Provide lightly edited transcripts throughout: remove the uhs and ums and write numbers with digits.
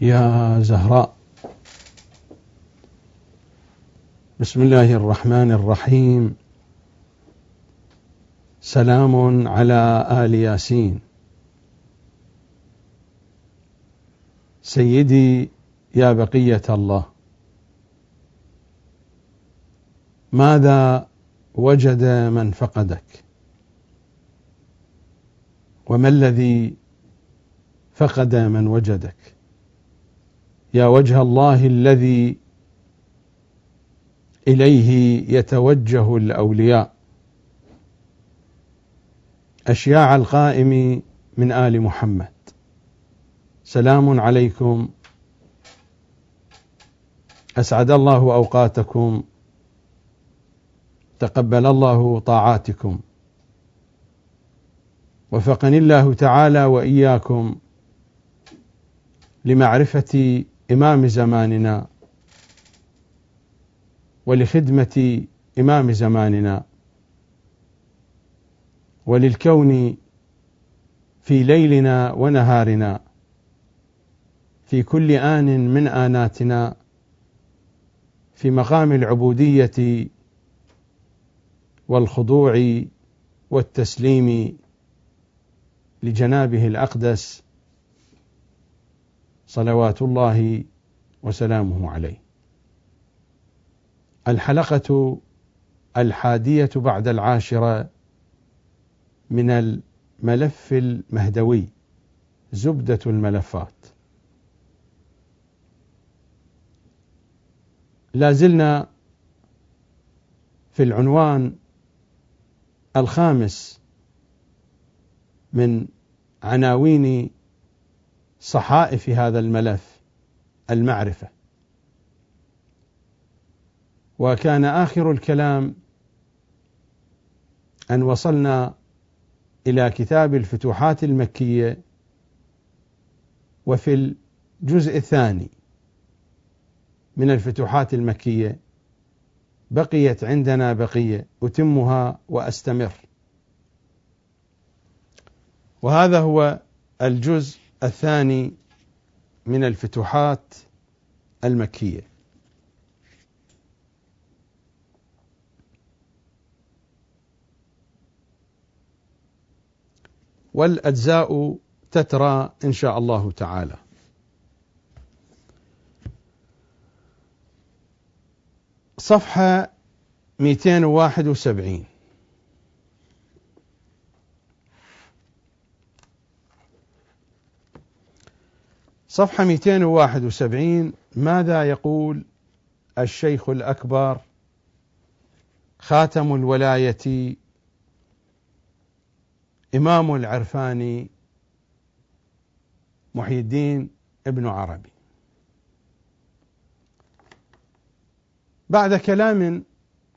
يا زهراء. بسم الله الرحمن الرحيم. سلام على آل ياسين. سيدي يا بقية الله، ماذا وجد من فقدك؟ وما الذي فقد من وجدك؟ يا وجه الله الذي إليه يتوجه الأولياء، أشياع القائم من آل محمد، سلام عليكم، أسعد الله أوقاتكم، تقبل الله طاعاتكم، وفقني الله تعالى وإياكم لمعرفة إمام زماننا ولخدمة إمام زماننا، وللكون في ليلنا ونهارنا، في كل آن من آناتنا، في مقام العبودية والخضوع والتسليم لجنابه الأقدس صلوات الله وسلامه عليه. الحلقة 11 من الملف المهدوي، زبدة الملفات. لازلنا في العنوان 5 من عناوين صحائف هذا الملف، المعرفة. وكان آخر الكلام أن وصلنا إلى كتاب الفتوحات المكية، وفي الجزء الثاني من الفتوحات المكية بقيت عندنا بقية أتمها وأستمر، وهذا هو الجزء الثاني من الفتوحات المكية. والأجزاء تترى إن شاء الله تعالى. صفحة 271. صفحة 271. ماذا يقول الشيخ الأكبر خاتم الولاية إمام العرفان محي الدين ابن عربي بعد كلام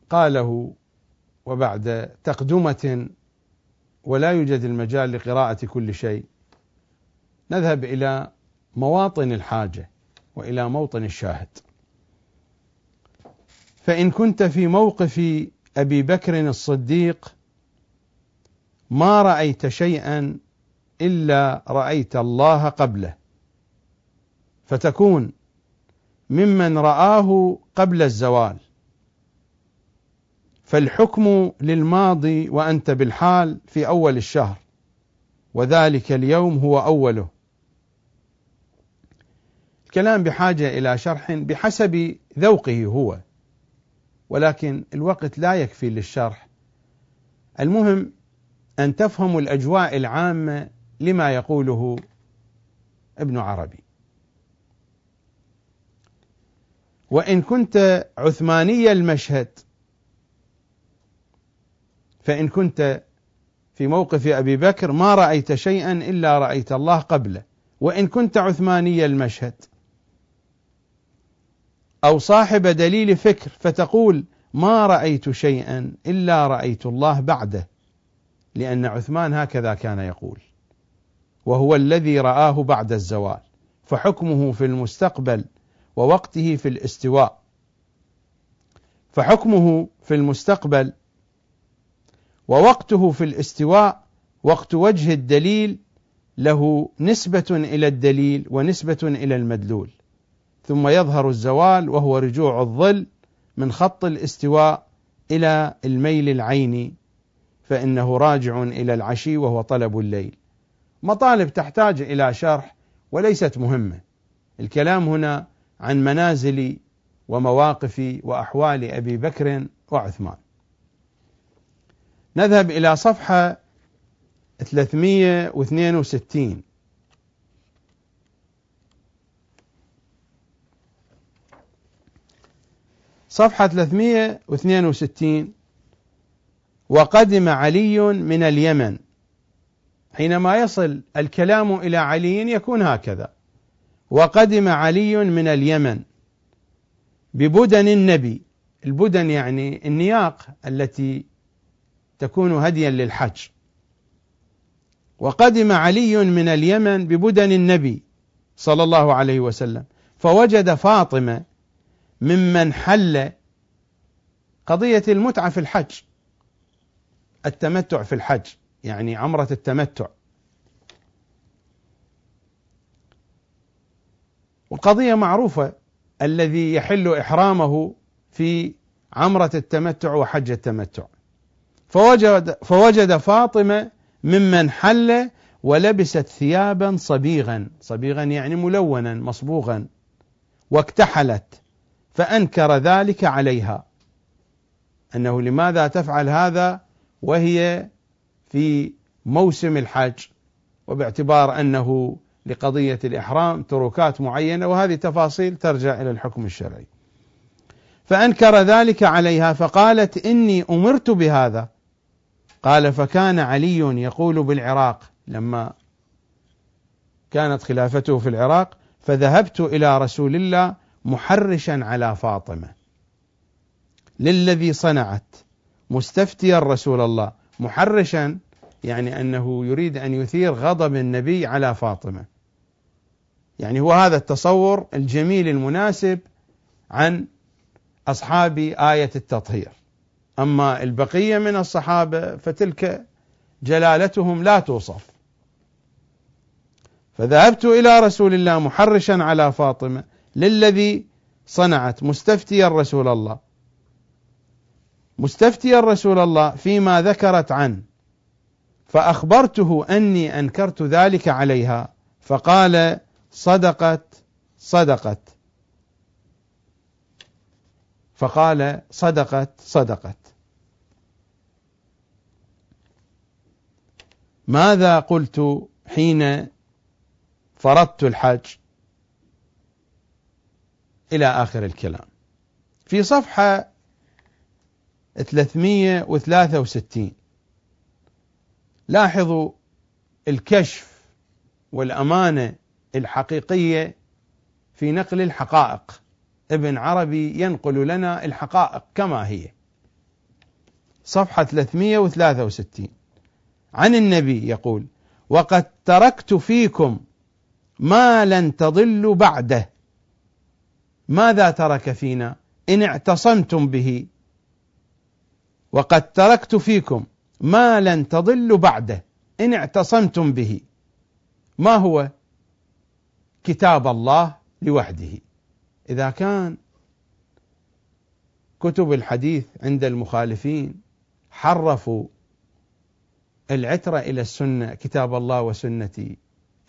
قاله وبعد تقدمة، ولا يوجد المجال لقراءة كل شيء، نذهب إلى مواطن الحاجة وإلى موطن الشاهد. فإن كنت في موقف أبي بكر الصديق ما رأيت شيئا إلا رأيت الله قبله، فتكون ممن رآه قبل الزوال، فالحكم للماضي وأنت بالحال في أول الشهر، وذلك اليوم هو أوله. الكلام بحاجة إلى شرح بحسب ذوقه هو، ولكن الوقت لا يكفي للشرح. المهم أن تفهم الأجواء العامة لما يقوله ابن عربي. وإن كنت عثماني المشهد، فإن كنت في موقف أبي بكر ما رأيت شيئا إلا رأيت الله قبله، وإن كنت عثماني المشهد أو صاحب دليل فكر، فتقول ما رأيت شيئا إلا رأيت الله بعده، لأن عثمان هكذا كان يقول، وهو الذي رآه بعد الزوال، فحكمه في المستقبل ووقته في الاستواء. فحكمه في المستقبل ووقته في الاستواء وقت وجه الدليل له نسبة إلى الدليل ونسبة إلى المدلول، ثم يظهر الزوال وهو رجوع الظل من خط الاستواء إلى الميل العيني، فإنه راجع إلى العشي وهو طلب الليل. مطالب تحتاج إلى شرح وليست مهمة، الكلام هنا عن منازل ومواقف وأحوال أبي بكر وعثمان. نذهب إلى صفحة 362. صفحة 362: وقدم علي من اليمن. حينما يصل الكلام إلى علي يكون هكذا: وقدم علي من اليمن ببدن النبي. البدن يعني النياق التي تكون هديا للحج. وقدم علي من اليمن ببدن النبي صلى الله عليه وسلم فوجد فاطمة ممن حل، قضية المتعة في الحج، التمتع في الحج يعني عمرة التمتع، وقضية معروفة الذي يحل إحرامه في عمرة التمتع وحج التمتع. فوجد فاطمة ممن حل ولبست ثيابا صبيغا، صبيغا يعني ملونا مصبوغا، واكتحلت، فأنكر ذلك عليها، أنه لماذا تفعل هذا وهي في موسم الحج، وباعتبار أنه لقضية الإحرام تركات معينة، وهذه تفاصيل ترجع إلى الحكم الشرعي. فأنكر ذلك عليها فقالت إني أمرت بهذا. قال فكان علي يقول بالعراق لما كانت خلافته في العراق: فذهبت إلى رسول الله محرشا على فاطمة للذي صنعت، مستفتيا رسول الله. محرشا يعني أنه يريد أن يثير غضب النبي على فاطمة، يعني هو هذا التصور الجميل المناسب عن أصحاب آية التطهير. أما البقية من الصحابة فتلك جلالتهم لا توصف. فذهبت إلى رسول الله محرشا على فاطمة للذي صنعت مستفتيا رسول الله، مستفتيا رسول الله فيما ذكرت عنه، فأخبرته أني أنكرت ذلك عليها، فقال صدقت. ماذا قلت حين فرضت الحج؟ إلى آخر الكلام. في صفحة 363 لاحظوا الكشف والأمانة الحقيقية في نقل الحقائق. ابن عربي ينقل لنا الحقائق كما هي. صفحة 363: عن النبي يقول: وقد تركت فيكم ما لن تضلوا بعده. ماذا ترك فينا؟ إن اعتصمتم به. وقد تركت فيكم ما لن تضلوا بعده إن اعتصمتم به. ما هو؟ كتاب الله لوحده. إذا كان كتب الحديث عند المخالفين حرفوا العترة إلى السنة، كتاب الله وسنتي،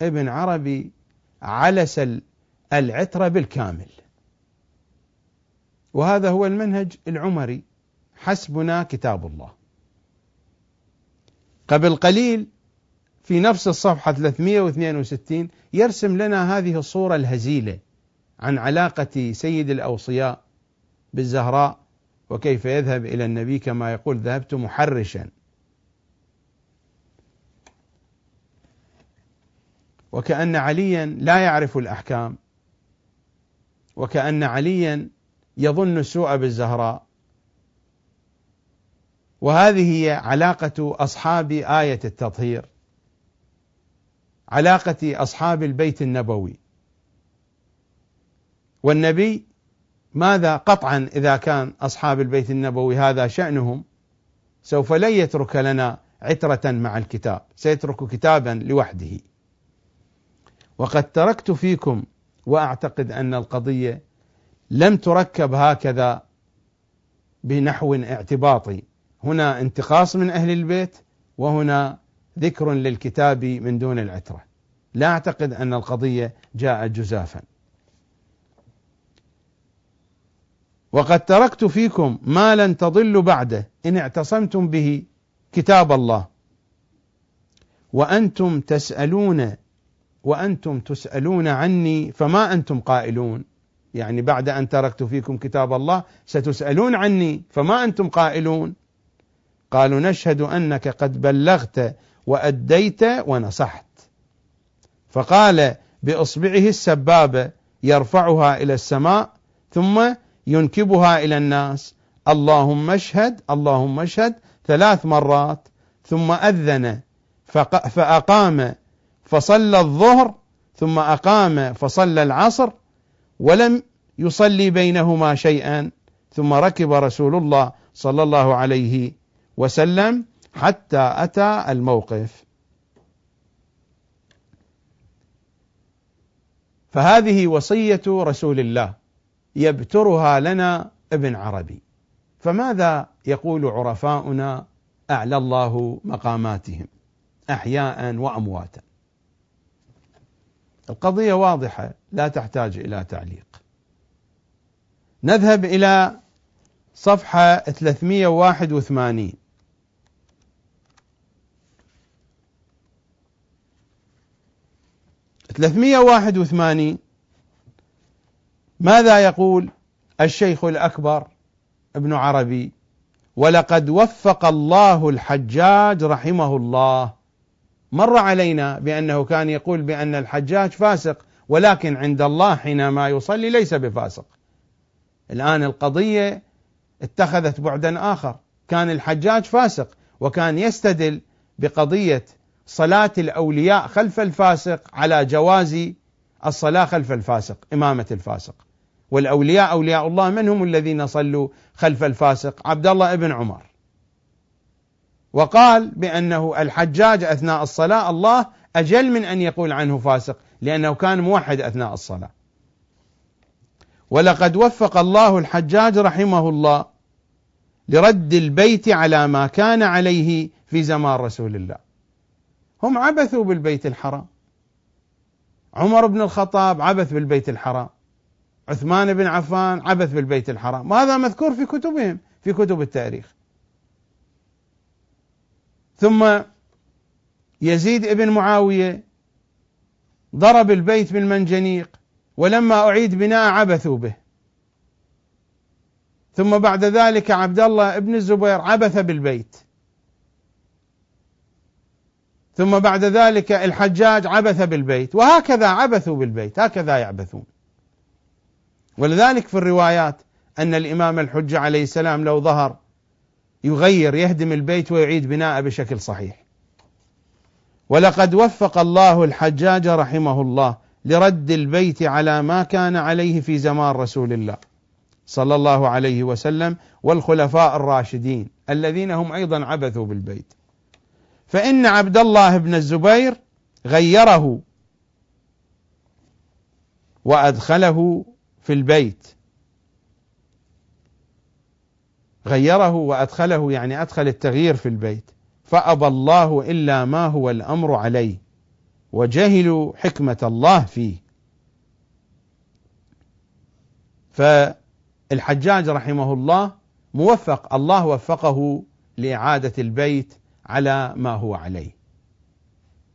ابن عربي علس العترة بالكامل. وهذا هو المنهج العمري، حسبنا كتاب الله. قبل قليل في نفس الصفحة 362 يرسم لنا هذه الصورة الهزيلة عن علاقة سيد الأوصياء بالزهراء، وكيف يذهب إلى النبي كما يقول: ذهبت محرشا. وكأن عليا لا يعرف الأحكام، وكأن عليا يظن السوء بالزهراء. وهذه هي علاقة أصحاب آية التطهير، علاقة أصحاب البيت النبوي. والنبي ماذا؟ قطعا إذا كان أصحاب البيت النبوي هذا شأنهم، سوف لن يترك لنا عترة مع الكتاب، سيترك كتابا لوحده. وقد تركت فيكم، وأعتقد أن القضية لم تركب هكذا بنحو اعتباطي، هنا انتقاص من أهل البيت وهنا ذكر للكتاب من دون العترة، لا أعتقد أن القضية جاءت جزافا. وقد تركت فيكم ما لن تضلوا بعده إن اعتصمتم به، كتاب الله، وأنتم تسألون عني فما أنتم قائلون، يعني بعد أن تركت فيكم كتاب الله ستسألون عني فما أنتم قائلون. قالوا نشهد أنك قد بلغت وأديت ونصحت. فقال بإصبعه السبابة يرفعها إلى السماء ثم ينكبها إلى الناس، اللهم اشهد اللهم اشهد، 3 مرات، ثم أذن فأقام فصلى الظهر ثم أقام فصلى العصر ولم يصلي بينهما شيئا، ثم ركب رسول الله صلى الله عليه وسلم حتى أتى الموقف. فهذه وصية رسول الله يبترها لنا ابن عربي، فماذا يقول عرفاؤنا أعلى الله مقاماتهم أحياء وأمواتا؟ القضية واضحة لا تحتاج إلى تعليق. نذهب إلى صفحة 381. ماذا يقول الشيخ الأكبر ابن عربي؟ ولقد وفق الله الحجاج رحمه الله. مر علينا بأنه كان يقول بأن الحجاج فاسق، ولكن عند الله حينما يصلي ليس بفاسق. الآن القضية اتخذت بعدا آخر، كان الحجاج فاسق وكان يستدل بقضية صلاة الأولياء خلف الفاسق على جواز الصلاة خلف الفاسق، إمامة الفاسق. والأولياء أولياء الله من هم الذين صلوا خلف الفاسق؟ عبد الله بن عمر. وقال بأنه الحجاج أثناء الصلاة الله أجل من أن يقول عنه فاسق، لأنه كان موحد أثناء الصلاة. ولقد وفق الله الحجاج رحمه الله لرد البيت على ما كان عليه في زمان رسول الله. هم عبثوا بالبيت الحرام، عمر بن الخطاب عبث بالبيت الحرام، عثمان بن عفان عبث بالبيت الحرام، وهذا مذكور في كتبهم في كتب التاريخ. ثم يزيد بن معاوية ضرب البيت بالمنجنيق ولما أعيد بناء عبثوا به. ثم بعد ذلك عبد الله بن الزبير عبث بالبيت. ثم بعد ذلك الحجاج عبث بالبيت، وهكذا عبثوا بالبيت، هكذا يعبثون. ولذلك في الروايات أن الإمام الحجة عليه السلام لو ظهر يغير، يهدم البيت ويعيد بناءه بشكل صحيح. ولقد وفق الله الحجاج رحمه الله لرد البيت على ما كان عليه في زمان رسول الله صلى الله عليه وسلم والخلفاء الراشدين الذين هم أيضا عبثوا بالبيت، فإن عبد الله بن الزبير غيره وأدخله في البيت، غيره وأدخله يعني أدخل التغيير في البيت، فأبى الله إلا ما هو الأمر عليه وجهلوا حكمة الله فيه. فالحجاج رحمه الله موفق، الله وفقه لإعادة البيت على ما هو عليه.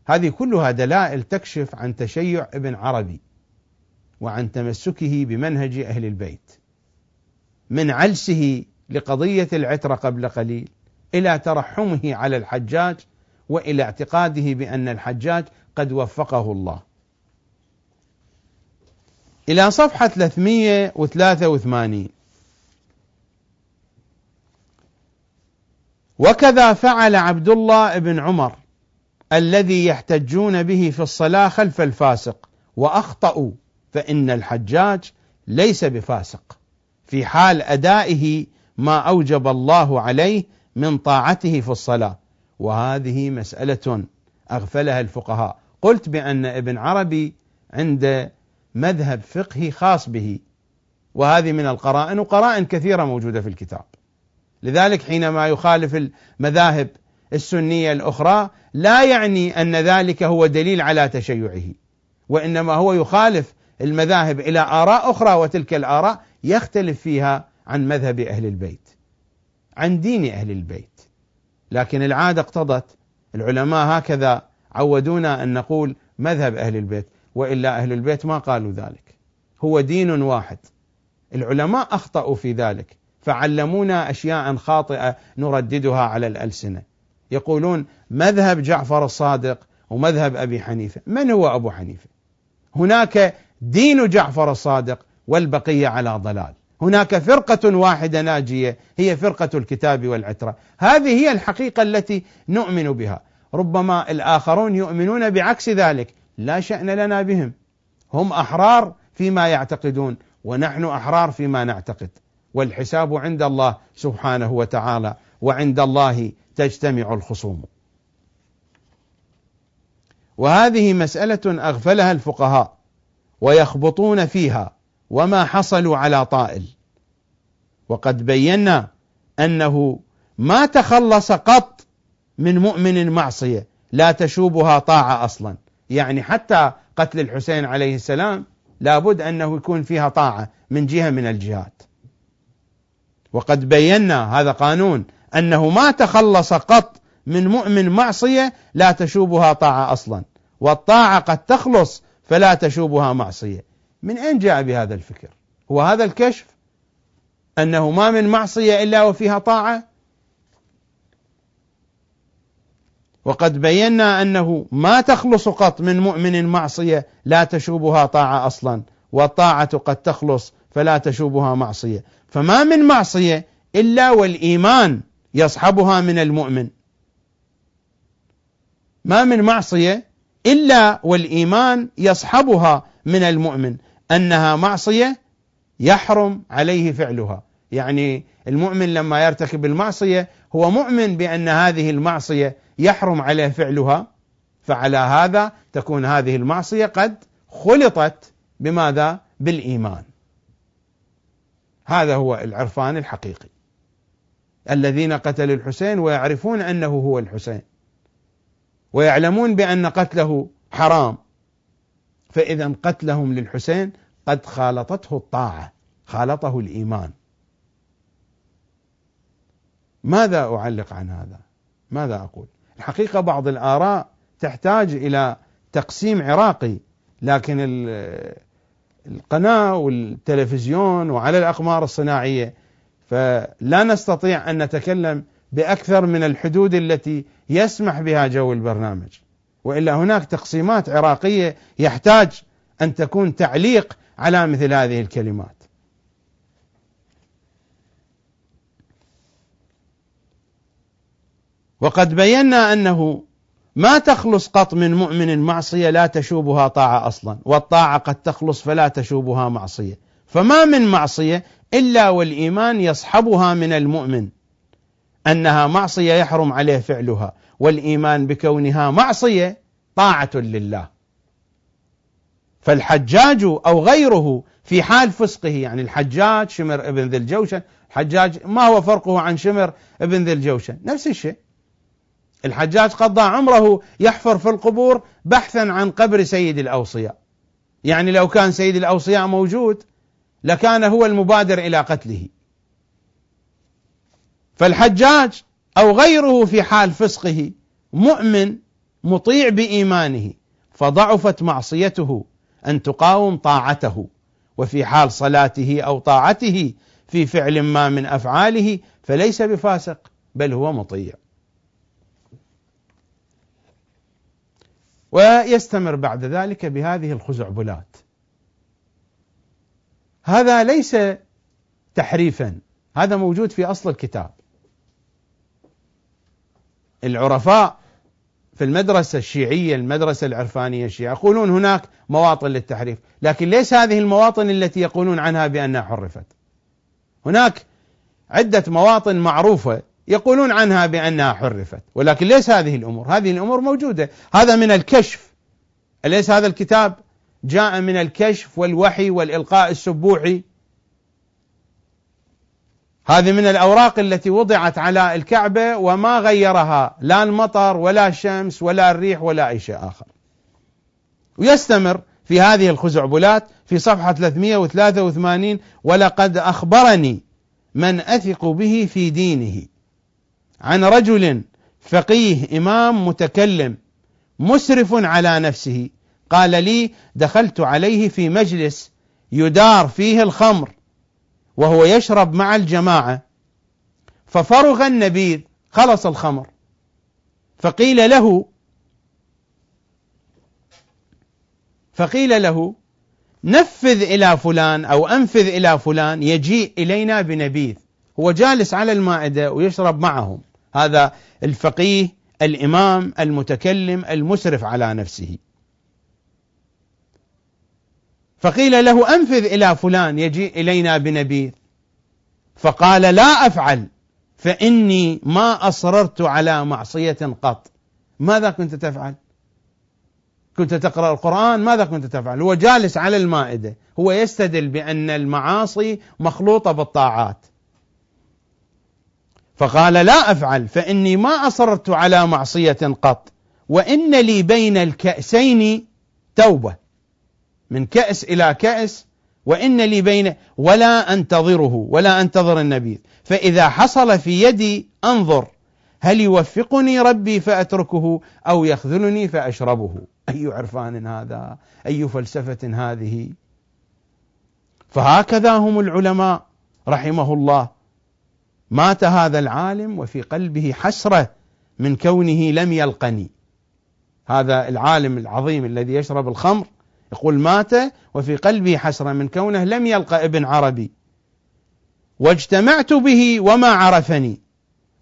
هذه كلها دلائل تكشف عن تشيع ابن عربي وعن تمسكه بمنهج أهل البيت، من علسه لقضية العترة قبل قليل إلى ترحمه على الحجاج وإلى اعتقاده بأن الحجاج قد وفقه الله. إلى صفحة 383. وكذا فعل عبد الله بن عمر الذي يحتجون به في الصلاة خلف الفاسق وأخطأوا، فإن الحجاج ليس بفاسق في حال أدائه ما أوجب الله عليه من طاعته في الصلاة، وهذه مسألة أغفلها الفقهاء. قلت بأن ابن عربي عند مذهب فقهي خاص به، وهذه من القرائن، وقرائن كثيرة موجودة في الكتاب. لذلك حينما يخالف المذاهب السنية الأخرى لا يعني أن ذلك هو دليل على تشيعه، وإنما هو يخالف المذاهب إلى آراء أخرى، وتلك الآراء يختلف فيها عن مذهب أهل البيت، عن دين أهل البيت، لكن العادة اقتضت، العلماء هكذا عودونا أن نقول مذهب أهل البيت، وإلا أهل البيت ما قالوا ذلك، هو دين واحد. العلماء أخطأوا في ذلك، فعلمونا أشياء خاطئة نرددها على الألسنة. يقولون مذهب جعفر الصادق ومذهب أبي حنيفة، من هو أبو حنيفة؟ هناك دين جعفر الصادق والبقية على ضلال، هناك فرقة واحدة ناجية هي فرقة الكتاب والعترة، هذه هي الحقيقة التي نؤمن بها. ربما الآخرون يؤمنون بعكس ذلك، لا شأن لنا بهم، هم أحرار فيما يعتقدون ونحن أحرار فيما نعتقد، والحساب عند الله سبحانه وتعالى، وعند الله تجتمع الخصوم. وهذه مسألة أغفلها الفقهاء ويخبطون فيها وما حصلوا على طائل، وقد بينا أنه ما تخلص قط من مؤمن معصية لا تشوبها طاعة أصلا، يعني حتى قتل الحسين عليه السلام لابد أنه يكون فيها طاعة من جهة من الجهات. وقد بينا هذا قانون أنه ما تخلص قط من مؤمن معصية لا تشوبها طاعة أصلا، والطاعة قد تخلص فلا تشوبها معصية. من أين جاء بهذا الفكر؟ هو هذا الكشف أنه ما من معصية إلا وفيها طاعة. وقد بينا أنه ما تخلص قط من مؤمن معصية لا تشوبها طاعة أصلا، والطاعة قد تخلص فلا تشوبها معصية، فما من معصية إلا والإيمان يصحبها من المؤمن، ما من معصية إلا والإيمان يصحبها من المؤمن، أنها معصية يحرم عليه فعلها. يعني المؤمن لما يرتكب المعصية هو مؤمن بأن هذه المعصية يحرم عليه فعلها، فعلى هذا تكون هذه المعصية قد خلطت بماذا؟ بالإيمان. هذا هو العرفان الحقيقي. الذين قتلوا الحسين ويعرفون أنه هو الحسين ويعلمون بأن قتله حرام، فإذا قتلهم للحسين قد خالطته الطاعة، خالطه الإيمان. ماذا أعلق عن هذا؟ ماذا أقول؟ الحقيقة بعض الآراء تحتاج إلى تقسيم عراقي، لكن القناة والتلفزيون وعلى الأقمار الصناعية فلا نستطيع أن نتكلم بأكثر من الحدود التي يسمح بها جو البرنامج، وإلا هناك تقسيمات عراقية يحتاج أن تكون تعليق على مثل هذه الكلمات. وقد بينا أنه ما تخلص قط من مؤمن معصية لا تشوبها طاعة أصلا، والطاعة قد تخلص فلا تشوبها معصية، فما من معصية إلا والإيمان يصحبها من المؤمن، أنها معصية يحرم عليه فعلها، والإيمان بكونها معصية طاعة لله. فالحجاج أو غيره في حال فسقه، يعني الحجاج شمر بن ذي الجوشن، الحجاج ما هو فرقه عن شمر بن ذي الجوشن؟ نفس الشيء. الحجاج قضى عمره يحفر في القبور بحثا عن قبر سيد الأوصياء، يعني لو كان سيد الأوصياء موجود لكان هو المبادر إلى قتله. فالحجاج أو غيره في حال فسقه مؤمن مطيع بإيمانه، فضعفت معصيته أن تقاوم طاعته، وفي حال صلاته أو طاعته في فعل ما من أفعاله فليس بفاسق بل هو مطيع. ويستمر بعد ذلك بهذه الخزعبلات. هذا ليس تحريفا، هذا موجود في أصل الكتاب. العرفاء في المدرسة الشيعية، المدرسة العرفانية الشيعية، يقولون هناك مواطن للتحريف، لكن ليس هذه المواطن التي يقولون عنها بأنها حرفت. هناك عدة مواطن معروفة يقولون عنها بأنها حرفت، ولكن ليس هذه الأمور، هذه الأمور موجودة. هذا من الكشف. أليس هذا الكتاب جاء من الكشف والوحي والإلقاء السبوعي. هذه من الأوراق التي وضعت على الكعبة وما غيرها لا المطر ولا الشمس ولا الريح ولا أي شيء آخر. ويستمر في هذه الخزعبلات في صفحة 383: ولقد أخبرني من أثق به في دينه عن رجل فقيه إمام متكلم مسرف على نفسه قال لي: دخلت عليه في مجلس يدار فيه الخمر وهو يشرب مع الجماعة ففرغ النبيذ، خلص الخمر، فقيل له نفذ إلى فلان أو أنفذ إلى فلان يجيء إلينا بنبيذ. هو جالس على المائدة ويشرب معهم، هذا الفقيه الإمام المتكلم المسرف على نفسه. فقيل له: أنفذ إلى فلان يجيء إلينا بنبيذ، فقال: لا أفعل، فإني ما أصررت على معصية قط. ماذا كنت تفعل؟ كنت تقرأ القرآن؟ ماذا كنت تفعل؟ هو جالس على المائدة، هو يستدل بأن المعاصي مخلوطة بالطاعات. فقال: لا أفعل، فإني ما أصررت على معصية قط، وإن لي بين الكأسين توبة، من كأس إلى كأس، وإن لي بين، ولا أنتظره ولا أنتظر النبيذ، فإذا حصل في يدي أنظر هل يوفقني ربي فأتركه أو يخذلني فأشربه. أي عرفان هذا؟ أي فلسفة هذه؟ فهكذا هم العلماء رحمه الله. مات هذا العالم وفي قلبه حسرة من كونه لم يلقني. هذا العالم العظيم الذي يشرب الخمر يقول: مات وفي قلبي حسرة من كونه لم يلقى ابن عربي، واجتمعت به وما عرفني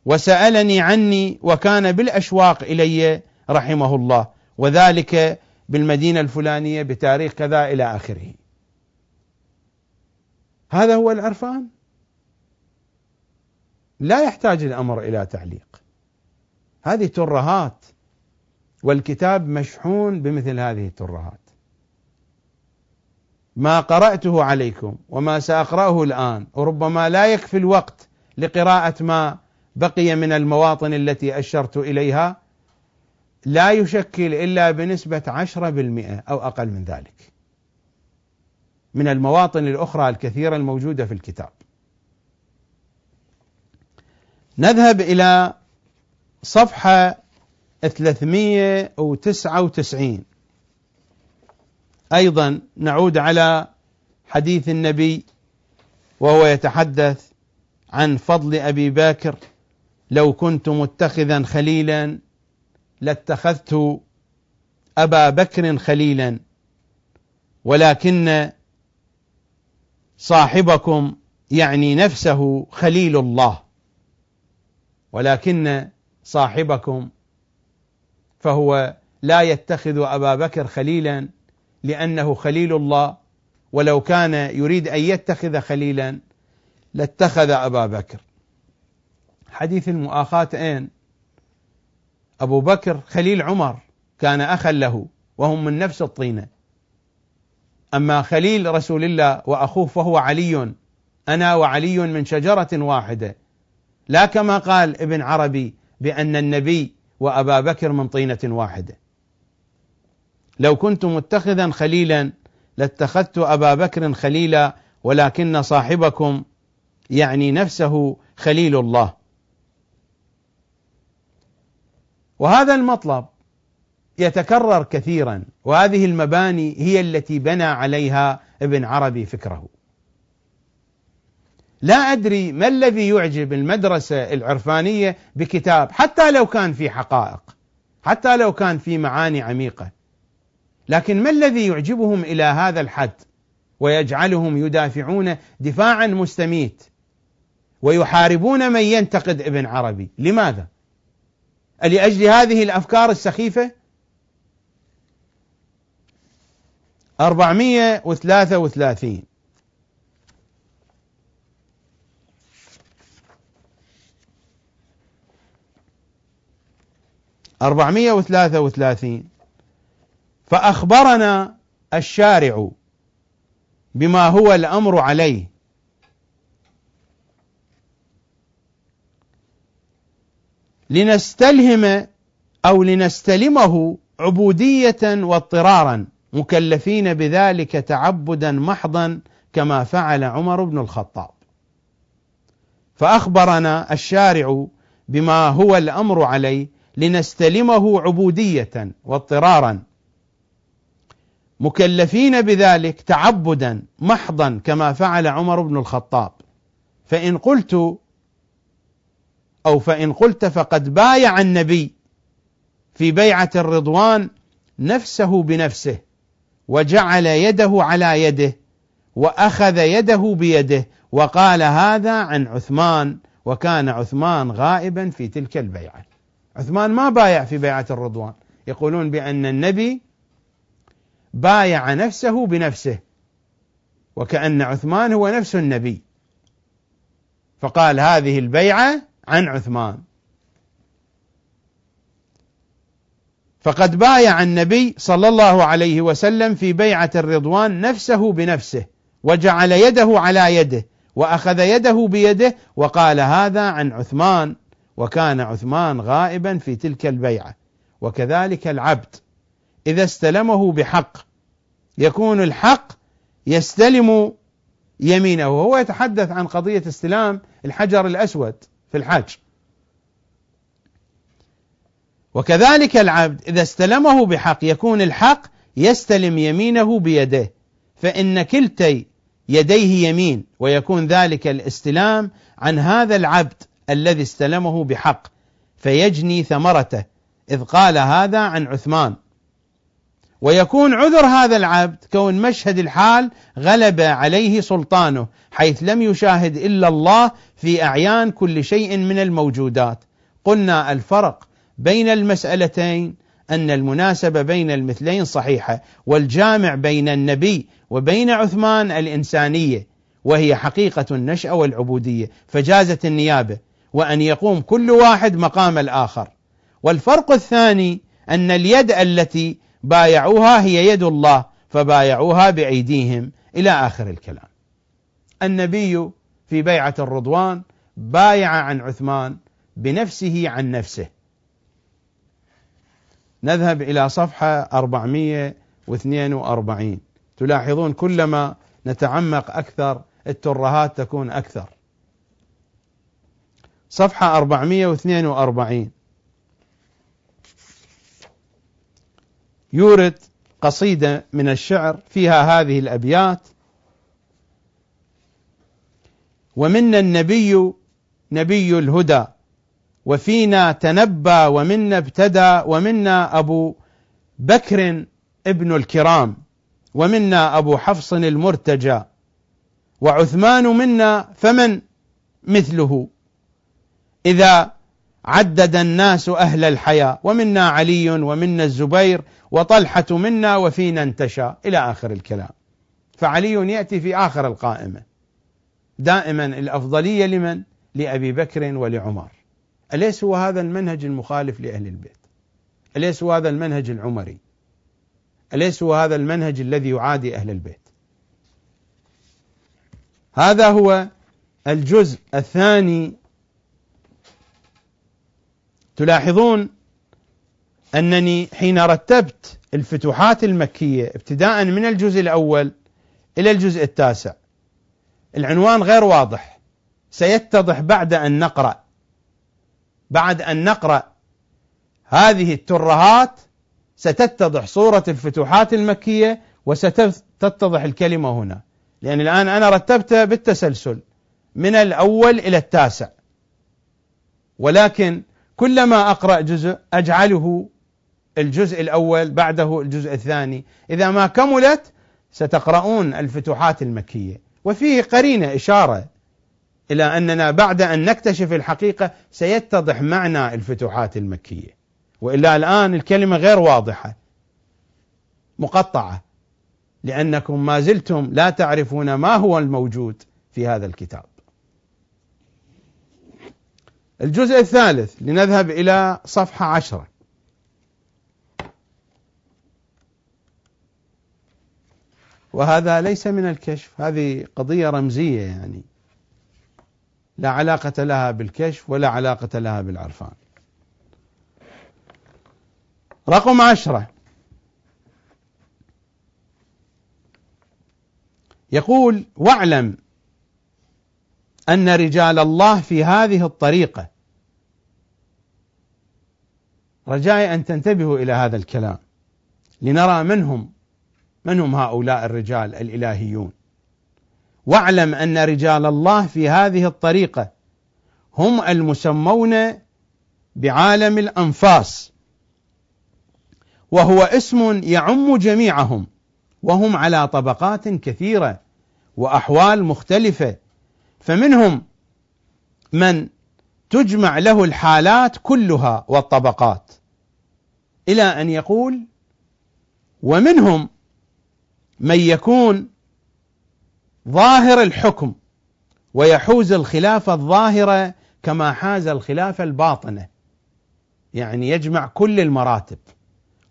وسألني عني وكان بالأشواق إلي، رحمه الله، وذلك بالمدينة الفلانية بتاريخ كذا إلى آخره. هذا هو العرفان، لا يحتاج الأمر إلى تعليق. هذه ترهات، والكتاب مشحون بمثل هذه الترهات. ما قرأته عليكم وما سأقرأه الآن، وربما لا يكفي الوقت لقراءة ما بقي من المواطن التي أشرت إليها، لا يشكل إلا بنسبة 10% أو أقل من ذلك من المواطن الأخرى الكثيرة الموجودة في الكتاب. نذهب إلى صفحة 399، أيضا نعود على حديث النبي وهو يتحدث عن فضل أبي بكر: لو كنت متخذا خليلا لاتخذت أبا بكر خليلا، ولكن صاحبكم، يعني نفسه، خليل الله، ولكن صاحبكم، فهو لا يتخذ أبا بكر خليلا لأنه خليل الله، ولو كان يريد أن يتخذ خليلا لاتخذ أبا بكر. حديث المؤاخاة، أبو بكر خليل عمر، كان أخا له وهم من نفس الطينة، أما خليل رسول الله وأخوه فهو علي، أنا وعلي من شجرة واحدة، لا كما قال ابن عربي بأن النبي وأبا بكر من طينة واحدة. لو كنت متخذا خليلا لاتخذت أبا بكر خليلا، ولكن صاحبكم، يعني نفسه، خليل الله. وهذا المطلب يتكرر كثيرا، وهذه المباني هي التي بنى عليها ابن عربي فكره. لا أدري ما الذي يعجب المدرسة العرفانية بكتاب، حتى لو كان في حقائق، حتى لو كان في معاني عميقة، لكن ما الذي يعجبهم إلى هذا الحد ويجعلهم يدافعون دفاعا مستميت ويحاربون من ينتقد ابن عربي؟ لماذا؟ لأجل هذه الأفكار السخيفة؟ 433: فأخبرنا الشارع بما هو الأمر عليه. لنستلهم أو لنستلمه عبودية واضطرارا مكلفين بذلك تعبدا محضا كما فعل عمر بن الخطاب. فأخبرنا الشارع بما هو الأمر عليه لنستلمه عبودية واضطرارا مكلفين بذلك تعبدا محضا كما فعل عمر بن الخطاب. فإن قلت فقد بايع النبي في بيعة الرضوان نفسه بنفسه، وجعل يده على يده، وأخذ يده بيده، وقال هذا عن عثمان، وكان عثمان غائبا في تلك البيعة. عثمان ما بايع في بيعة الرضوان. يقولون بأن النبي بايع نفسه بنفسه وكأن عثمان هو نفس النبي، فقال هذه البيعة عن عثمان. فقد بايع النبي صلى الله عليه وسلم في بيعة الرضوان نفسه بنفسه، وجعل يده على يده، وأخذ يده بيده، وقال هذا عن عثمان، وكان عثمان غائبا في تلك البيعة. وكذلك العبد إذا استلمه بحق يكون الحق يستلم يمينه. وهو يتحدث عن قضية استلام الحجر الأسود في الحج. وكذلك العبد إذا استلمه بحق يكون الحق يستلم يمينه بيده، فإن كلتي يديه يمين، ويكون ذلك الاستلام عن هذا العبد الذي استلمه بحق، فيجني ثمرته، إذ قال هذا عن عثمان. ويكون عذر هذا العبد كون مشهد الحال غلب عليه سلطانه، حيث لم يشاهد إلا الله في أعيان كل شيء من الموجودات. قلنا الفرق بين المسألتين أن المناسبة بين المثلين صحيحة، والجامع بين النبي وبين عثمان الإنسانية، وهي حقيقة النشأة والعبودية، فجازت النيابة وأن يقوم كل واحد مقام الآخر. والفرق الثاني أن اليد التي بايعوها هي يد الله، فبايعوها بأيديهم إلى آخر الكلام. النبي في بيعة الرضوان بايع عن عثمان بنفسه عن نفسه. نذهب إلى صفحة 442. تلاحظون كلما نتعمق أكثر الترهات تكون أكثر. صفحة 442 يورد قصيدة من الشعر فيها هذه الأبيات: ومنا النبي نبي الهدى، وفينا تنبى، ومنا ابتدى، ومنا أبو بكر ابن الكرام، ومنا أبو حفص المرتجى، وعثمان منا فمن مثله إذا عدد الناس أهل الحياة، ومنا علي، ومنا الزبير، وطلحة منا، وفينا انتشى، إلى آخر الكلام. فعلي يأتي في آخر القائمة دائما. الأفضلية لمن؟ لأبي بكر ولعمر. أليس هو هذا المنهج المخالف لأهل البيت؟ أليس هو هذا المنهج العمري؟ أليس هو هذا المنهج الذي يعادي أهل البيت؟ هذا هو الجزء الثاني. تلاحظون أنني حين رتبت الفتوحات المكية ابتداء من الجزء الأول إلى الجزء التاسع، العنوان غير واضح، سيتضح بعد أن نقرأ هذه الترهات، ستتضح صورة الفتوحات المكية وستتضح الكلمة هنا، لأن الآن أنا رتبتها بالتسلسل من الأول إلى التاسع، ولكن كلما أقرأ جزء أجعله الجزء الأول بعده الجزء الثاني. إذا ما كملت ستقرؤون الفتوحات المكية، وفيه قرينة إشارة إلى أننا بعد أن نكتشف الحقيقة سيتضح معنى الفتوحات المكية، وإلا الآن الكلمة غير واضحة مقطعة، لأنكم ما زلتم لا تعرفون ما هو الموجود في هذا الكتاب. الجزء الثالث، لنذهب إلى صفحة 10. وهذا ليس من الكشف، هذه قضية رمزية يعني لا علاقة لها بالكشف ولا علاقة لها بالعرفان. رقم 10 يقول: واعلم أن رجال الله في هذه الطريقة، رجاء أن تنتبهوا إلى هذا الكلام لنرى من هم هؤلاء الرجال الإلهيون. واعلم أن رجال الله في هذه الطريقة هم المسمون بعالم الأنفاس، وهو اسم يعم جميعهم، وهم على طبقات كثيرة وأحوال مختلفة، فمنهم من تجمع له الحالات كلها والطبقات، إلى أن يقول: ومنهم من يكون ظاهر الحكم ويحوز الخلافة الظاهرة كما حاز الخلافة الباطنة، يعني يجمع كل المراتب.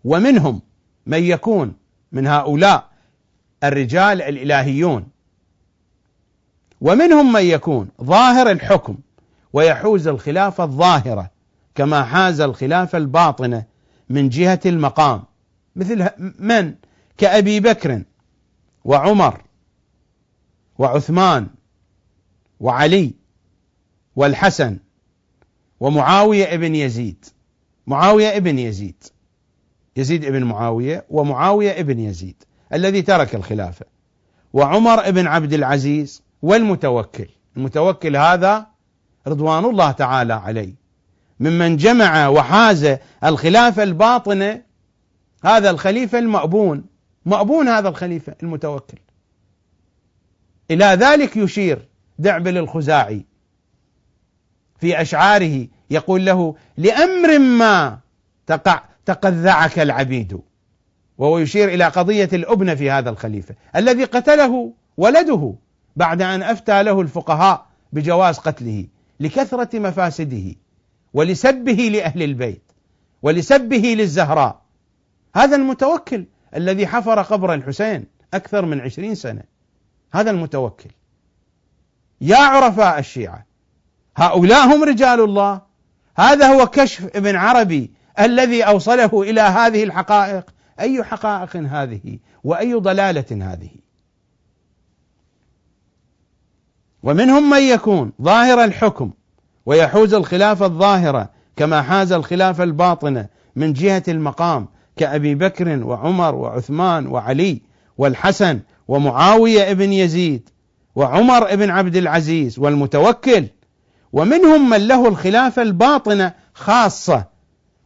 ومنهم من يكون من هؤلاء الرجال الإلهيون، ومنهم من يكون ظاهر الحكم ويحوز الخلافة الظاهرة كما حاز الخلافة الباطنة من جهة المقام، مثل من كأبي بكر وعمر وعثمان وعلي والحسن ومعاوية ابن يزيد، يزيد ابن معاوية ومعاوية ابن يزيد الذي ترك الخلافة، وعمر ابن عبد العزيز، والمتوكل. المتوكل هذا رضوان الله تعالى عليه ممن جمع وحاز الخلافة الباطنة، هذا الخليفة المأبون، مأبون هذا الخليفة المتوكل. إلى ذلك يشير دعبل الخزاعي في أشعاره، يقول له: لأمر ما تقذعك العبيد، وهو يشير إلى قضية الأبنة في هذا الخليفة الذي قتله ولده بعد أن أفتى له الفقهاء بجواز قتله لكثرة مفاسده ولسبه لأهل البيت ولسبه للزهراء. هذا المتوكل الذي حفر قبر الحسين أكثر من 20 سنة، هذا المتوكل. يا عرفاء الشيعة، هؤلاء هم رجال الله. هذا هو كشف ابن عربي الذي أوصله إلى هذه الحقائق. أي حقائق هذه وأي ضلالة هذه؟ ومنهم من يكون ظاهر الحكم ويحوز الخلافة الظاهرة كما حاز الخلافة الباطنة من جهة المقام، كأبي بكر وعمر وعثمان وعلي والحسن ومعاوية ابن يزيد وعمر ابن عبد العزيز والمتوكل. ومنهم من له الخلافة الباطنة خاصة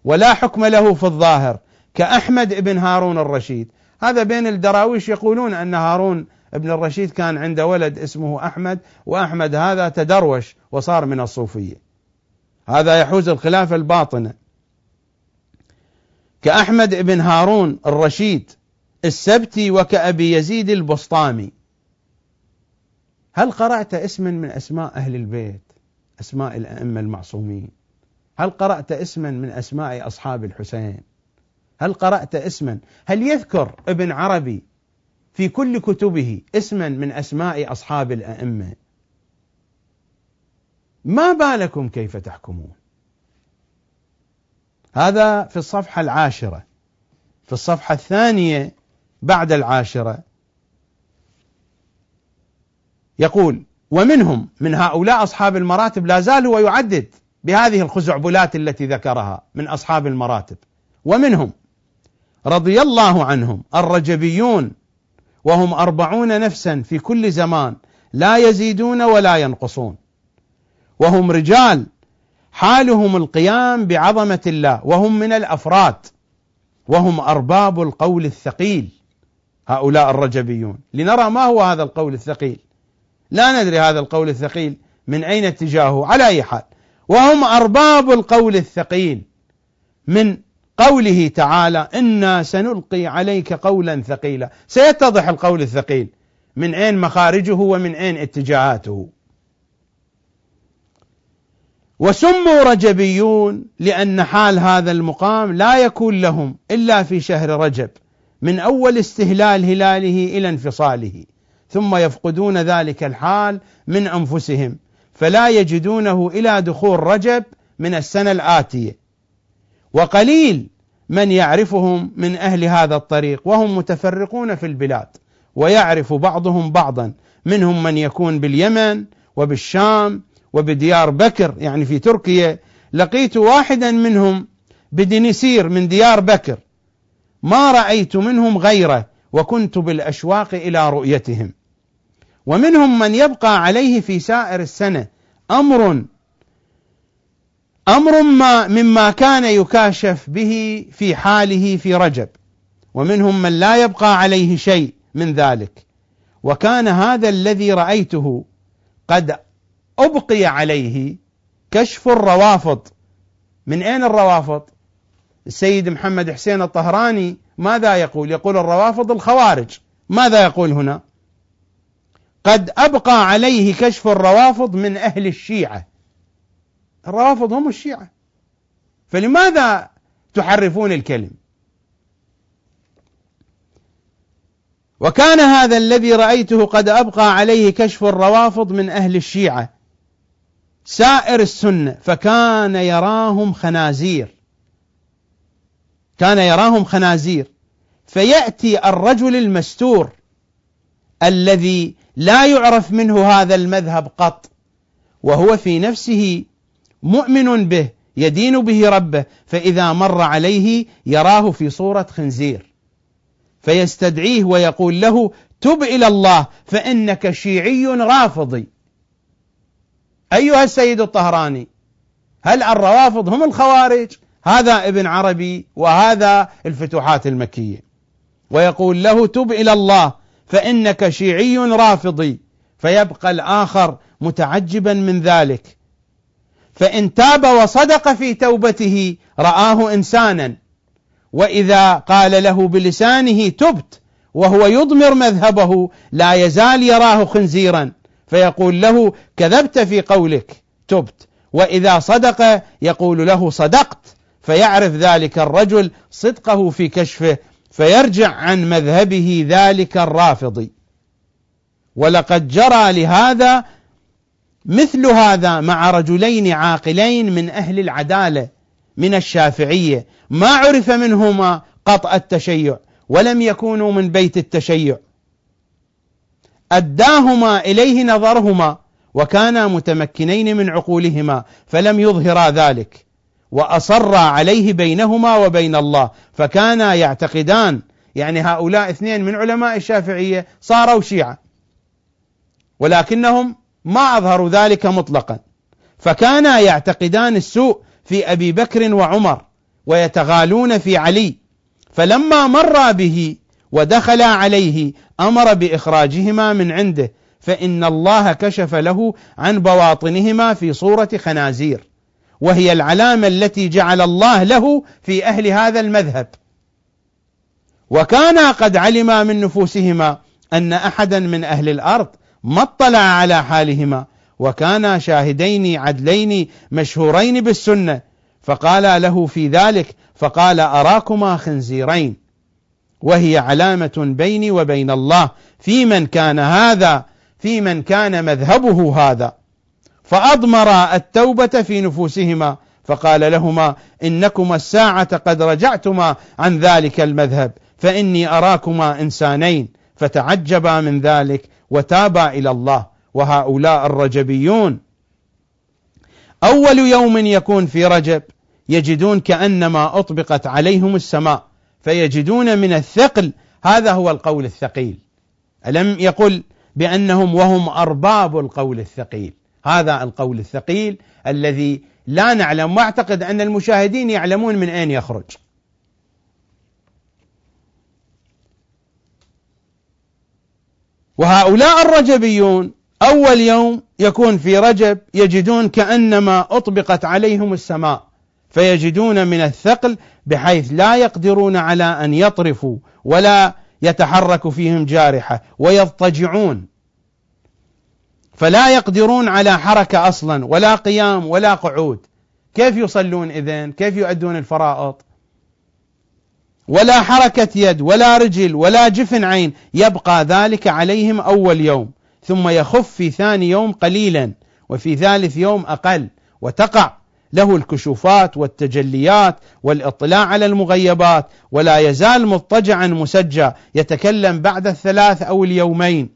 ولا حكم له في الظاهر، كأحمد ابن هارون الرشيد. هذا بين الدراويش يقولون أن هارون ابن الرشيد كان عنده ولد اسمه أحمد، وأحمد هذا تدروش وصار من الصوفية، هذا يحوز الخلافة الباطنة، كأحمد ابن هارون الرشيد السبتي، وكأبي يزيد البسطامي. هل قرأت اسما من أسماء أهل البيت، أسماء الأئمة المعصومين؟ هل قرأت اسما من أسماء أصحاب الحسين؟ هل قرأت اسما؟ هل يذكر ابن عربي في كل كتبه اسما من أسماء أصحاب الأئمة؟ ما بالكم كيف تحكمون؟ هذا في الصفحة 10. في الصفحة 2 بعد 10 يقول: ومنهم من هؤلاء أصحاب المراتب. لا زال هو يعدد بهذه الخزعبلات التي ذكرها من أصحاب المراتب. ومنهم رضي الله عنهم الرجبيون، وهم 40 نفسا في كل زمان لا يزيدون ولا ينقصون، وهم رجال حالهم القيام بعظمة الله، وهم من الأفراد، وهم أرباب القول الثقيل هؤلاء الرجبيون. لنرى ما هو هذا القول الثقيل، لا ندري هذا القول الثقيل من أين اتجاهه، على أي حال وهم أرباب القول الثقيل، من قوله تعالى: إنا سنلقي عليك قولا ثقيلا. سيتضح القول الثقيل من أين مخارجه ومن أين اتجاهاته. وسموا رجبيون لأن حال هذا المقام لا يكون لهم إلا في شهر رجب من أول استهلال هلاله إلى انفصاله، ثم يفقدون ذلك الحال من أنفسهم فلا يجدونه إلى دخول رجب من السنة الآتية، وقليل من يعرفهم من أهل هذا الطريق وهم متفرقون في البلاد، ويعرف بعضهم بعضا، منهم من يكون باليمن وبالشام وبديار بكر يعني في تركيا. لقيت واحدا منهم بدنسير من ديار بكر ما رأيت منهم غيره، وكنت بالأشواق إلى رؤيتهم. ومنهم من يبقى عليه في سائر السنة أمر ما مما كان يكاشف به في حاله في رجب، ومنهم من لا يبقى عليه شيء من ذلك. وكان هذا الذي رأيته قد أبقي عليه كشف الروافض. من أين الروافض؟ السيد محمد حسين الطهراني ماذا يقول؟ يقول الروافض الخوارج. ماذا يقول هنا؟ قد أبقى عليه كشف الروافض من أهل الشيعة. الروافض هم الشيعة، فلماذا تحرفون الكلم؟ وكان هذا الذي رأيته قد أبقى عليه كشف الروافض من أهل الشيعة سائر السنة، فكان يراهم خنازير، كان يراهم خنازير. فيأتي الرجل المستور الذي لا يعرف منه هذا المذهب قط، وهو في نفسه مؤمن به يدين به ربه، فإذا مر عليه يراه في صورة خنزير، فيستدعيه ويقول له تب إلى الله فإنك شيعي رافضي. أيها السيد الطهراني، هل الروافض هم الخوارج؟ هذا ابن عربي وهذا الفتوحات المكية. ويقول له تب إلى الله فإنك شيعي رافضي، فيبقى الآخر متعجبا من ذلك. فإن تاب وصدق في توبته رآه إنسانا، وإذا قال له بلسانه تبت وهو يضمر مذهبه لا يزال يراه خنزيرا، فيقول له كذبت في قولك تبت. وإذا صدق يقول له صدقت، فيعرف ذلك الرجل صدقه في كشفه، فيرجع عن مذهبه ذلك الرافضي. ولقد جرى لهذا مثل هذا مع رجلين عاقلين من أهل العدالة من الشافعية، ما عرف منهما قطع التشيع ولم يكونوا من بيت التشيع، أداهما إليه نظرهما وكانا متمكنين من عقولهما فلم يظهرا ذلك، وأصرا عليه بينهما وبين الله، فكانا يعتقدان، يعني هؤلاء اثنين من علماء الشافعية صاروا شيعة ولكنهم ما أظهروا ذلك مطلقا، فكانا يعتقدان السوء في أبي بكر وعمر ويتغالون في علي، فلما مر به ودخل عليه أمر بإخراجهما من عنده، فإن الله كشف له عن بواطنهما في صورة خنازير، وهي العلامة التي جعل الله له في أهل هذا المذهب. وكانا قد علما من نفوسهما أن أحدا من أهل الأرض ما اطلع على حالهما، وكانا شاهدين عدلين مشهورين بالسنة، فقال له في ذلك فقال أراكما خنزيرين، وهي علامة بيني وبين الله في من كان مذهبه هذا. فأضمر التوبة في نفوسهما، فقال لهما إنكما الساعة قد رجعتما عن ذلك المذهب فإني أراكما إنسانين، فتعجبا من ذلك وتابا إلى الله. وهؤلاء الرجبيون أول يوم يكون في رجب يجدون كأنما أطبقت عليهم السماء، فيجدون من الثقل، هذا هو القول الثقيل. ألم يقل بأنهم وهم أرباب القول الثقيل؟ هذا القول الثقيل الذي لا نعلم، واعتقد أن المشاهدين يعلمون من أين يخرج. وهؤلاء الرجبيون أول يوم يكون في رجب يجدون كأنما أطبقت عليهم السماء، فيجدون من الثقل بحيث لا يقدرون على أن يطرفوا ولا يتحرك فيهم جارحة، ويضطجعون فلا يقدرون على حركة أصلا، ولا قيام ولا قعود. كيف يصلون إذن؟ كيف يؤدون الفرائض؟ ولا حركة يد ولا رجل ولا جفن عين، يبقى ذلك عليهم أول يوم، ثم يخف في ثاني يوم قليلا، وفي ثالث يوم أقل، وتقع له الكشوفات والتجليات والإطلاع على المغيبات، ولا يزال مضطجعا مسجى يتكلم بعد الثلاث أو اليومين،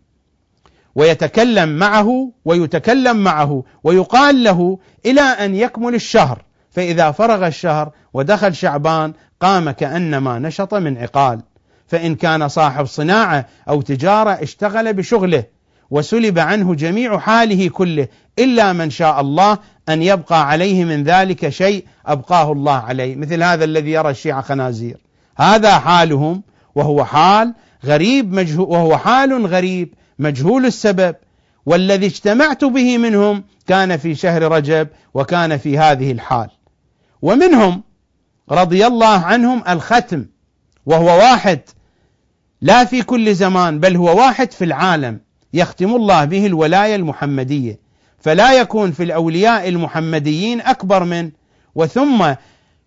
ويتكلم معه ويتكلم معه ويقال له إلى أن يكمل الشهر، فإذا فرغ الشهر ودخل شعبان قام كأنما نشط من عقال، فإن كان صاحب صناعة أو تجارة اشتغل بشغله وسلب عنه جميع حاله كله، إلا من شاء الله أن يبقى عليه من ذلك شيء أبقاه الله عليه، مثل هذا الذي يرى الشيعة خنازير، هذا حالهم، وهو حال غريب مجهول السبب، والذي اجتمعت به منهم كان في شهر رجب وكان في هذه الحال. ومنهم رضي الله عنهم الختم، وهو واحد لا في كل زمان، بل هو واحد في العالم، يختم الله به الولاية المحمدية، فلا يكون في الأولياء المحمديين أكبر منه. وثم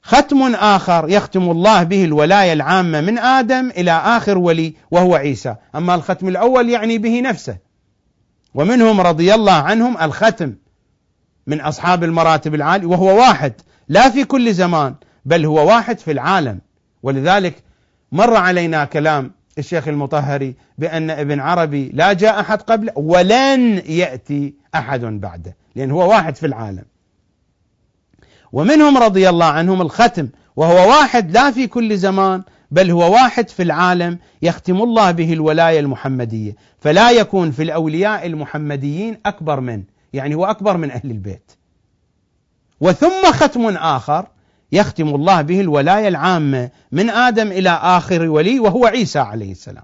ختم آخر يختم الله به الولاية العامة من آدم إلى آخر ولي وهو عيسى، أما الختم الأول يعني به نفسه. ومنهم رضي الله عنهم الختم من أصحاب المراتب العالية، وهو واحد لا في كل زمان، بل هو واحد في العالم. ولذلك مر علينا كلام الشيخ المطهري بأن ابن عربي لا جاء أحد قبله ولن يأتي أحد بعده، لأن هو واحد في العالم. ومنهم رضي الله عنهم الختم، وهو واحد لا في كل زمان، بل هو واحد في العالم، يختم الله به الولاية المحمدية، فلا يكون في الأولياء المحمديين أكبر منه، يعني هو أكبر من أهل البيت. وثم ختم آخر يختم الله به الولاية العامة من آدم إلى آخر ولي وهو عيسى عليه السلام،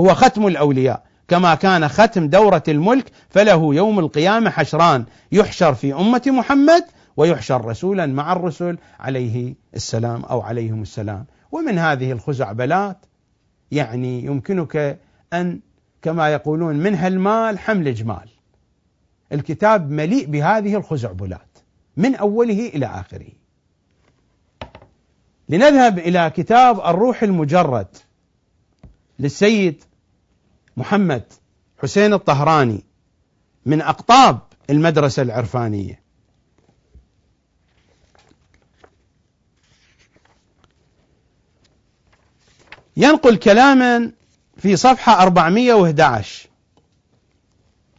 هو ختم الأولياء. كما كان ختم دورة الملك فله يوم القيامة حشران، يحشر في أمة محمد ويحشر رسولا مع الرسل عليه السلام أو عليهم السلام. ومن هذه الخزعبلات يعني يمكنك أن كما يقولون من هالمال حمل جمال، الكتاب مليء بهذه الخزعبلات من أوله إلى آخره. لنذهب إلى كتاب الروح المجرد للسيد محمد حسين الطهراني من أقطاب المدرسة العرفانية. ينقل كلاما في صفحة 411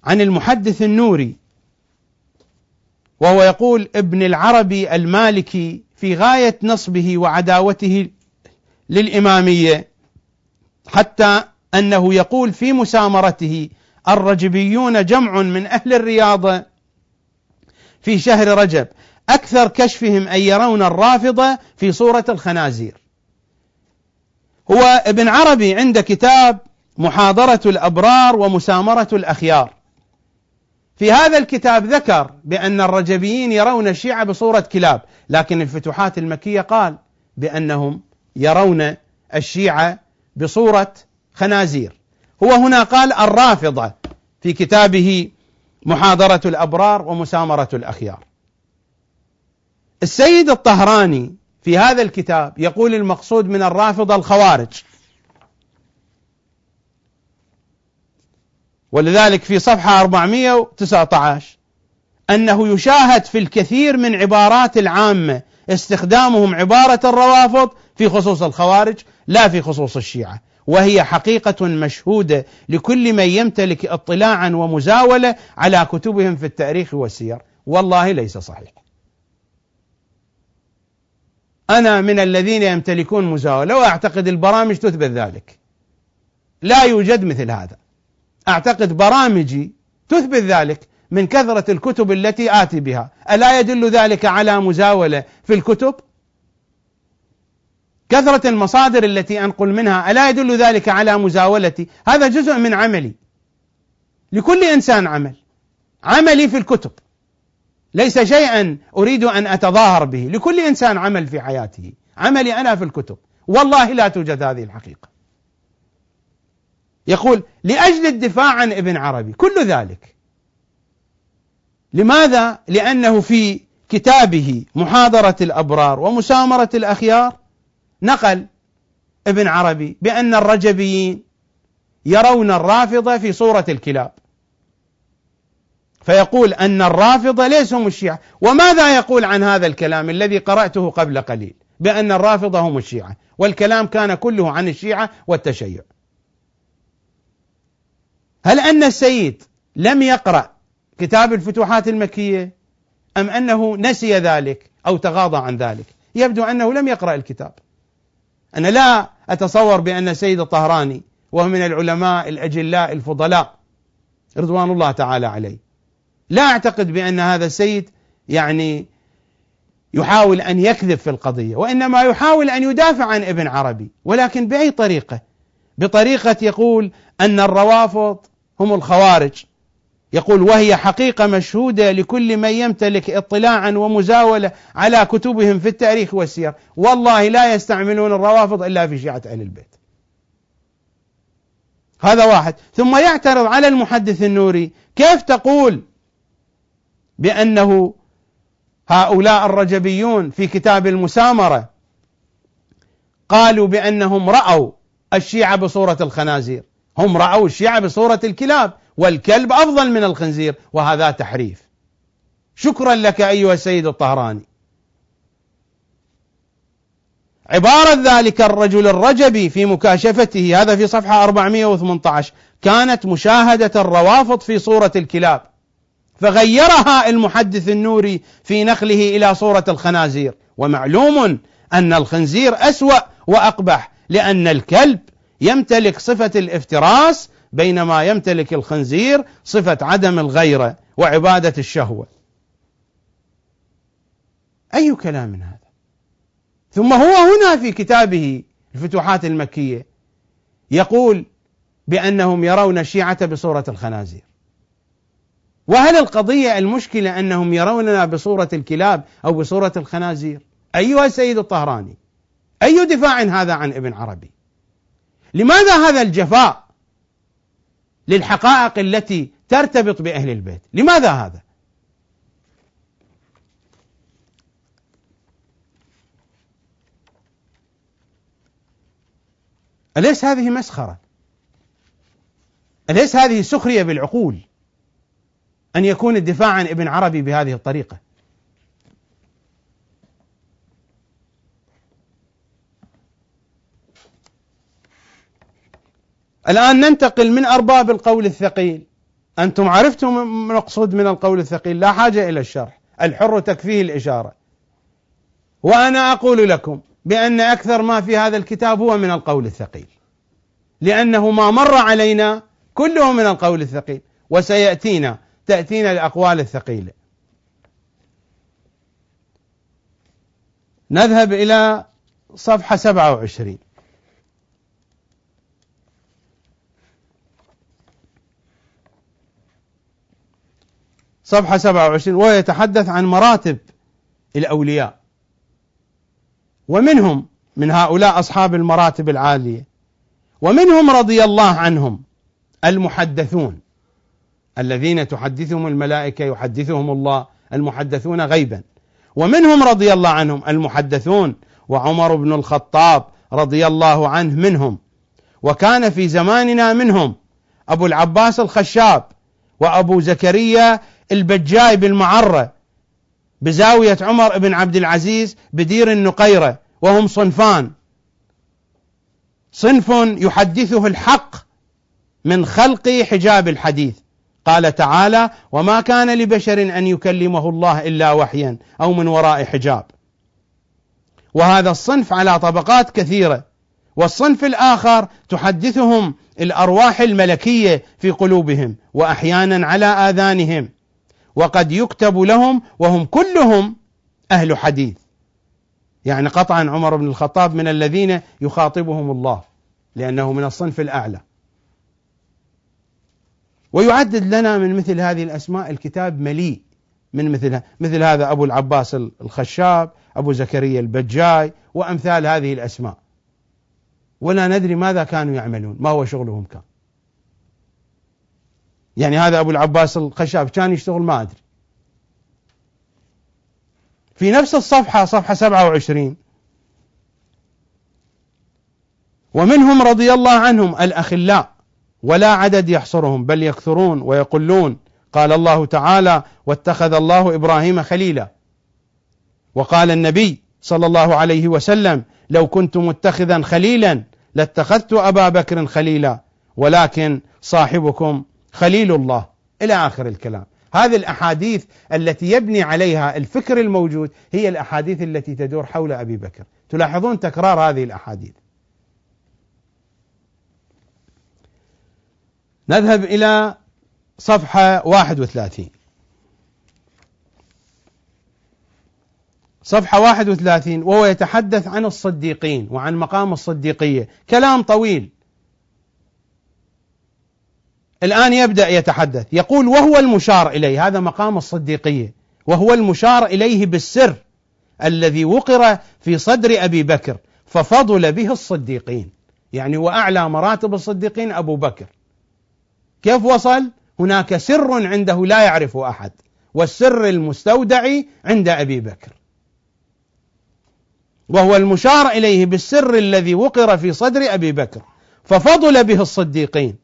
عن المحدث النوري، وهو يقول ابن العربي المالكي في غاية نصبه وعداوته للإمامية، حتى أنه يقول في مسامرته: الرجبيون جمع من أهل الرياضة في شهر رجب أكثر كشفهم أن يرون الرافضة في صورة الخنازير. هو ابن عربي عند كتاب محاضرة الأبرار ومسامرة الأخيار، في هذا الكتاب ذكر بأن الرجبيين يرون الشيعة بصورة كلاب، لكن الفتوحات المكية قال بأنهم يرون الشيعة بصورة خنازير. هو هنا قال الرافضة في كتابه محاضرة الأبرار ومسامرة الأخيار. السيد الطهراني في هذا الكتاب يقول المقصود من الرافضة الخوارج، ولذلك في صفحة 419 أنه يشاهد في الكثير من عبارات العامة استخدامهم عبارة الروافض في خصوص الخوارج لا في خصوص الشيعة، وهي حقيقة مشهودة لكل من يمتلك اطلاعا ومزاولة على كتبهم في التاريخ والسير. والله ليس صحيح. أنا من الذين يمتلكون مزاولة وأعتقد البرامج تثبت ذلك، لا يوجد مثل هذا، أعتقد برامجي تثبت ذلك من كثرة الكتب التي آتي بها. ألا يدل ذلك على مزاولة في الكتب؟ كثرة المصادر التي أنقل منها ألا يدل ذلك على مزاولتي؟ هذا جزء من عملي، لكل إنسان عمل، عملي في الكتب ليس شيئا أريد أن أتظاهر به، لكل إنسان عمل في حياته، عملي أنا في الكتب. والله لا توجد هذه الحقيقة. يقول لأجل الدفاع عن ابن عربي كل ذلك، لماذا؟ لأنه في كتابه محاضرة الأبرار ومسامرة الأخيار نقل ابن عربي بأن الرجبيين يرون الرافضة في صورة الكلاب، فيقول أن الرافضة ليس هم الشيعة. وماذا يقول عن هذا الكلام الذي قرأته قبل قليل بأن الرافضة هم الشيعة، والكلام كان كله عن الشيعة والتشيع؟ هل أن السيد لم يقرأ كتاب الفتوحات المكية أم أنه نسي ذلك أو تغاضى عن ذلك؟ يبدو أنه لم يقرأ الكتاب. أنا لا أتصور بأن السيد الطهراني وهو من العلماء الأجلاء الفضلاء رضوان الله تعالى عليه، لا أعتقد بأن هذا السيد يعني يحاول أن يكذب في القضية، وإنما يحاول أن يدافع عن ابن عربي، ولكن بأي طريقة؟ بطريقة يقول أن الروافض هم الخوارج، يقول وهي حقيقة مشهودة لكل من يمتلك اطلاعا ومزاولة على كتبهم في التاريخ والسير، والله لا يستعملون الروافض إلا في شيعة أهل البيت. هذا واحد. ثم يعترض على المحدث النوري، كيف تقول بأنه هؤلاء الرجبيون في كتاب المسامرة قالوا بأنهم رأوا الشيعة بصورة الخنازير، هم رأوا الشيعة بصورة الكلاب، والكلب أفضل من الخنزير، وهذا تحريف. شكرا لك أيها السيد الطهراني. عبارة ذلك الرجل الرجبي في مكاشفته، هذا في صفحة 418، كانت مشاهدة الروافض في صورة الكلاب، فغيرها المحدث النوري في نقله إلى صورة الخنازير، ومعلوم أن الخنزير أسوأ وأقبح، لأن الكلب يمتلك صفة الافتراس بينما يمتلك الخنزير صفة عدم الغيرة وعبادة الشهوة. أي كلام من هذا؟ ثم هو هنا في كتابه الفتوحات المكية يقول بأنهم يرون الشيعة بصورة الخنازير. وهل القضية المشكلة أنهم يروننا بصورة الكلاب أو بصورة الخنازير؟ أيها السيد الطهراني، أي دفاع هذا عن ابن عربي؟ لماذا هذا الجفاء للحقائق التي ترتبط بأهل البيت؟ لماذا هذا؟ أليس هذه مسخرة؟ أليس هذه سخرية بالعقول أن يكون الدفاع عن ابن عربي بهذه الطريقة؟ الآن ننتقل من أرباب القول الثقيل. أنتم عرفتم المقصود من القول الثقيل، لا حاجة إلى الشرح، الحر تكفيه الإشارة. وأنا أقول لكم بأن أكثر ما في هذا الكتاب هو من القول الثقيل، لأنه ما مر علينا كله من القول الثقيل، وسيأتينا الأقوال الثقيلة. نذهب إلى صفحة 27. صفحة 27 ويتحدث عن مراتب الأولياء، ومنهم من هؤلاء أصحاب المراتب العالية، ومنهم رضي الله عنهم المحدثون الذين تحدثهم الملائكة يحدثهم الله، المحدثون غيبا، ومنهم رضي الله عنهم المحدثون، وعمر بن الخطاب رضي الله عنه منهم، وكان في زماننا منهم أبو العباس الخشاب وأبو زكريا البجاي بالمعرة بزاوية عمر بن عبد العزيز بدير النقيرة، وهم صنفان، صنف يحدثه الحق من خلق حجاب الحديث، قال تعالى وما كان لبشر أن يكلمه الله إلا وحيا أو من وراء حجاب، وهذا الصنف على طبقات كثيرة، والصنف الآخر تحدثهم الأرواح الملكية في قلوبهم وأحيانا على آذانهم، وقد يكتب لهم، وهم كلهم أهل حديث، يعني قطعا عمر بن الخطاب من الذين يخاطبهم الله لأنه من الصنف الأعلى. ويعدد لنا من مثل هذه الأسماء، الكتاب مليء من مثل هذا أبو العباس الخشاب، أبو زكريا البجاي، وأمثال هذه الأسماء، ولا ندري ماذا كانوا يعملون، ما هو شغلهم كان. يعني هذا أبو العباس الخشاب كان يشتغل، ما أدري. في نفس الصفحة، صفحة 27، ومنهم رضي الله عنهم الأخلاء، ولا عدد يحصرهم بل يكثرون ويقلون. قال الله تعالى: واتخذ الله إبراهيم خليلا. وقال النبي صلى الله عليه وسلم: لو كنت متخذا خليلا لاتخذت أبا بكر خليلا ولكن صاحبكم خليل الله، إلى آخر الكلام. هذه الأحاديث التي يبني عليها الفكر الموجود هي الأحاديث التي تدور حول أبي بكر. تلاحظون تكرار هذه الأحاديث. نذهب إلى صفحة 31. صفحة 31 وهو يتحدث عن الصديقين وعن مقام الصديقية، كلام طويل. الآن يبدأ يتحدث، يقول: وهو المشار إليه، هذا مقام الصديقية، وهو المشار إليه بالسر الذي وقر في صدر أبي بكر ففضل به الصديقين. يعني وأعلى مراتب الصديقين أبو بكر. كيف وصل؟ هناك سر عنده لا يعرفه أحد، والسر المستودع عند أبي بكر. وهو المشار إليه بالسر الذي وقر في صدر أبي بكر ففضل به الصديقين،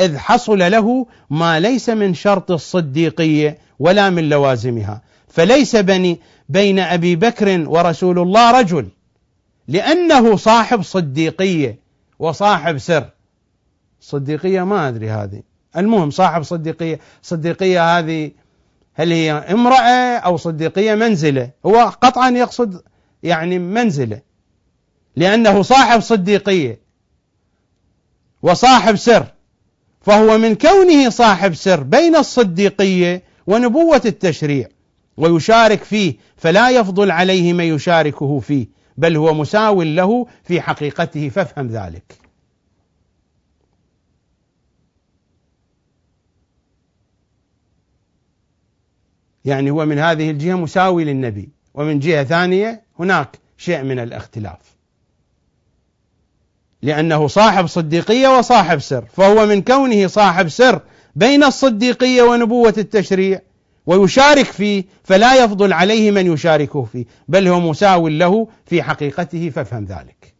إذ حصل له ما ليس من شرط الصديقية ولا من لوازمها، فليس بين أبي بكر ورسول الله رجل، لأنه صاحب صديقية وصاحب سر. صديقية ما أدري هذه، المهم صاحب صديقية. صديقية هذه هل هي امرأة أو صديقية منزلة؟ هو قطعا يقصد يعني منزلة، لأنه صاحب صديقية وصاحب سر، فهو من كونه صاحب سر بين الصديقية ونبوة التشريع ويشارك فيه، فلا يفضل عليه ما يشاركه فيه، بل هو مساو له في حقيقته، فافهم ذلك. يعني هو من هذه الجهة مساوي للنبي، ومن جهة ثانية هناك شيء من الاختلاف، لأنه صاحب صديقية وصاحب سر، فهو من كونه صاحب سر بين الصديقية ونبوة التشريع ويشارك فيه، فلا يفضل عليه من يشاركه فيه، بل هو مساو له في حقيقته، فافهم ذلك.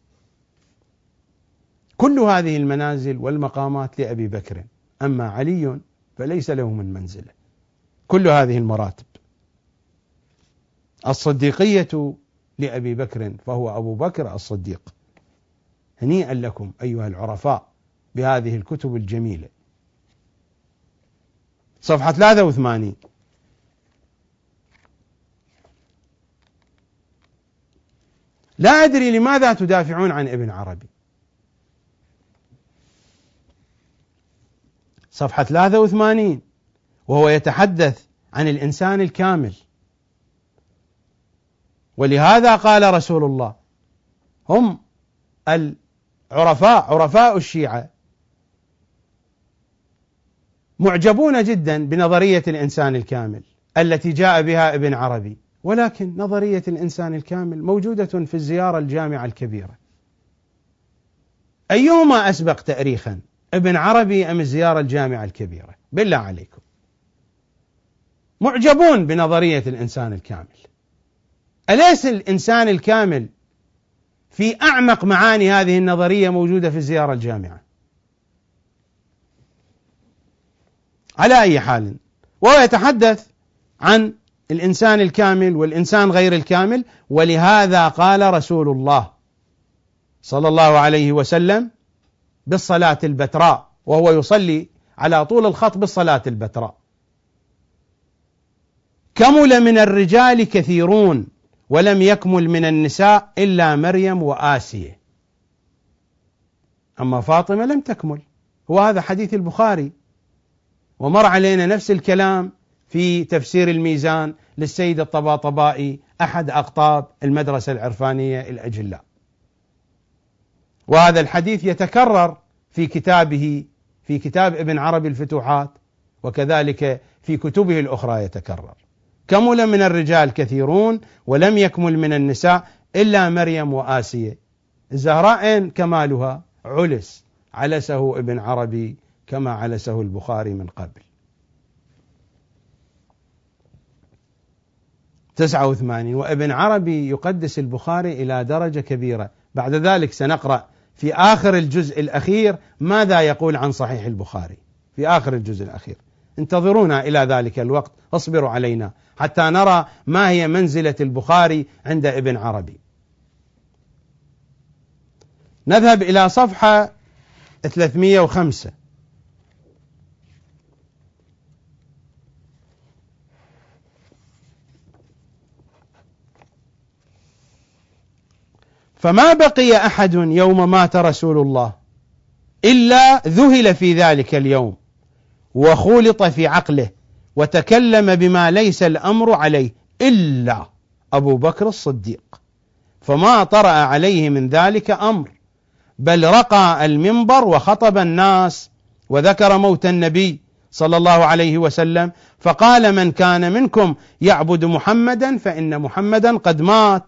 كل هذه المنازل والمقامات لأبي بكر، أما علي فليس له من منزله. كل هذه المراتب، الصديقية لأبي بكر، فهو أبو بكر الصديق. هنيئا لكم أيها العرفاء بهذه الكتب الجميلة. صفحة 83. لا أدري لماذا تدافعون عن ابن عربي. صفحة 83 وهو يتحدث عن الإنسان الكامل. ولهذا قال رسول الله، هم العرفاء، عرفاء الشيعة، معجبون جدا بنظرية الإنسان الكامل التي جاء بها ابن عربي، ولكن نظرية الإنسان الكامل موجودة في الزيارة الجامعة الكبيرة. أيهما أسبق تأريخا، ابن عربي أم الزيارة الجامعة الكبيرة؟ بالله عليكم. معجبون بنظرية الإنسان الكامل. أليس الإنسان الكامل في أعمق معاني هذه النظرية موجودة في الزيارة الجامعة؟ على أي حال، وهو يتحدث عن الإنسان الكامل والإنسان غير الكامل. ولهذا قال رسول الله صلى الله عليه وسلم بالصلاة البتراء، وهو يصلي على طول الخط بالصلاة البتراء: كمل من الرجال كثيرون ولم يكمل من النساء إلا مريم وآسية، أما فاطمة لم تكمل. وهذا حديث البخاري، ومر علينا نفس الكلام في تفسير الميزان للسيد الطباطبائي، أحد أقطاب المدرسة العرفانية الأجلاء. وهذا الحديث يتكرر في كتابه، في كتاب ابن عربي الفتوحات، وكذلك في كتبه الأخرى يتكرر: كمل من الرجال كثيرون ولم يكمل من النساء إلا مريم وآسية. الزهراء كمالها علس، علسه ابن عربي كما علسه البخاري من قبل. 89 وابن عربي يقدس البخاري إلى درجة كبيرة. بعد ذلك سنقرأ في آخر الجزء الأخير ماذا يقول عن صحيح البخاري في آخر الجزء الأخير. انتظرونا إلى ذلك الوقت، اصبروا علينا حتى نرى ما هي منزلة البخاري عند ابن عربي. نذهب إلى صفحة 305. فما بقي أحد يوم مات رسول الله إلا ذهل في ذلك اليوم وخلط في عقله وتكلم بما ليس الأمر عليه إلا أبو بكر الصديق، فما طرأ عليه من ذلك أمر، بل رقى المنبر وخطب الناس وذكر موت النبي صلى الله عليه وسلم، فقال: من كان منكم يعبد محمدا فإن محمدا قد مات،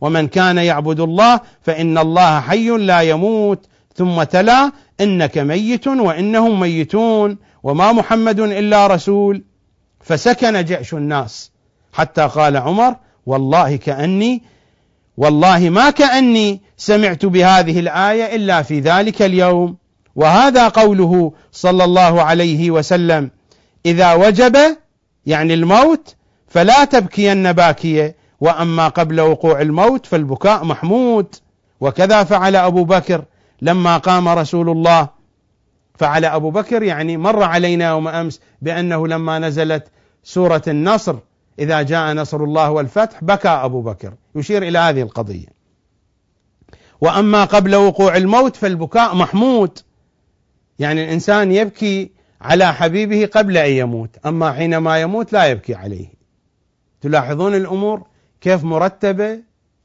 ومن كان يعبد الله فإن الله حي لا يموت، ثم تلا: إنك ميت وإنهم ميتون وما محمد إلا رسول. فسكن جأش الناس حتى قال عمر: والله ما كأني سمعت بهذه الآية إلا في ذلك اليوم. وهذا قوله صلى الله عليه وسلم: إذا وجب، يعني الموت، فلا تبكين باكية، وأما قبل وقوع الموت فالبكاء محمود. وكذا فعل أبو بكر لما قام رسول الله. فعل أبو بكر، يعني مر علينا يوم أمس بأنه لما نزلت سورة النصر: إذا جاء نصر الله والفتح، بكى أبو بكر، يشير إلى هذه القضية. وأما قبل وقوع الموت فالبكاء محمود، يعني الإنسان يبكي على حبيبه قبل أن يموت، أما حينما يموت لا يبكي عليه. تلاحظون الأمور كيف مرتبة؟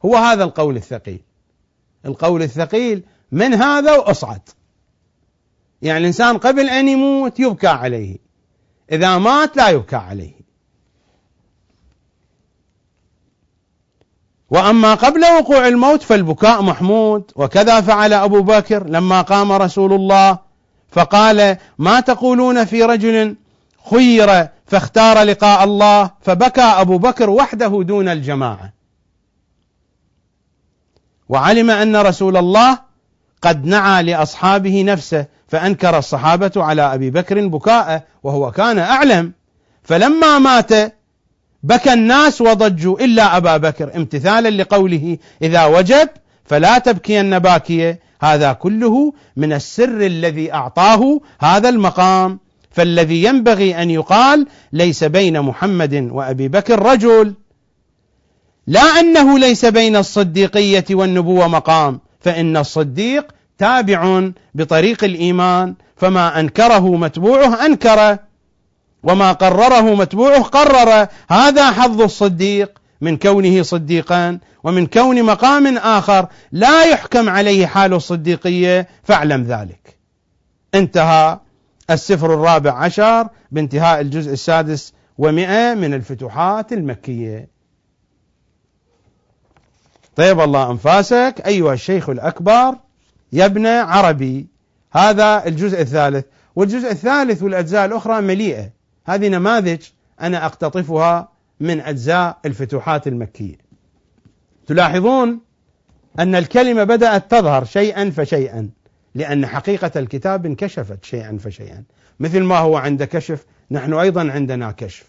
هو هذا القول الثقيل. القول الثقيل من هذا وأصعد، يعني الإنسان قبل أن يموت يبكى عليه، إذا مات لا يبكى عليه. وأما قبل وقوع الموت فالبكاء محمود. وكذا فعل أبو بكر لما قام رسول الله فقال: ما تقولون في رجل خير فاختار لقاء الله؟ فبكى أبو بكر وحده دون الجماعة، وعلم أن رسول الله قد نعى لأصحابه نفسه، فأنكر الصحابة على أبي بكر بكاءه وهو كان أعلم. فلما مات بكى الناس وضجوا إلا أبا بكر، امتثالا لقوله: إذا وجب فلا تبكين باكية. هذا كله من السر الذي أعطاه هذا المقام. فالذي ينبغي أن يقال: ليس بين محمد وأبي بكر رجل، لا أنه ليس بين الصديقية والنبوة مقام، فإن الصديق تابع بطريق الإيمان، فما أنكره متبوعه أنكره، وما قرره متبوعه قرر. هذا حظ الصديق من كونه صديقا ومن كون مقام آخر لا يحكم عليه حال الصديقية، فاعلم ذلك. انتهى السفر 14 بانتهاء 600 من الفتوحات المكية. طيب الله أنفاسك أيها الشيخ الأكبر يا ابن عربي. هذا 3. والجزء 3 والأجزاء الأخرى مليئة. هذه نماذج أنا أقتطفها من أجزاء الفتوحات المكية. تلاحظون أن الكلمة بدأت تظهر شيئا فشيئا، لأن حقيقة الكتاب انكشفت شيئا فشيئا. مثل ما هو عند كشف، نحن أيضا عندنا كشف.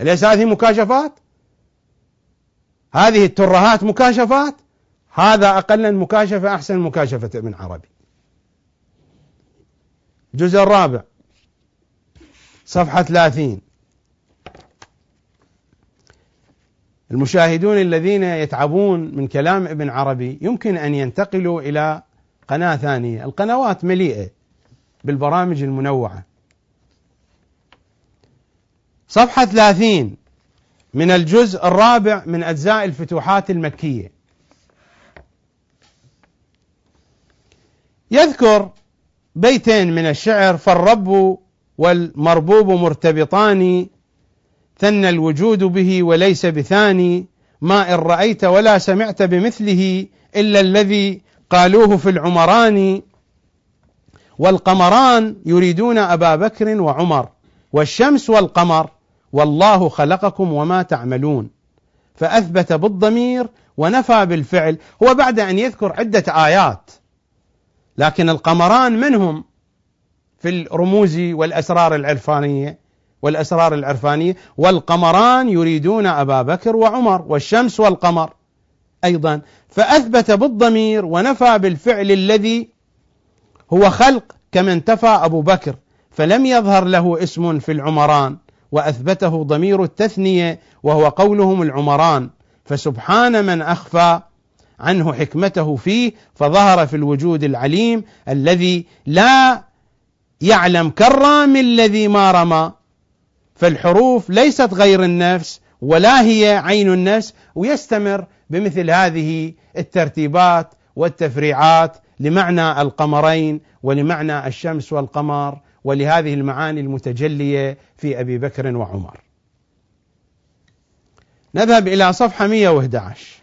أليس هذه مكاشفات؟ هذه الترهات مكاشفات. هذا أقل مكاشفة أحسن مكاشفة ابن عربي. 4 صفحة 30. المشاهدون الذين يتعبون من كلام ابن عربي يمكن أن ينتقلوا إلى قناة ثانية. القنوات مليئة بالبرامج المنوعة. صفحة 30 من 4 من أجزاء الفتوحات المكية. يذكر بيتين من الشعر: فالرب والمربوب مرتبطان، ثنى الوجود به وليس بثاني، ما إن رأيت ولا سمعت بمثله إلا الذي قالوه في العمران. والقمران يريدون أبا بكر وعمر، والشمس والقمر، والله خلقكم وما تعملون. فأثبت بالضمير ونفى بالفعل. هو بعد أن يذكر عدة آيات لكن القمران منهم في الرموز والأسرار العرفانية والقمران يريدون أبا بكر وعمر، والشمس والقمر أيضا. فأثبت بالضمير ونفى بالفعل الذي هو خلق، كمن تفى أبو بكر فلم يظهر له اسم في العمران، وأثبته ضمير التثنية وهو قولهم العمران، فسبحان من أخفى عنه حكمته فيه فظهر في الوجود العليم الذي لا يعلم كالرامي الذي ما رمى. فالحروف ليست غير النفس ولا هي عين النفس. ويستمر بمثل هذه الترتيبات والتفريعات لمعنى القمرين ولمعنى الشمس والقمر، ولهذه المعاني المتجلية في أبي بكر وعمر. نذهب إلى صفحة 111.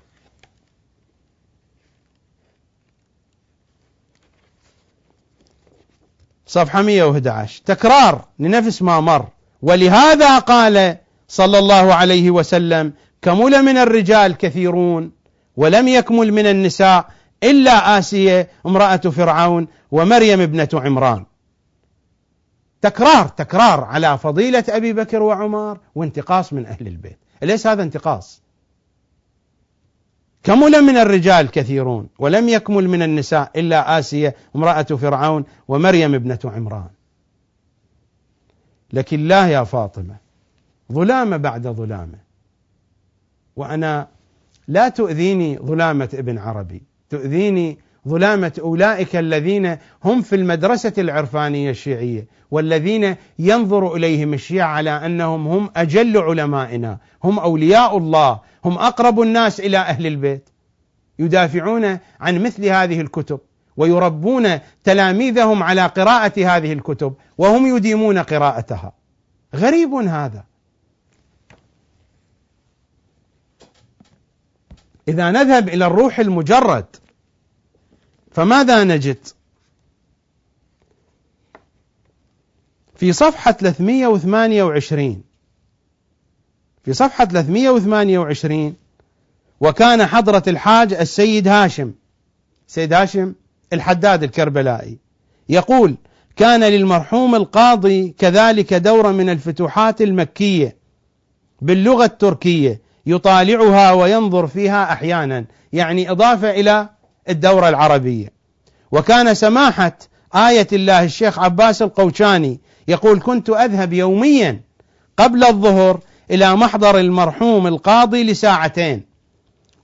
صفحة 111 تكرار لنفس ما مر. ولهذا قال صلى الله عليه وسلم: كمل من الرجال كثيرون ولم يكمل من النساء إلا آسية امرأة فرعون ومريم بنت عمران. تكرار على فضيلة أبي بكر وعمر وانتقاص من أهل البيت. أليس هذا انتقاص؟ كمل من الرجال كثيرون ولم يكمل من النساء إلا آسية امرأة فرعون ومريم ابنة عمران. لكن لا يا فاطمة، ظلامة بعد ظلامة، وأنا لا تؤذيني ظلامة ابن عربي، تؤذيني ظلامة أولئك الذين هم في المدرسة العرفانية الشيعية، والذين ينظر إليهم الشيعة على أنهم هم أجل علمائنا، هم أولياء الله، هم أقرب الناس إلى أهل البيت، يدافعون عن مثل هذه الكتب ويربون تلاميذهم على قراءة هذه الكتب وهم يديمون قراءتها. غريب هذا. إذا نذهب إلى الروح المجرد فماذا نجد؟ في صفحة 328 وكان حضرة الحاج السيد هاشم الحداد الكربلائي يقول: كان للمرحوم القاضي كذلك دورة من الفتوحات المكية باللغة التركية يطالعها وينظر فيها أحيانا، يعني إضافة إلى الدورة العربية. وكان سماحة آية الله الشيخ عباس القوشاني يقول: كنت أذهب يوميا قبل الظهر إلى محضر المرحوم القاضي لساعتين،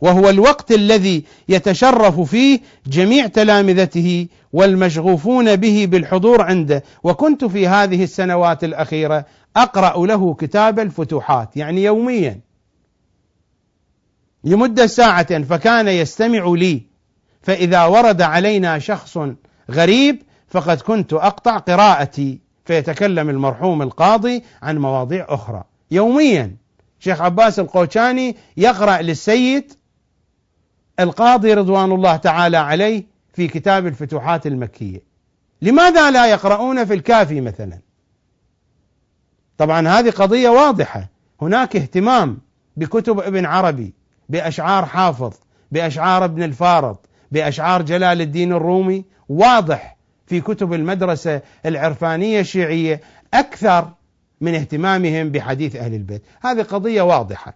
وهو الوقت الذي يتشرف فيه جميع تلامذته والمشغوفون به بالحضور عنده، وكنت في هذه السنوات الأخيرة أقرأ له كتاب الفتوحات، يعني يوميا لمدة ساعة، فكان يستمع لي، فإذا ورد علينا شخص غريب فقد كنت أقطع قراءتي فيتكلم المرحوم القاضي عن مواضيع أخرى. يوميا شيخ عباس القوشاني يقرأ للسيد القاضي رضوان الله تعالى عليه في كتاب الفتوحات المكية. لماذا لا يقرؤون في الكافي مثلا؟ طبعا هذه قضية واضحة، هناك اهتمام بكتب ابن عربي، بأشعار حافظ، بأشعار ابن الفارض، بأشعار جلال الدين الرومي، واضح في كتب المدرسة العرفانية الشيعية أكثر من اهتمامهم بحديث أهل البيت. هذه قضية واضحة.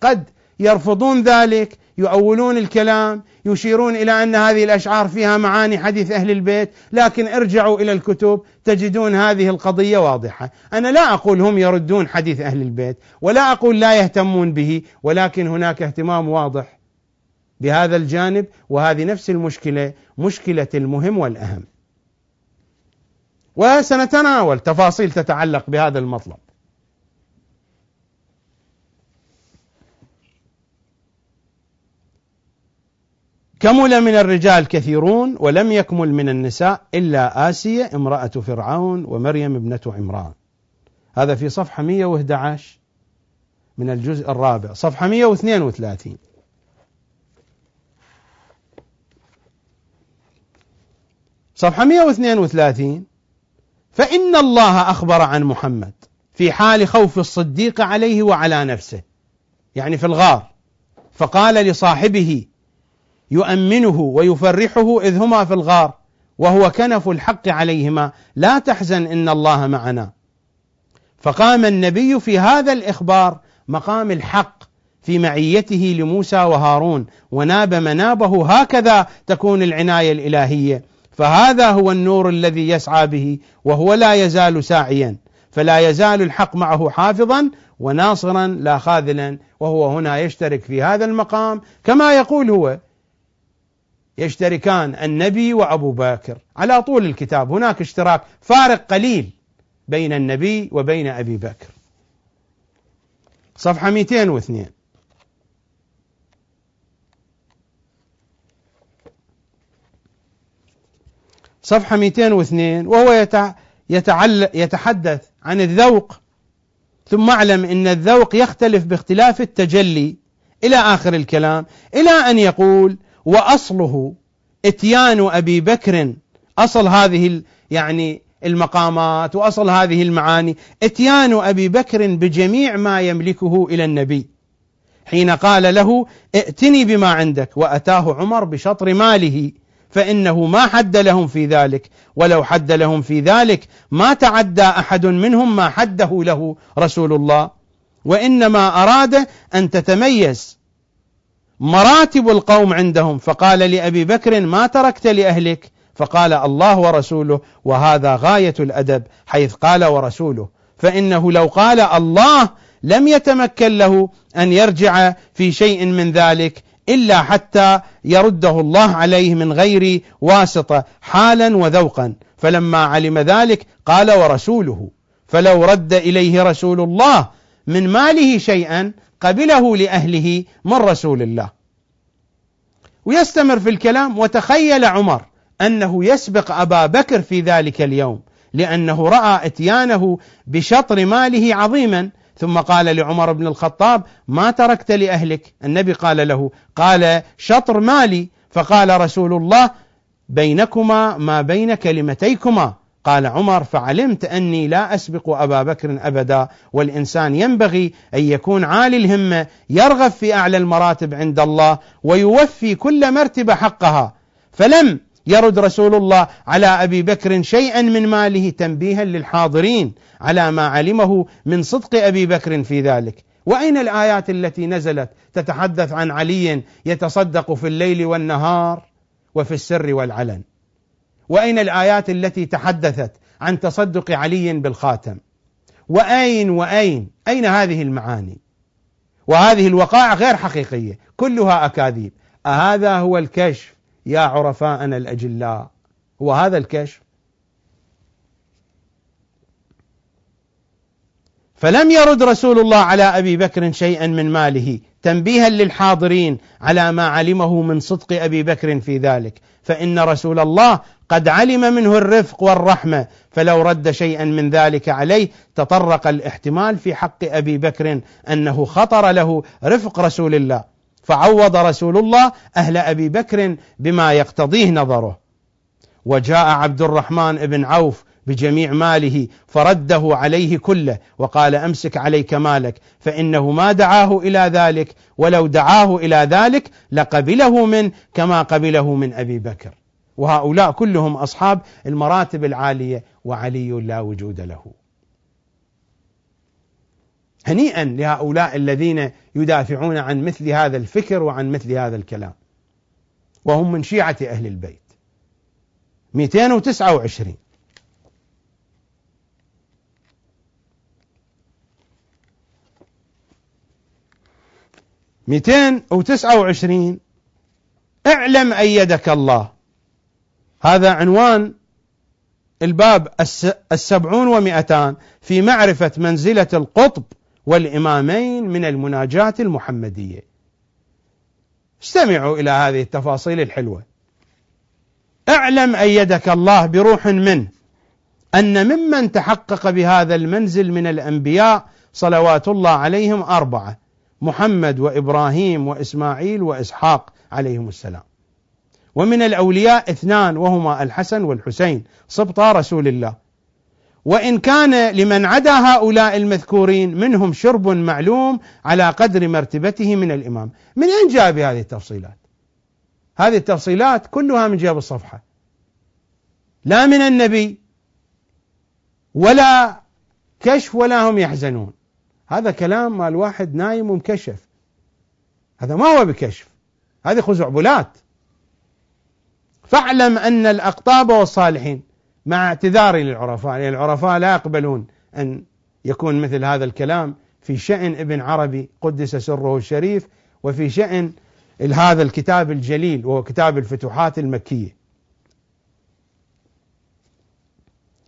قد يرفضون ذلك، يؤولون الكلام، يشيرون إلى أن هذه الأشعار فيها معاني حديث أهل البيت، لكن ارجعوا إلى الكتب تجدون هذه القضية واضحة. أنا لا أقول هم يردون حديث أهل البيت، ولا أقول لا يهتمون به، ولكن هناك اهتمام واضح بهذا الجانب، وهذه نفس المشكلة، مشكلة المهم والأهم. وسنتناول تفاصيل تتعلق بهذا المطلب. كمل من الرجال كثيرون ولم يكمل من النساء إلا آسية امرأة فرعون ومريم ابنة عمران. هذا في صفحة 111 من الجزء الرابع. صفحة 132 فإن الله أخبر عن محمد في حال خوف الصديق عليه وعلى نفسه، يعني في الغار، فقال لصاحبه يؤمنه ويفرحه إذ هما في الغار: وهو كنف الحق عليهما: لا تحزن إن الله معنا. فقام النبي في هذا الإخبار مقام الحق في معيته لموسى وهارون، وناب منابه. هكذا تكون العناية الإلهية، فهذا هو النور الذي يسعى به، وهو لا يزال ساعيا، فلا يزال الحق معه حافظا وناصرا لا خاذلا. وهو هنا يشترك في هذا المقام كما يقول هو، يشتركان النبي وأبو بكر على طول الكتاب، هناك اشتراك فارق قليل بين النبي وبين أبي بكر. صفحة 202. صفحة 202 وهو يتحدث عن الذوق: ثم اعلم أن الذوق يختلف باختلاف التجلي، إلى آخر الكلام، إلى أن يقول: وأصله إتيان أبي بكر. أصل هذه يعني المقامات وأصل هذه المعاني إتيان أبي بكر بجميع ما يملكه إلى النبي، حين قال له: ائتني بما عندك، وأتاه عمر بشطر ماله، فإنه ما حد لهم في ذلك، ولو حد لهم في ذلك ما تعدى أحد منهم ما حده له رسول الله، وإنما أراد أن تتميز مراتب القوم عندهم، فقال لأبي بكر: ما تركت لأهلك؟ فقال: الله ورسوله. وهذا غاية الأدب، حيث قال ورسوله، فإنه لو قال الله لم يتمكن له أن يرجع في شيء من ذلك إلا حتى يرده الله عليه من غير واسطة، حالا وذوقا. فلما علم ذلك قال ورسوله، فلو رد إليه رسول الله من ماله شيئا قبله لأهله من رسول الله. ويستمر في الكلام: وتخيل عمر أنه يسبق أبا بكر في ذلك اليوم، لأنه رأى إتيانه بشطر ماله عظيما. ثم قال لعمر بن الخطاب: ما تركت لأهلك؟ النبي قال له، قال: شطر مالي. فقال رسول الله: بينكما ما بين كلمتيكما. قال عمر: فعلمت أني لا أسبق أبا بكر أبدا. والإنسان ينبغي أن يكون عالي الهمة، يرغب في أعلى المراتب عند الله، ويوفي كل مرتبة حقها. فلم يرد رسول الله على أبي بكر شيئا من ماله، تنبيها للحاضرين على ما علمه من صدق أبي بكر في ذلك. وأين الآيات التي نزلت تتحدث عن علي يتصدق في الليل والنهار وفي السر والعلن؟ وأين الآيات التي تحدثت عن تصدق علي بالخاتم؟ أين هذه المعاني؟ وهذه الوقائع غير حقيقية، كلها أكاذيب. أهذا هو الكشف يا عرفاءنا الأجلاء؟ هو هذا الكشف؟ فلم يرد رسول الله على أبي بكر شيئا من ماله، تنبيها للحاضرين على ما علمه من صدق أبي بكر في ذلك، فإن رسول الله قد علم منه الرفق والرحمة، فلو رد شيئا من ذلك عليه تطرق الاحتمال في حق أبي بكر أنه خطر له رفق رسول الله، فعوض رسول الله أهل أبي بكر بما يقتضيه نظره. وجاء عبد الرحمن بن عوف بجميع ماله فرده عليه كله، وقال: أمسك عليك مالك، فإنه ما دعاه إلى ذلك، ولو دعاه إلى ذلك لقبله منه كما قبله من أبي بكر. وهؤلاء كلهم أصحاب المراتب العالية، وعلي لا وجود له. هنيئا لهؤلاء الذين يدافعون عن مثل هذا الفكر وعن مثل هذا الكلام، وهم من شيعة أهل البيت. 229. اعلم أيدك الله. هذا عنوان الباب 270 في معرفة منزلة القطب والإمامين من المناجاة المحمدية. استمعوا إلى هذه التفاصيل الحلوة. اعلم أيدك الله بروح منه أن ممن تحقق بهذا المنزل من الأنبياء صلوات الله عليهم 4: محمد وإبراهيم وإسماعيل وإسحاق عليهم السلام. ومن الأولياء 2 وهما الحسن والحسين سبطا رسول الله. وإن كان لمن عدا هؤلاء المذكورين منهم شرب معلوم على قدر مرتبته من الإمام. من أين جاء بهذه التفصيلات؟ هذه التفصيلات كلها من جيب الصفحة. لا من النبي ولا كشف ولا هم يحزنون. هذا كلام ما الواحد نايم ومكشف، هذا ما هو بكشف، هذه خزعبلات. فاعلم أن الأقطاب والصالحين، مع اعتذاري للعرفاء، يعني العرفاء لا يقبلون أن يكون مثل هذا الكلام في شأن ابن عربي قدس سره الشريف، وفي شأن هذا الكتاب الجليل وهو كتاب الفتوحات المكية.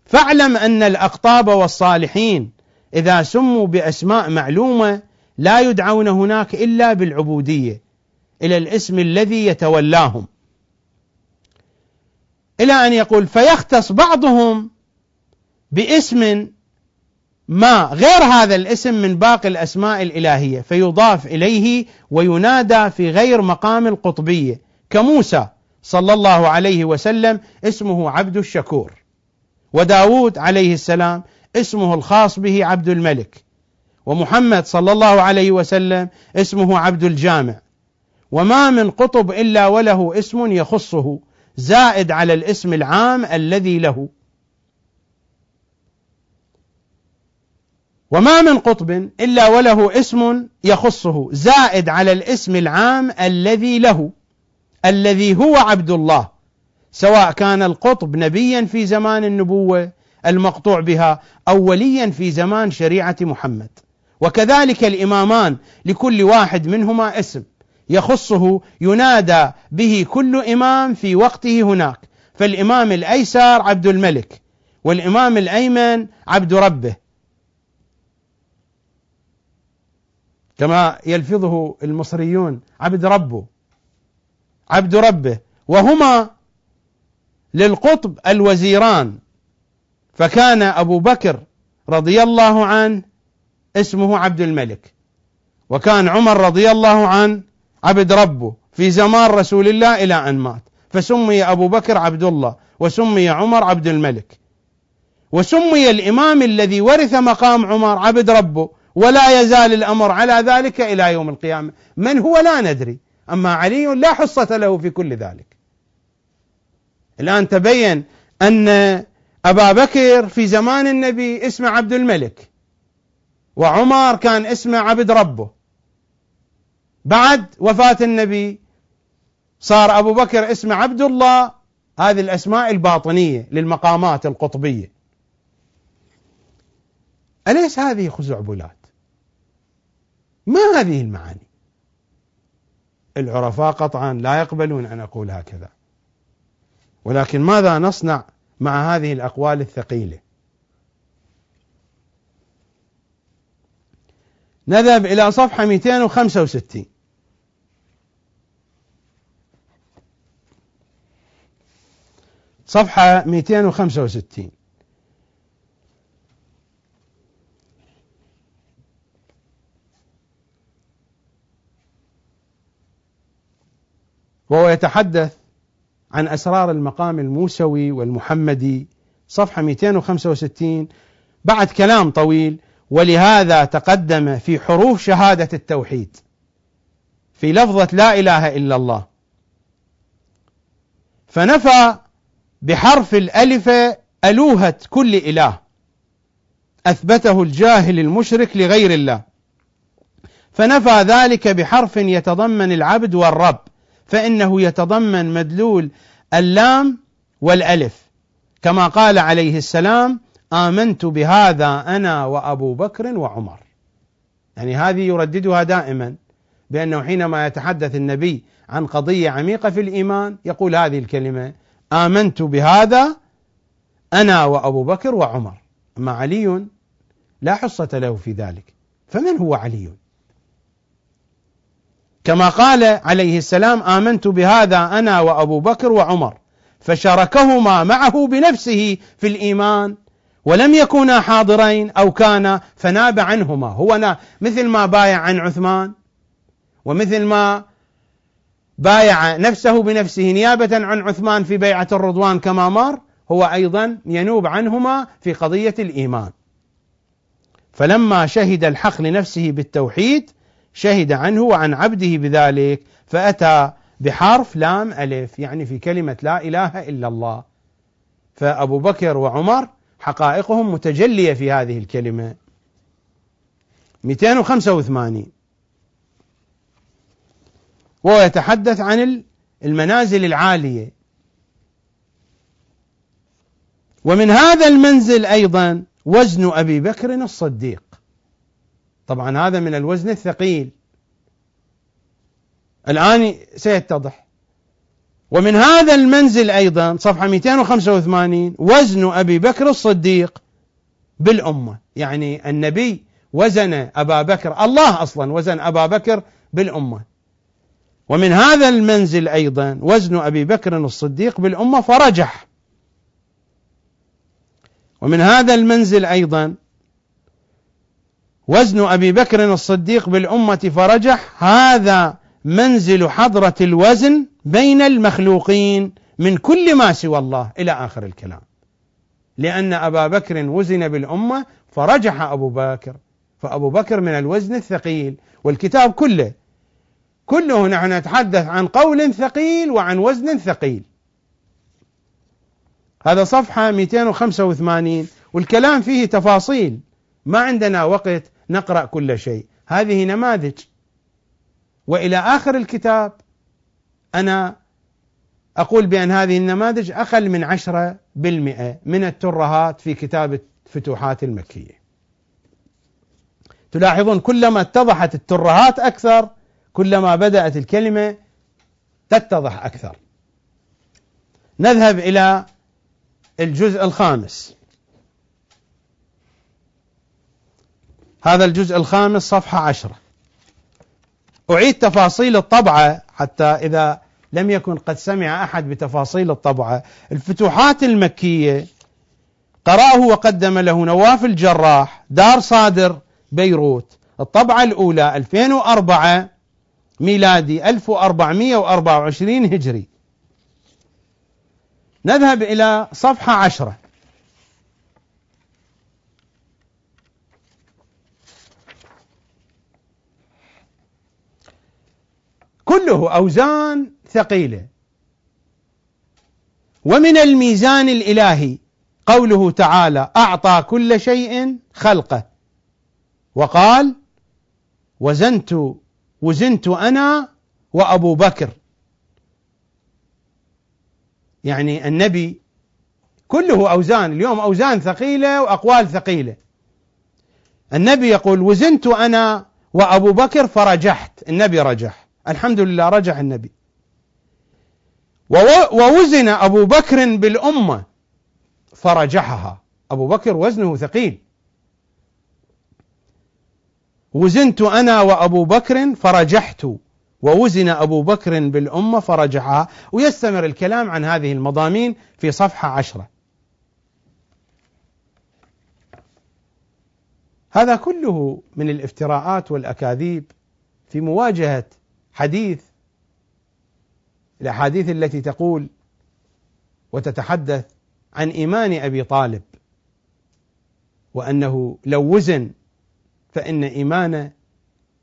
فاعلم أن الأقطاب والصالحين إذا سموا بأسماء معلومة لا يدعون هناك إلا بالعبودية إلى الاسم الذي يتولاهم، إلى أن يقول فيختص بعضهم باسم ما غير هذا الاسم من باقي الأسماء الإلهية فيضاف إليه وينادى في غير مقام القطبية، كموسى صلى الله عليه وسلم اسمه عبد الشكور، وداود عليه السلام اسمه الخاص به عبد الملك، ومحمد صلى الله عليه وسلم اسمه عبد الجامع، وما من قطب إلا وله اسم يخصه زائد على الاسم العام الذي له. وما من قطب إلا وله اسم يخصه زائد على الاسم العام الذي له، الذي هو عبد الله، سواء كان القطب نبيا في زمان النبوة المقطوع بها أو وليا في زمان شريعة محمد. وكذلك الإمامان لكل واحد منهما اسم يخصه ينادى به كل إمام في وقته هناك، فالإمام الأيسر عبد الملك، والإمام الأيمن عبد ربه، كما يلفظه المصريون عبد ربه، وهما للقطب الوزيران. فكان أبو بكر رضي الله عنه اسمه عبد الملك، وكان عمر رضي الله عنه عبد ربه في زمان رسول الله إلى أن مات، فسمي أبو بكر عبد الله، وسمي عمر عبد الملك، وسمي الإمام الذي ورث مقام عمر عبد ربه، ولا يزال الأمر على ذلك إلى يوم القيامة. من هو لا ندري، أما علي لا حصة له في كل ذلك. الآن تبين أن أبا بكر في زمان النبي اسمه عبد الملك، وعمر كان اسمه عبد ربه، بعد وفاة النبي صار أبو بكر اسمه عبد الله. هذه الأسماء الباطنية للمقامات القطبية. أليس هذه خزعبلات؟ ما هذه المعاني؟ العرفاء قطعا لا يقبلون أن أقول هكذا، ولكن ماذا نصنع مع هذه الأقوال الثقيلة؟ نذهب إلى صفحة 265. صفحة 265 وهو يتحدث عن أسرار المقام الموسوي والمحمدي. صفحة 265 بعد كلام طويل. ولهذا تقدم في حروف شهادة التوحيد في لفظة لا إله إلا الله، فنفى بحرف الألف ألوهة كل إله أثبته الجاهل المشرك لغير الله، فنفى ذلك بحرف يتضمن العبد والرب، فإنه يتضمن مدلول اللام والألف، كما قال عليه السلام آمنت بهذا أنا وأبو بكر وعمر. يعني هذه يرددها دائما، بأنه حينما يتحدث النبي عن قضية عميقة في الإيمان يقول هذه الكلمة آمنت بهذا أنا وأبو بكر وعمر. أما علي لا حصة له في ذلك، فمن هو علي؟ كما قال عليه السلام آمنت بهذا أنا وأبو بكر وعمر، فشاركهما معه بنفسه في الإيمان ولم يكونا حاضرين أو كانا فناب عنهما. هو مثل ما بايع عن عثمان، ومثل ما بايع نفسه بنفسه نيابة عن عثمان في بيعة الرضوان كما مر، هو أيضا ينوب عنهما في قضية الإيمان. فلما شهد الحق لنفسه بالتوحيد شهد عنه وعن عبده بذلك، فأتى بحرف لام ألف، يعني في كلمة لا إله إلا الله، فأبو بكر وعمر حقائقهم متجلية في هذه الكلمة. 285 وهو يتحدث عن المنازل العالية، ومن هذا المنزل أيضا وزن أبي بكر الصديق. طبعا هذا من الوزن الثقيل، الآن سيتضح. ومن هذا المنزل أيضا، صفحة 285، وزن أبي بكر الصديق بالأمة. يعني النبي وزن أبا بكر، الله أصلا وزن أبا بكر بالأمة. ومن هذا المنزل أيضا وزن أبي بكر الصديق بالأمة فرجح. ومن هذا المنزل أيضا وزن أبي بكر الصديق بالأمة فرجح، هذا منزل حضرة الوزن بين المخلوقين من كل ما سوى الله، إلى آخر الكلام. لأن أبا بكر وزن بالأمة فرجح أبو بكر، فأبو بكر من الوزن الثقيل. والكتاب كله نحن نتحدث عن قول ثقيل وعن وزن ثقيل. هذا صفحة 285، والكلام فيه تفاصيل، ما عندنا وقت نقرأ كل شيء، هذه نماذج. وإلى آخر الكتاب أنا أقول بأن هذه النماذج أقل من 10% من الترهات في كتاب الفتوحات المكية. تلاحظون كلما اتضحت الترهات أكثر، كلما بدأت الكلمة تتضح أكثر. نذهب إلى الجزء الخامس. هذا الجزء الخامس، صفحة 10. أعيد تفاصيل الطبعة حتى إذا لم يكن قد سمع أحد بتفاصيل الطبعة. الفتوحات المكية قرأه وقدم له نواف الجراح، دار صادر، بيروت. الطبعة الأولى 2004 ميلادي، 1424 هجري. نذهب إلى صفحة 10. كله أوزان ثقيلة. ومن الميزان الإلهي قوله تعالى: أعطى كل شيء خلقه، وقال: وزنت أنا وأبو بكر. يعني النبي كله أوزان، اليوم أوزان ثقيلة وأقوال ثقيلة. النبي يقول: وزنت أنا وأبو بكر فرجحت. النبي رجح، الحمد لله، رجح النبي. ووزن أبو بكر بالأمة فرجحها. أبو بكر وزنه ثقيل. وزنت أنا وأبو بكر فرجحت، ووزن أبو بكر بالأمة فرجحها. ويستمر الكلام عن هذه المضامين في صفحة 10. هذا كله من الافتراءات والأكاذيب في مواجهة الأحاديث التي تقول وتتحدث عن إيمان أبي طالب، وأنه لو وزن فإن إيمانه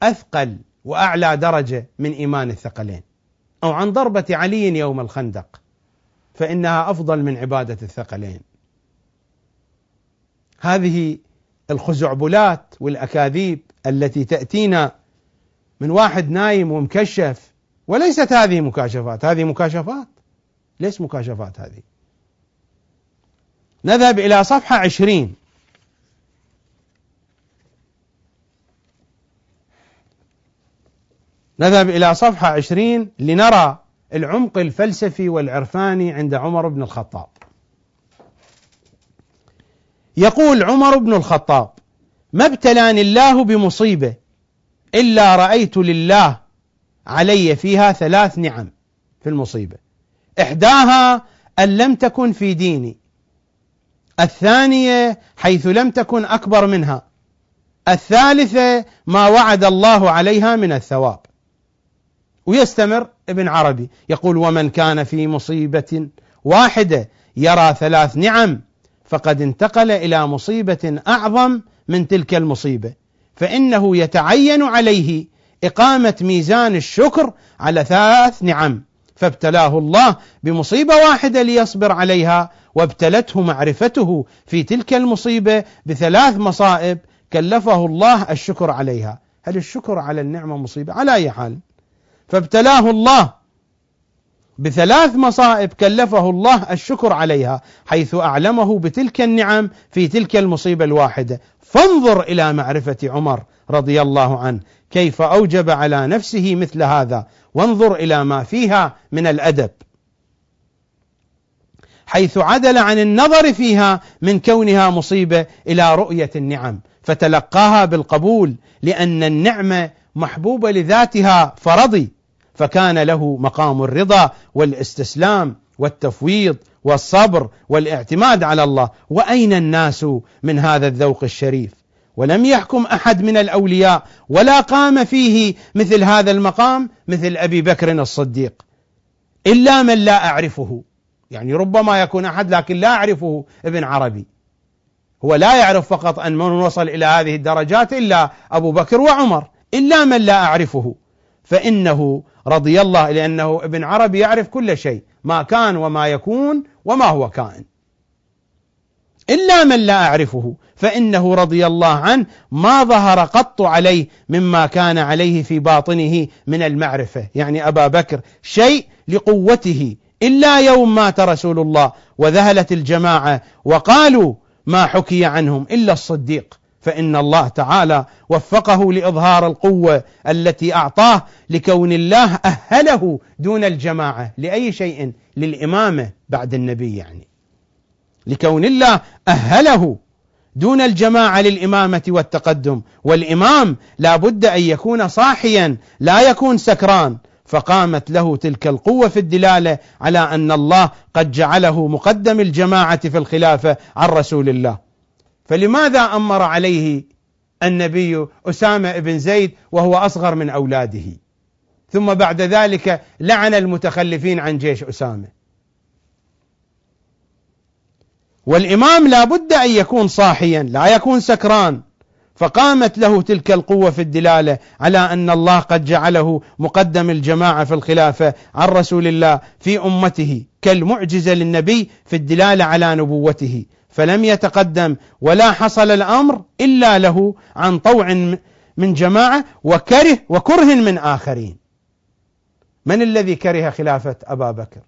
أثقل وأعلى درجة من إيمان الثقلين، أو عن ضربة علي يوم الخندق فإنها أفضل من عبادة الثقلين. هذه الخزعبلات والأكاذيب التي تأتينا من واحد نايم ومكشف، وليست هذه مكاشفات، هذه مكاشفات. ليش مكاشفات هذه؟ نذهب إلى صفحة 20. نذهب إلى صفحة 20 لنرى العمق الفلسفي والعرفاني عند عمر بن الخطاب. يقول عمر بن الخطاب: ما ابتلاني الله بمصيبة إلا رأيت لله علي فيها 3 نعم في المصيبة: إحداها أن لم تكن في ديني، الثانية حيث لم تكن أكبر منها، الثالثة ما وعد الله عليها من الثواب. ويستمر ابن عربي يقول: ومن كان في مصيبة واحدة يرى 3 نعم فقد انتقل إلى مصيبة أعظم من تلك المصيبة، فإنه يتعين عليه إقامة ميزان الشكر على 3 نعم، فابتلاه الله بمصيبة واحدة ليصبر عليها، وابتلته معرفته في تلك المصيبة بثلاث مصائب كلفه الله الشكر عليها. هل الشكر على النعمة مصيبة؟ على أي حال، فابتلاه الله بثلاث مصائب كلفه الله الشكر عليها، حيث أعلمه بتلك النعم في تلك المصيبة الواحدة. فانظر إلى معرفة عمر رضي الله عنه كيف أوجب على نفسه مثل هذا، وانظر إلى ما فيها من الأدب، حيث عدل عن النظر فيها من كونها مصيبة إلى رؤية النعم، فتلقاها بالقبول، لأن النعمة محبوبة لذاتها فرضي، فكان له مقام الرضا والاستسلام والتفويض والصبر والاعتماد على الله. وأين الناس من هذا الذوق الشريف؟ ولم يحكم أحد من الأولياء ولا قام فيه مثل هذا المقام مثل أبي بكر الصديق، إلا من لا أعرفه، يعني ربما يكون أحد لكن لا أعرفه، ابن عربي. هو لا يعرف فقط أن من وصل إلى هذه الدرجات إلا أبو بكر وعمر، إلا من لا أعرفه، فإنه رضي الله، لأنه ابن عربي يعرف كل شيء، ما كان وما يكون وما هو كائن، إلا من لا أعرفه، فإنه رضي الله عنه ما ظهر قط عليه مما كان عليه في باطنه من المعرفة، يعني أبا بكر شيء لقوته، إلا يوم مات رسول الله وذهلت الجماعة وقالوا ما حكي عنهم إلا الصديق، فإن الله تعالى وفقه لإظهار القوة التي أعطاه، لكون الله أهله دون الجماعة لأي شيء، للإمامة بعد النبي، يعني لكون الله أهله دون الجماعة للإمامة والتقدم. والإمام لا بد أن يكون صاحيا، لا يكون سكران، فقامت له تلك القوة في الدلالة على أن الله قد جعله مقدم الجماعة في الخلافة عن رسول الله. فلماذا أمر عليه النبي أسامة بن زيد وهو أصغر من أولاده، ثم بعد ذلك لعن المتخلفين عن جيش أسامة؟ والإمام لا بد أن يكون صاحيا، لا يكون سكران، فقامت له تلك القوة في الدلالة على أن الله قد جعله مقدم الجماعة في الخلافة عن رسول الله في أمته، كالمعجزة للنبي في الدلالة على نبوته، فلم يتقدم ولا حصل الأمر إلا له عن طوع من جماعة وكره من آخرين. من الذي كره خلافة أبا بكر؟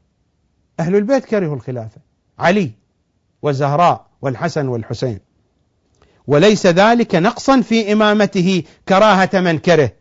أهل البيت كرهوا الخلافة، علي والزهراء والحسن والحسين، وليس ذلك نقصا في إمامته كراهة من كره،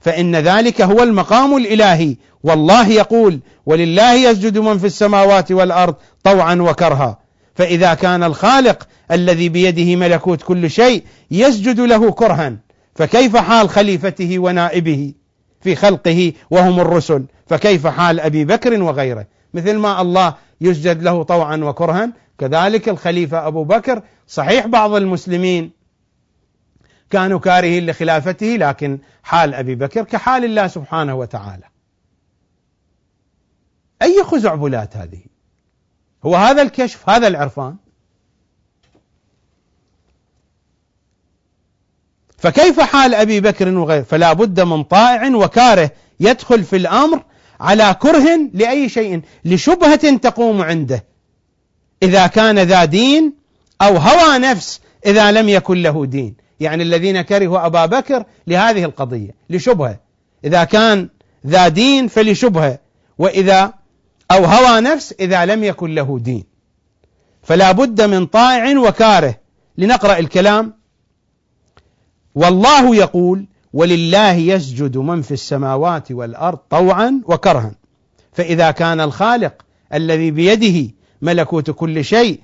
فإن ذلك هو المقام الإلهي، والله يقول ولله يسجد من في السماوات والأرض طوعا وكرها. فإذا كان الخالق الذي بيده ملكوت كل شيء يسجد له كرها، فكيف حال خليفته ونائبه في خلقه وهم الرسل؟ فكيف حال أبي بكر وغيره؟ مثل ما الله يسجد له طوعا وكرها، كذلك الخليفة أبو بكر. صحيح بعض المسلمين كانوا كارهين لخلافته، لكن حال أبي بكر كحال الله سبحانه وتعالى. أي خزعبلات هذه؟ هو هذا الكشف، هذا العرفان؟ فكيف حال أبي بكر وغيره؟ فلا بد من طائع وكاره يدخل في الأمر على كره لأي شيء، لشبهة تقوم عنده، إذا كان ذا دين، أو هوى نفس إذا لم يكن له دين. يعني الذين كرهوا أبا بكر لهذه القضية، لشبهة، إذا كان ذا دين فلشبهة، وإذا أو هوى نفس إذا لم يكن له دين. فلا بد من طائع وكاره. لنقرأ الكلام. والله يقول ولله يسجد من في السماوات والأرض طوعا وكرها. فإذا كان الخالق الذي بيده ملكوت كل شيء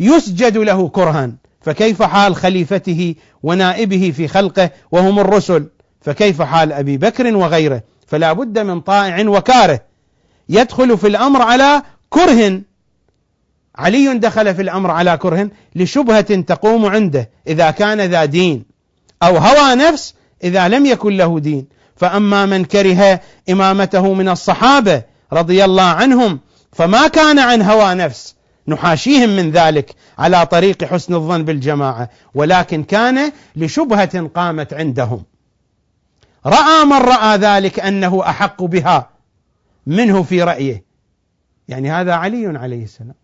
يسجد له كرها، فكيف حال خليفته ونائبه في خلقه وهم الرسل؟ فكيف حال أبي بكر وغيره؟ فلا بد من طائع وكاره يدخل في الأمر على كره. علي دخل في الأمر على كره لشبهة تقوم عنده، إذا كان ذا دين، أو هوى نفس إذا لم يكن له دين. فأما من كره إمامته من الصحابة رضي الله عنهم فما كان عن هوى نفس، نحاشيهم من ذلك على طريق حسن الظن بالجماعة، ولكن كان لشبهة قامت عندهم، رأى من رأى ذلك أنه أحق بها، منه في رأيه، يعني هذا علي عليه السلام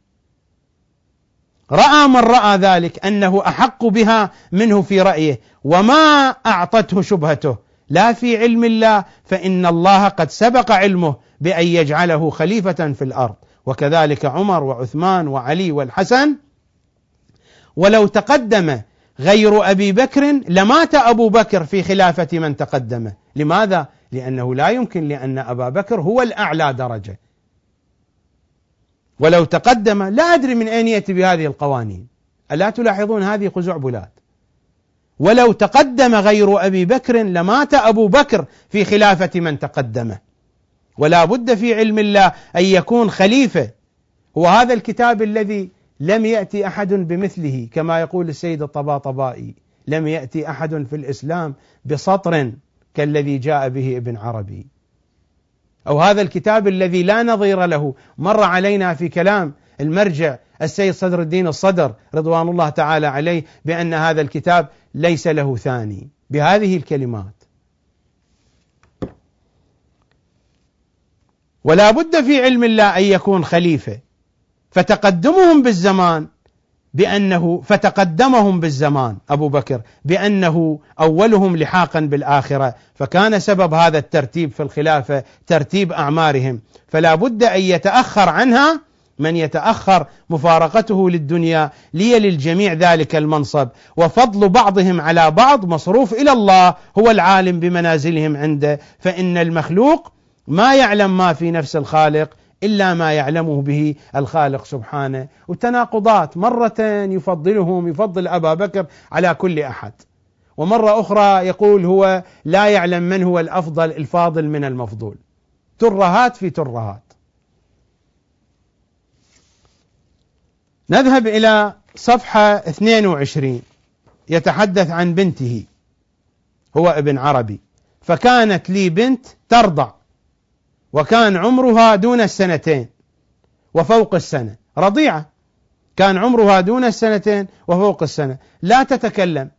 رأى من رأى ذلك أنه أحق بها منه في رأيه، وما أعطته شبهته لا في علم الله، فإن الله قد سبق علمه بأن يجعله خليفة في الأرض، وكذلك عمر وعثمان وعلي والحسن. ولو تقدم غير أبي بكر لمات أبو بكر في خلافة من تقدمه. لماذا؟ لأنه لا يمكن، لأن أبا بكر هو الأعلى درجة. ولو تقدم، لا أدري من أين يأتي بهذه القوانين، ألا تلاحظون هذه خزعبلات؟ ولو تقدم غير أبي بكر لمات أبو بكر في خلافة من تقدمه. ولا بد في علم الله أن يكون خليفة. وهذا الكتاب الذي لم يأتي أحد بمثله، كما يقول السيد الطباطبائي، لم يأتي أحد في الإسلام بسطر كالذي جاء به ابن عربي، أو هذا الكتاب الذي لا نظير له. مر علينا في كلام المرجع السيد صدر الدين الصدر رضوان الله تعالى عليه بأن هذا الكتاب ليس له ثاني بهذه الكلمات. ولا بد في علم الله أن يكون خليفة. فتقدمهم بالزمان أبو بكر بأنه أولهم لحاقا بالآخرة، فكان سبب هذا الترتيب في الخلافة ترتيب أعمارهم، فلا بد أن يتأخر عنها من يتأخر مفارقته للدنيا للجميع ذلك المنصب. وفضل بعضهم على بعض مصروف إلى الله، هو العالم بمنازلهم عنده، فإن المخلوق ما يعلم ما في نفس الخالق إلا ما يعلمه به الخالق سبحانه. والتناقضات، مرة يفضل أبا بكر على كل أحد، ومرة أخرى يقول هو لا يعلم من هو الأفضل الفاضل من المفضول، ترهات في ترهات. نذهب إلى صفحة 22، يتحدث عن بنته هو ابن عربي. فكانت لي بنت ترضع، وكان عمرها دون السنتين وفوق السنة، رضيعة، كان عمرها دون السنتين وفوق السنة، لا تتكلم.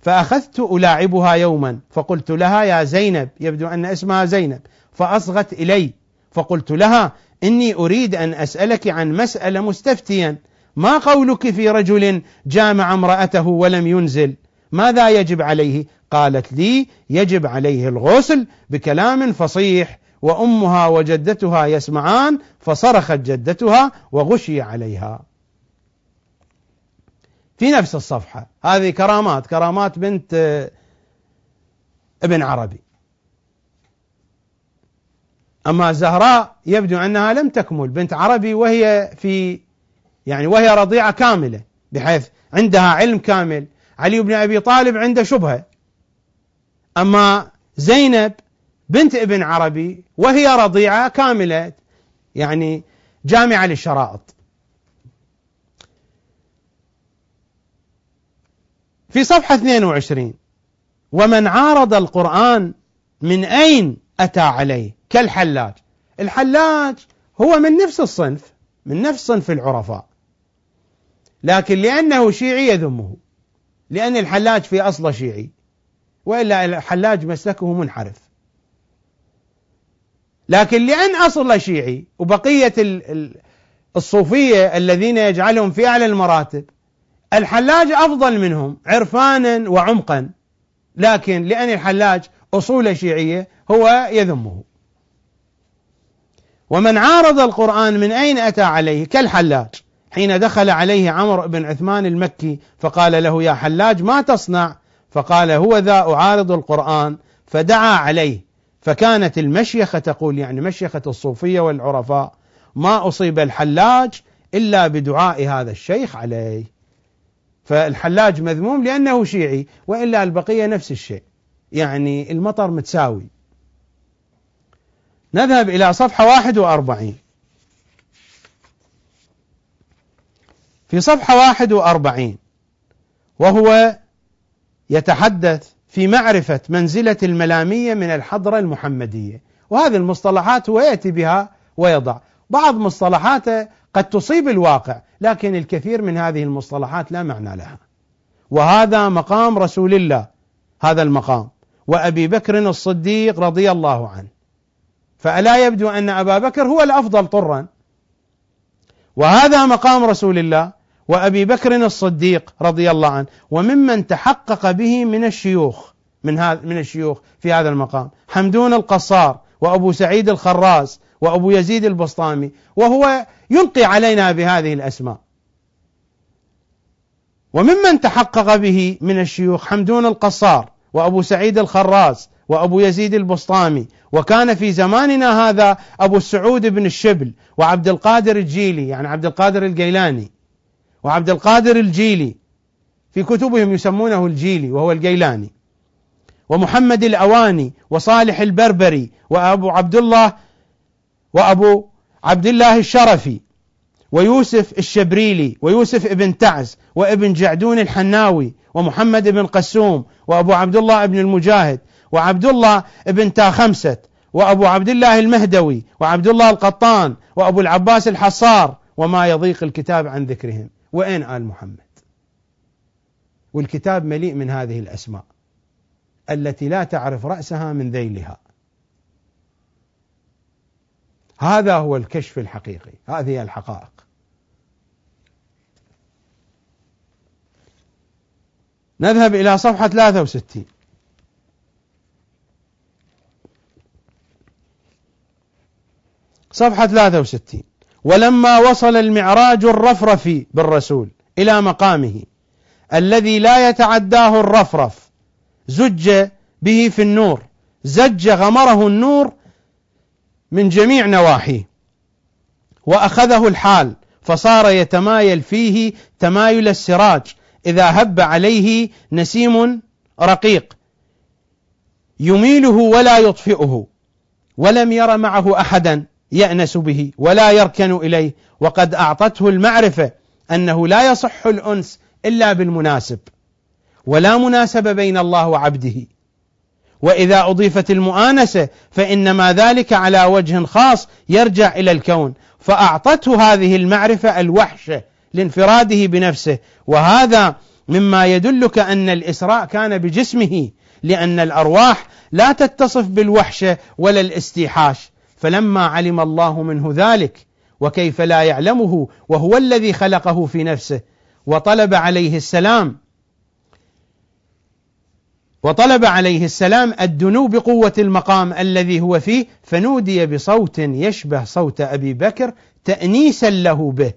فأخذت ألاعبها يوما فقلت لها يا زينب، يبدو أن اسمها زينب، فأصغت إلي فقلت لها إني أريد أن أسألك عن مسألة مستفتيا، ما قولك في رجل جامع امرأته ولم ينزل، ماذا يجب عليه؟ قالت لي يجب عليه الغسل، بكلام فصيح. وأمها وجدتها يسمعان، فصرخت جدتها وغشي عليها. في نفس الصفحة، هذه كرامات بنت ابن عربي. أما الزهراء يبدو أنها لم تكمل، بنت عربي وهي رضيعة كاملة، بحيث عندها علم كامل. علي بن أبي طالب عنده شبهة. أما زينب بنت ابن عربي وهي رضيعة كاملة، يعني جامعة للشرائط. في صفحة 22، ومن عارض القرآن من أين أتى عليه كالحلاج. الحلاج هو من نفس صنف العرفاء، لكن لأنه شيعي يذمه، لأن الحلاج في أصله شيعي، وإلا الحلاج مسلكه منحرف. لكن لأن أصل شيعي وبقية الصوفية الذين يجعلهم في أعلى المراتب، الحلاج أفضل منهم عرفانا وعمقا، لكن لأن الحلاج أصول شيعية هو يذمه. ومن عارض القرآن من أين أتى عليه كالحلاج، حين دخل عليه عمرو بن عثمان المكي فقال له يا حلاج ما تصنع؟ فقال هو ذا أعارض القرآن، فدعا عليه. فكانت المشيخة تقول، يعني مشيخة الصوفية والعرفاء، ما أصيب الحلاج إلا بدعاء هذا الشيخ عليه. فالحلاج مذموم لأنه شيعي، وإلا البقية نفس الشيء، يعني المطر متساوي. نذهب إلى صفحة 41. في صفحة 41 وهو يتحدث في معرفة منزلة الملامية من الحضرة المحمدية. وهذه المصطلحات هو يأتي بها ويضع بعض مصطلحاته قد تصيب الواقع، لكن الكثير من هذه المصطلحات لا معنى لها. وهذا مقام رسول الله، هذا المقام، وأبي بكر الصديق رضي الله عنه، فألا يبدو أن أبا بكر هو الأفضل طرا، وهذا مقام رسول الله وأبي بكر الصديق رضي الله عنه، وممن تحقق به من الشيوخ من الشيوخ في هذا المقام حمدون القصار وأبو سعيد الخراز وأبو يزيد البسطامي، وهو يلقي علينا بهذه الأسماء. وممن تحقق به من الشيوخ حمدون القصار وأبو سعيد الخراز وأبو يزيد البسطامي، وكان في زماننا هذا أبو السعود بن الشبل وعبد القادر الجيلي، يعني عبد القادر الجيلاني وعبد القادر الجيلي، في كتبهم يسمونه الجيلي وهو الجيلاني، ومحمد الأواني وصالح البربري وأبو عبد الله الشرفي ويوسف الشبريلي ويوسف ابن تعز وابن جعدون الحناوي ومحمد ابن قسوم وأبو عبد الله ابن المجاهد وعبد الله ابن تاخمسة وأبو عبد الله المهدوي وعبد الله القطان وأبو العباس الحصار، وما يضيق الكتاب عن ذكرهم. وأين آل محمد؟ والكتاب مليء من هذه الأسماء التي لا تعرف رأسها من ذيلها. هذا هو الكشف الحقيقي، هذه الحقائق. نذهب إلى صفحة 63. صفحة 63: ولما وصل المعراج الرفرفي بالرسول إلى مقامه الذي لا يتعداه الرفرف زج به في النور، زج غمره النور من جميع نواحيه وأخذه الحال، فصار يتمايل فيه تمايل السراج إذا هب عليه نسيم رقيق يميله ولا يطفئه، ولم ير معه أحدا يأنس به ولا يركن إليه، وقد أعطته المعرفة أنه لا يصح الأنس إلا بالمناسب، ولا مناسب بين الله وعبده، وإذا أضيفت المؤانسة فإنما ذلك على وجه خاص يرجع إلى الكون، فأعطته هذه المعرفة الوحشة لانفراده بنفسه، وهذا مما يدلك أن الإسراء كان بجسمه، لأن الأرواح لا تتصف بالوحشة ولا الاستيحاش، فلما علم الله منه ذلك وكيف لا يعلمه وهو الذي خلقه في نفسه، وطلب عليه السلام الدنو بقوة المقام الذي هو فيه، فنودي بصوت يشبه صوت أبي بكر تأنيسا له به،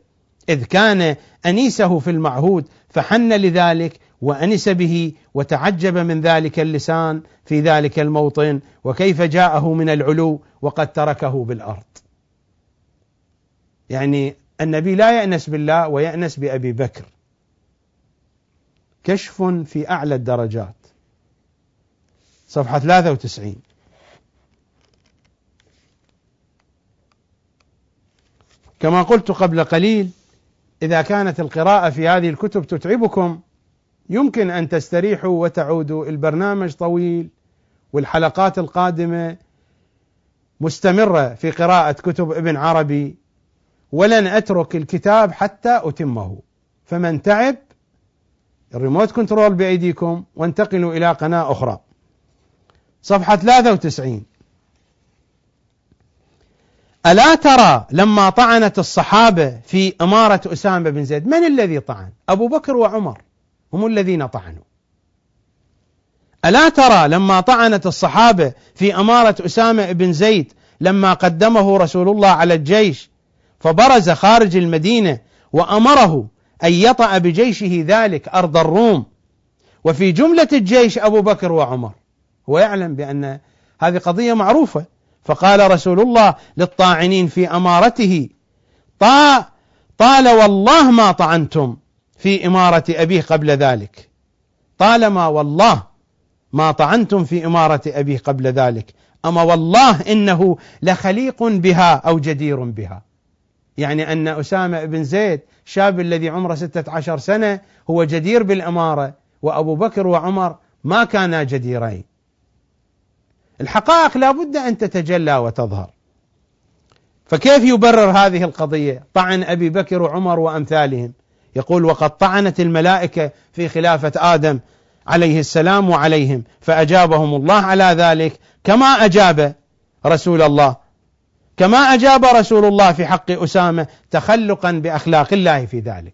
إذ كان أنيسه في المعهود، فحن لذلك وأنس به، وتعجب من ذلك اللسان في ذلك الموطن، وكيف جاءه من العلو وقد تركه بالأرض. يعني النبي لا يأنس بالله ويأنس بأبي بكر. كشف في أعلى الدرجات. صفحة 93. كما قلت قبل قليل، إذا كانت القراءة في هذه الكتب تتعبكم يمكن أن تستريحوا وتعودوا. البرنامج طويل والحلقات القادمة مستمرة في قراءة كتب ابن عربي، ولن أترك الكتاب حتى أتمه، فمن تعب الريموت كنترول بأيديكم وانتقلوا إلى قناة أخرى. صفحة 93: ألا ترى لما طعنت الصحابة في إمارة أسامة بن زيد، من الذي طعن؟ أبو بكر وعمر هم الذين طعنوا. ألا ترى لما طعنت الصحابة في إمارة أسامة بن زيد لما قدمه رسول الله على الجيش، فبرز خارج المدينة وأمره أن يطأ بجيشه ذلك أرض الروم، وفي جملة الجيش أبو بكر وعمر، ويعلم بأن هذه قضية معروفة، فقال رسول الله للطاعنين في أمارته: طال والله ما طعنتم في إمارة أبيه قبل ذلك، طالما والله ما طعنتم في إمارة أبيه قبل ذلك، أما والله إنه لخليق بها أو جدير بها. يعني أن أسامة بن زيد شاب الذي عمره 16 سنة هو جدير بالإمارة، وأبو بكر وعمر ما كانا جديرين. الحقائق لا بد أن تتجلى وتظهر، فكيف يبرر هذه القضية طعن أبي بكر وعمر وأمثالهم؟ يقول: وقد طعنت الملائكة في خلافة آدم عليه السلام وعليهم، فأجابهم الله على ذلك كما أجاب رسول الله كما أجاب رسول الله في حق أسامة تخلقا بأخلاق الله في ذلك.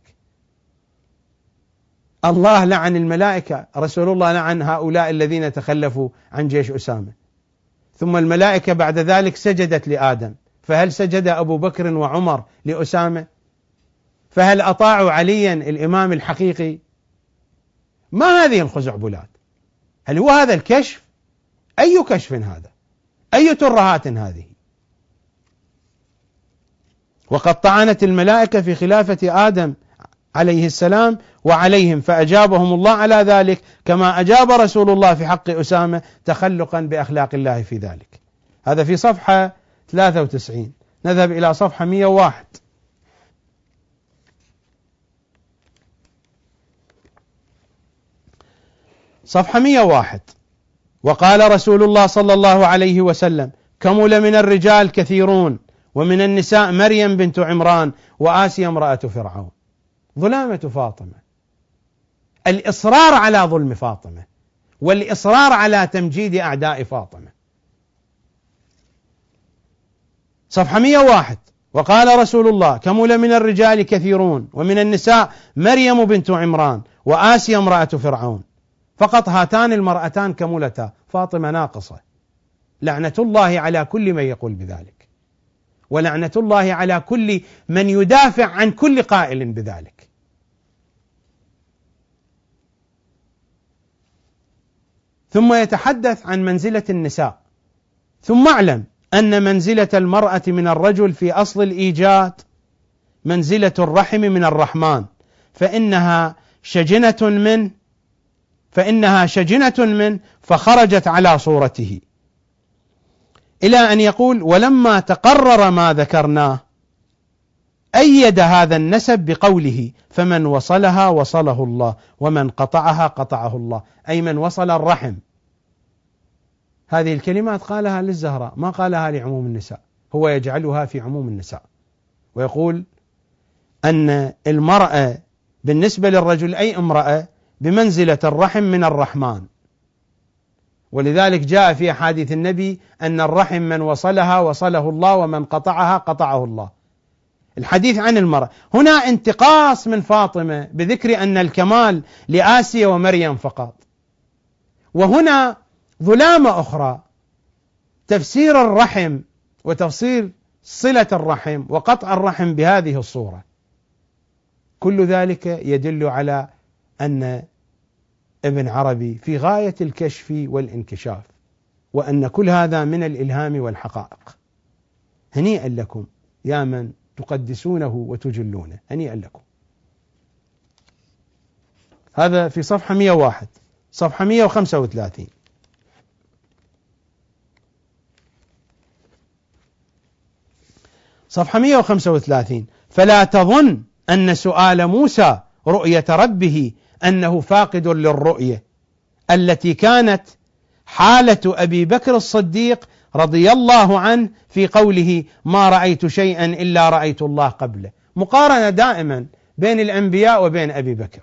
الله لعن الملائكة، رسول الله لعن هؤلاء الذين تخلفوا عن جيش أسامة. ثم الملائكة بعد ذلك سجدت لآدم، فهل سجد أبو بكر وعمر لأسامة؟ فهل أطاعوا عليا الإمام الحقيقي؟ ما هذه الخزعبلات؟ هل هو هذا الكشف؟ أي كشف هذا؟ أي ترهات هذه؟ وقد طعنت الملائكة في خلافة آدم عليه السلام وعليهم، فأجابهم الله على ذلك كما أجاب رسول الله في حق أسامة تخلقا بأخلاق الله في ذلك. هذا في صفحة 93. نذهب إلى صفحة 101. صفحة 101. وقال رسول الله صلى الله عليه وسلم: كمل من الرجال كثيرون، ومن النساء مريم بنت عمران، وآسية امرأة فرعون. ظلامة فاطمة، الإصرار على ظلم فاطمة، والإصرار على تمجيد أعداء فاطمة. صفحة 101. وقال رسول الله: كمل من الرجال كثيرون، ومن النساء مريم بنت عمران، وآسية امرأة فرعون. فقط هاتان المرأتان كملتا، فاطمة ناقصة. لعنة الله على كل من يقول بذلك، ولعنة الله على كل من يدافع عن كل قائل بذلك. ثم يتحدث عن منزلة النساء. ثم اعلم أن منزلة المرأة من الرجل في أصل الإيجاد منزلة الرحم من الرحمن، فإنها شجنة من فخرجت على صورته. إلى أن يقول: ولما تقرر ما ذكرناه أيد هذا النسب بقوله: فمن وصلها وصله الله، ومن قطعها قطعه الله، أي من وصل الرحم. هذه الكلمات قالها للزهراء، ما قالها لعموم النساء، هو يجعلها في عموم النساء، ويقول أن المرأة بالنسبة للرجل، أي امرأة، بمنزلة الرحم من الرحمن. ولذلك جاء في أحاديث النبي أن الرحم من وصلها وصله الله، ومن قطعها قطعه الله. الحديث عن المرأة هنا انتقاص من فاطمة بذكر أن الكمال لآسيا ومريم فقط. وهنا ظلامة أخرى، تفسير الرحم وتفسير صلة الرحم وقطع الرحم بهذه الصورة. كل ذلك يدل على أن ابن عربي في غاية الكشف والانكشاف، وأن كل هذا من الإلهام والحقائق. هنيئا لكم يا من تقدسونه وتجلونه، هنيئا لكم. هذا في صفحة 101. صفحة 135. صفحة 135. فلا تظن أن سؤال موسى رؤية ربه أنه فاقد للرؤية التي كانت حالة أبي بكر الصديق رضي الله عنه في قوله: ما رأيت شيئا إلا رأيت الله قبله. مقارنة دائما بين الأنبياء وبين أبي بكر.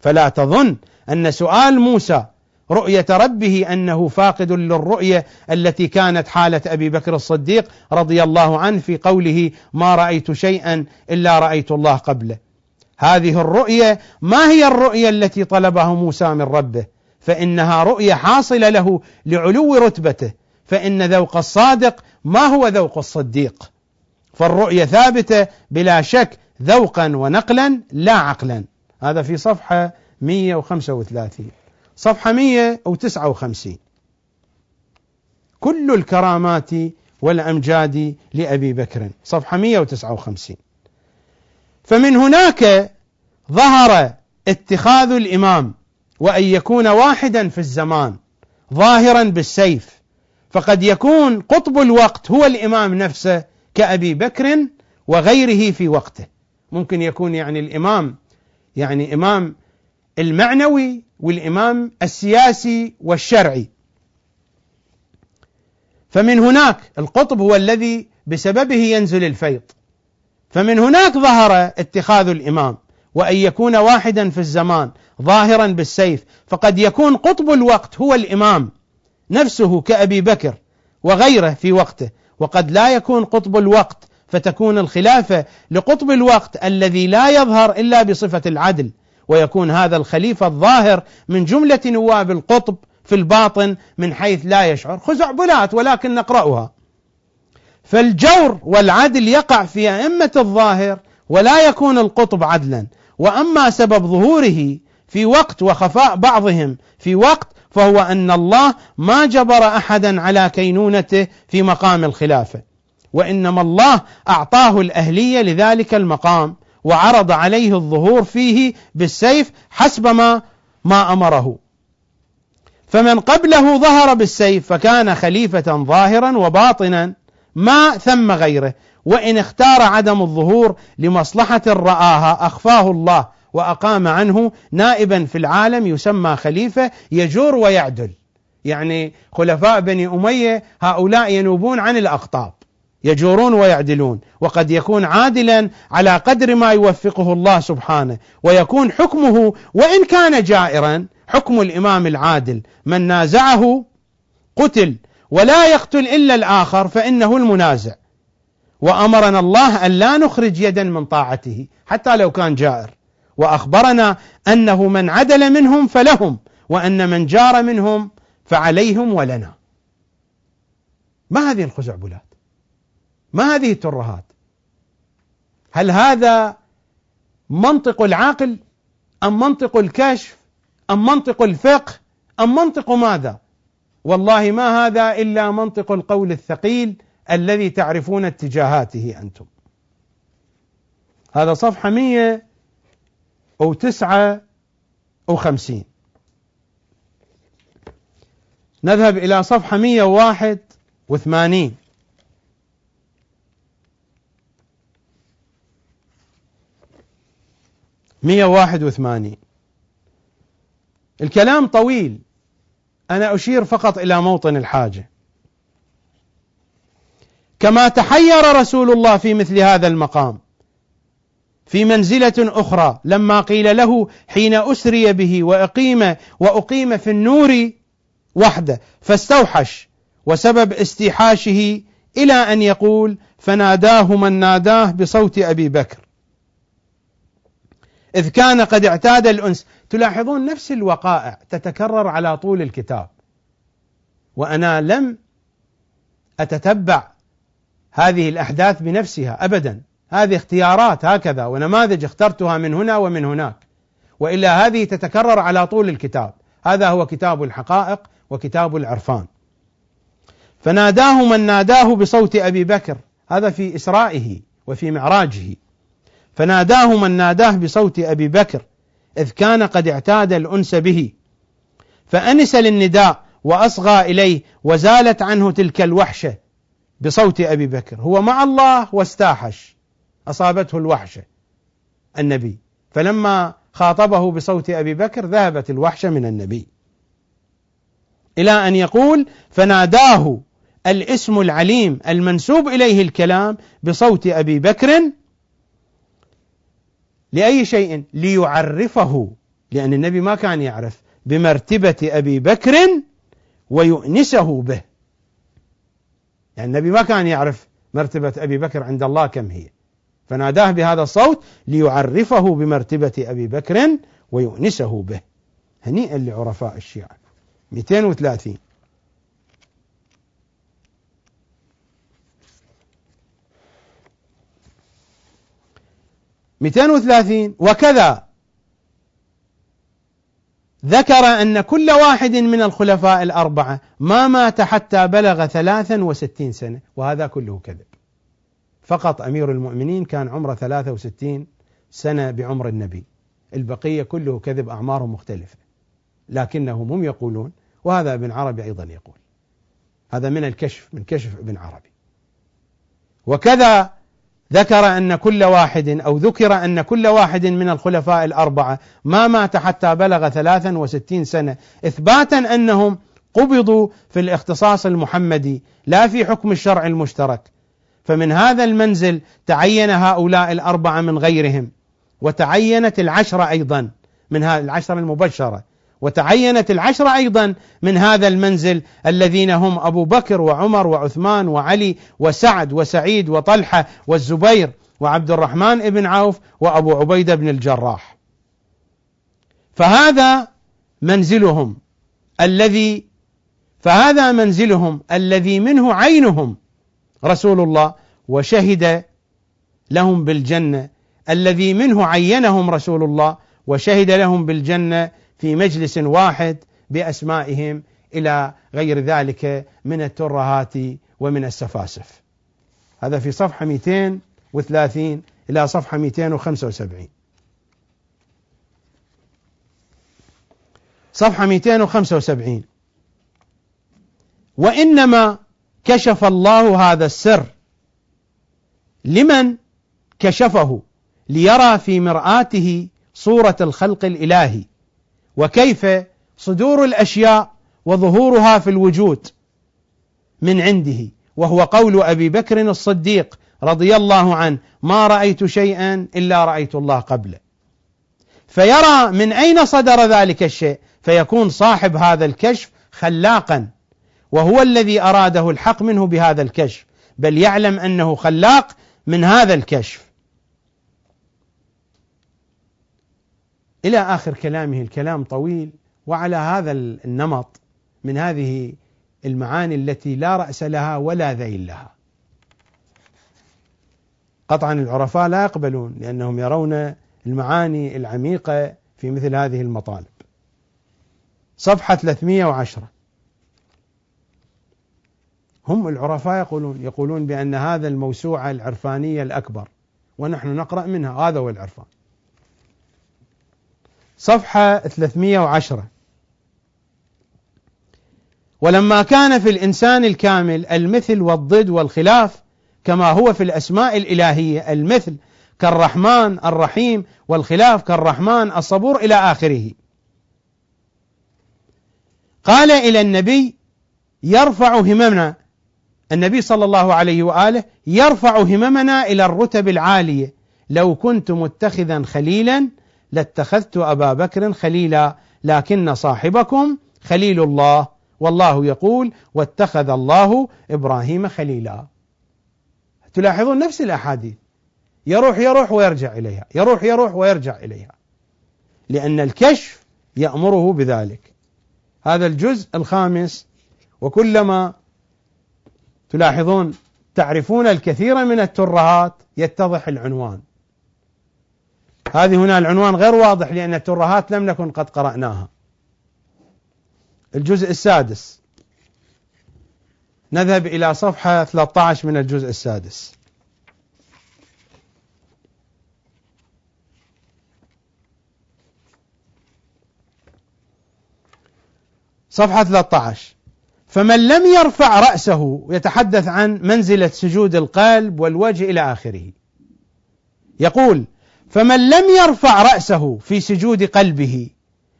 فلا تظن أن سؤال موسى رؤية ربه أنه فاقد للرؤية التي كانت حالة أبي بكر الصديق رضي الله عنه في قوله: ما رأيت شيئا إلا رأيت الله قبله. هذه الرؤية ما هي الرؤية التي طلبها موسى من ربه، فإنها رؤية حاصلة له لعلو رتبته، فإن ذوق الصادق ما هو ذوق الصديق، فالرؤية ثابتة بلا شك ذوقا ونقلا لا عقلا. هذا في صفحة 135. صفحة 159. كل الكرامات والأمجاد لأبي بكر. صفحة 159. فمن هناك ظهر اتخاذ الإمام وأن يكون واحدا في الزمان ظاهرا بالسيف، فقد يكون قطب الوقت هو الإمام نفسه كأبي بكر وغيره في وقته. ممكن يكون الإمام إمام المعنوي والإمام السياسي والشرعي. فمن هناك القطب هو الذي بسببه ينزل الفيض. فمن هناك ظهر اتخاذ الإمام وأن يكون واحدا في الزمان ظاهرا بالسيف، فقد يكون قطب الوقت هو الإمام نفسه كأبي بكر وغيره في وقته، وقد لا يكون قطب الوقت فتكون الخلافة لقطب الوقت الذي لا يظهر إلا بصفة العدل، ويكون هذا الخليفة الظاهر من جملة نواب القطب في الباطن من حيث لا يشعر، خزعبلات ولكن نقرأها. فالجور والعدل يقع في أئمة الظاهر ولا يكون القطب عدلا. وأما سبب ظهوره في وقت وخفاء بعضهم في وقت فهو أن الله ما جبر أحدا على كينونته في مقام الخلافة، وإنما الله أعطاه الأهلية لذلك المقام وعرض عليه الظهور فيه بالسيف حسب ما أمره. فمن قبله ظهر بالسيف فكان خليفة ظاهرا وباطنا ما ثم غيره، وإن اختار عدم الظهور لمصلحة رآها أخفاه الله وأقام عنه نائبا في العالم يسمى خليفة يجور ويعدل. يعني خلفاء بني أمية هؤلاء ينوبون عن الأقطاب، يجورون ويعدلون، وقد يكون عادلا على قدر ما يوفقه الله سبحانه، ويكون حكمه وإن كان جائرا حكم الإمام العادل، من نازعه قتل ولا يقتل إلا الآخر فإنه المنازع. وأمرنا الله أن لا نخرج يدا من طاعته حتى لو كان جائر، وأخبرنا أنه من عدل منهم فلهم، وأن من جار منهم فعليهم ولنا. ما هذه الخزعبلات؟ ما هذه الترهات؟ هل هذا منطق العقل أم منطق الكشف أم منطق الفقه أم منطق ماذا؟ والله ما هذا إلا منطق القول الثقيل الذي تعرفون اتجاهاته أنتم. هذا صفحة 159. نذهب إلى صفحة 181. الكلام طويل، أنا أشير فقط إلى موطن الحاجة. كما تحير رسول الله في مثل هذا المقام في منزلة أخرى لما قيل له حين أسري به وأقيم في النور وحده فاستوحش، وسبب استيحاشه إلى أن يقول فناداه من ناداه بصوت أبي بكر إذ كان قد اعتاد الأنس. تلاحظون نفس الوقائع تتكرر على طول الكتاب، وأنا لم أتتبع هذه الأحداث بنفسها أبدا، هذه اختيارات هكذا ونماذج اخترتها من هنا ومن هناك، وإلا هذه تتكرر على طول الكتاب. هذا هو كتاب الحقائق وكتاب العرفان. فناداه من ناداه بصوت أبي بكر، هذا في إسرائه وفي معراجه، فناداه من ناداه بصوت أبي بكر إذ كان قد اعتاد الأنس به، فأنس للنداء وأصغى إليه وزالت عنه تلك الوحشة بصوت أبي بكر. هو مع الله واستاحش، أصابته الوحشة النبي، فلما خاطبه بصوت أبي بكر ذهبت الوحشة من النبي، إلى أن يقول فناداه الاسم العليم المنسوب إليه الكلام بصوت أبي بكر. لأي شيء؟ ليعرفه، لأن النبي ما كان يعرف بمرتبة أبي بكر ويؤنسه به، يعني النبي ما كان يعرف مرتبة أبي بكر عند الله كم هي، فناداه بهذا الصوت ليعرفه بمرتبة أبي بكر ويؤنسه به. هنيئا لعرفاء الشيعة. 230. وكذا ذكر أن كل واحد من الخلفاء الأربعة ما مات حتى بلغ 63 سنة، وهذا كله كذب، فقط أمير المؤمنين كان عمره 63 سنة بعمر النبي، البقية كله كذب، أعمارهم مختلفة، لكنهم هم يقولون، وهذا ابن عربي أيضا يقول، هذا من الكشف، من كشف ابن عربي. وكذا ذكر أن كل واحد أو ذكر أن كل واحد من الخلفاء الأربعة ما مات حتى بلغ 63 سنة، إثباتا أنهم قبضوا في الاختصاص المحمدي لا في حكم الشرع المشترك. فمن هذا المنزل تعين هؤلاء الأربعة من غيرهم، وتعينت العشرة أيضا من هذه العشرة المبشرة، وتعينت العشرة أيضا من هذا المنزل الذين هم أبو بكر وعمر وعثمان وعلي وسعد وسعيد وطلحة والزبير وعبد الرحمن بن عوف وأبو عبيدة بن الجراح. فهذا منزلهم الذي منه عينهم رسول الله وشهد لهم بالجنة، الذي منه عينهم رسول الله وشهد لهم بالجنة في مجلس واحد بأسمائهم إلى غير ذلك من الترهات ومن السفاسف. هذا في صفحة 230 إلى صفحة 275. صفحة 275: وإنما كشف الله هذا السر لمن كشفه ليرى في مرآته صورة الخلق الإلهي وكيف صدور الأشياء وظهورها في الوجود من عنده، وهو قول أبي بكر الصديق رضي الله عنه: ما رأيت شيئا إلا رأيت الله قبله، فيرى من أين صدر ذلك الشيء فيكون صاحب هذا الكشف خلاقا، وهو الذي أراده الحق منه بهذا الكشف، بل يعلم أنه خلاق من هذا الكشف. إلى آخر كلامه. الكلام طويل، وعلى هذا النمط من هذه المعاني التي لا رأس لها ولا ذيل لها. قطعا العرفاء لا يقبلون، لأنهم يرون المعاني العميقة في مثل هذه المطالب. صفحة 310. هم العرفاء يقولون بأن هذا الموسوعة العرفانية الأكبر، ونحن نقرأ منها، هذا هو العرفان. صفحة 310: ولما كان في الإنسان الكامل المثل والضد والخلاف كما هو في الأسماء الإلهية، المثل كالرحمن الرحيم والخلاف كالرحمن الصبور إلى آخره، قال إلى النبي: يرفع هممنا، النبي صلى الله عليه وآله، يرفع هممنا إلى الرتب العالية، لو كنت متخذا خليلا لاتخذت أبا بكر خليلا، لكن صاحبكم خليل الله، والله يقول: واتخذ الله إبراهيم خليلا. تلاحظون نفس الأحاديث، يروح ويرجع إليها، يروح ويرجع إليها، لأن الكشف يأمره بذلك. هذا الجزء الخامس، وكلما تلاحظون تعرفون الكثير من الترهات يتضح العنوان. هذه هنا العنوان غير واضح لأن الترهات لم نكن قد قرأناها. الجزء السادس، نذهب إلى صفحة 13 من الجزء السادس. صفحة 13: فمن لم يرفع رأسه، يتحدث عن منزلة سجود القلب والوجه إلى آخره، يقول: فمن لم يرفع رأسه في سجود قلبه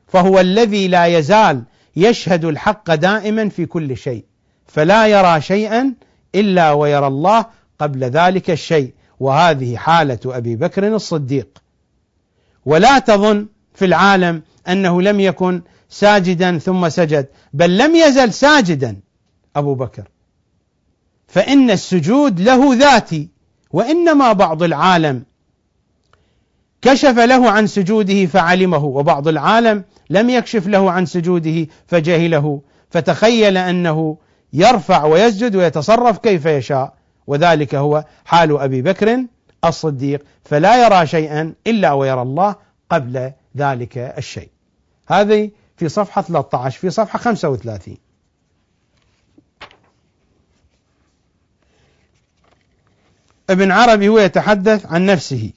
فهو الذي لا يزال يشهد الحق دائما في كل شيء، فلا يرى شيئا إلا ويرى الله قبل ذلك الشيء، وهذه حالة أبي بكر الصديق. ولا تظن في العالم أنه لم يكن ساجدا ثم سجد، بل لم يزل ساجدا أبو بكر، فإن السجود له ذاتي، وإنما بعض العالم كشف له عن سجوده فعلمه، وبعض العالم لم يكشف له عن سجوده فجهله، فتخيل أنه يرفع ويسجد ويتصرف كيف يشاء، وذلك هو حال أبي بكر الصديق، فلا يرى شيئا إلا ويرى الله قبل ذلك الشيء. هذه في صفحة 13. في صفحة 35: ابن عربي هو يتحدث عن نفسه،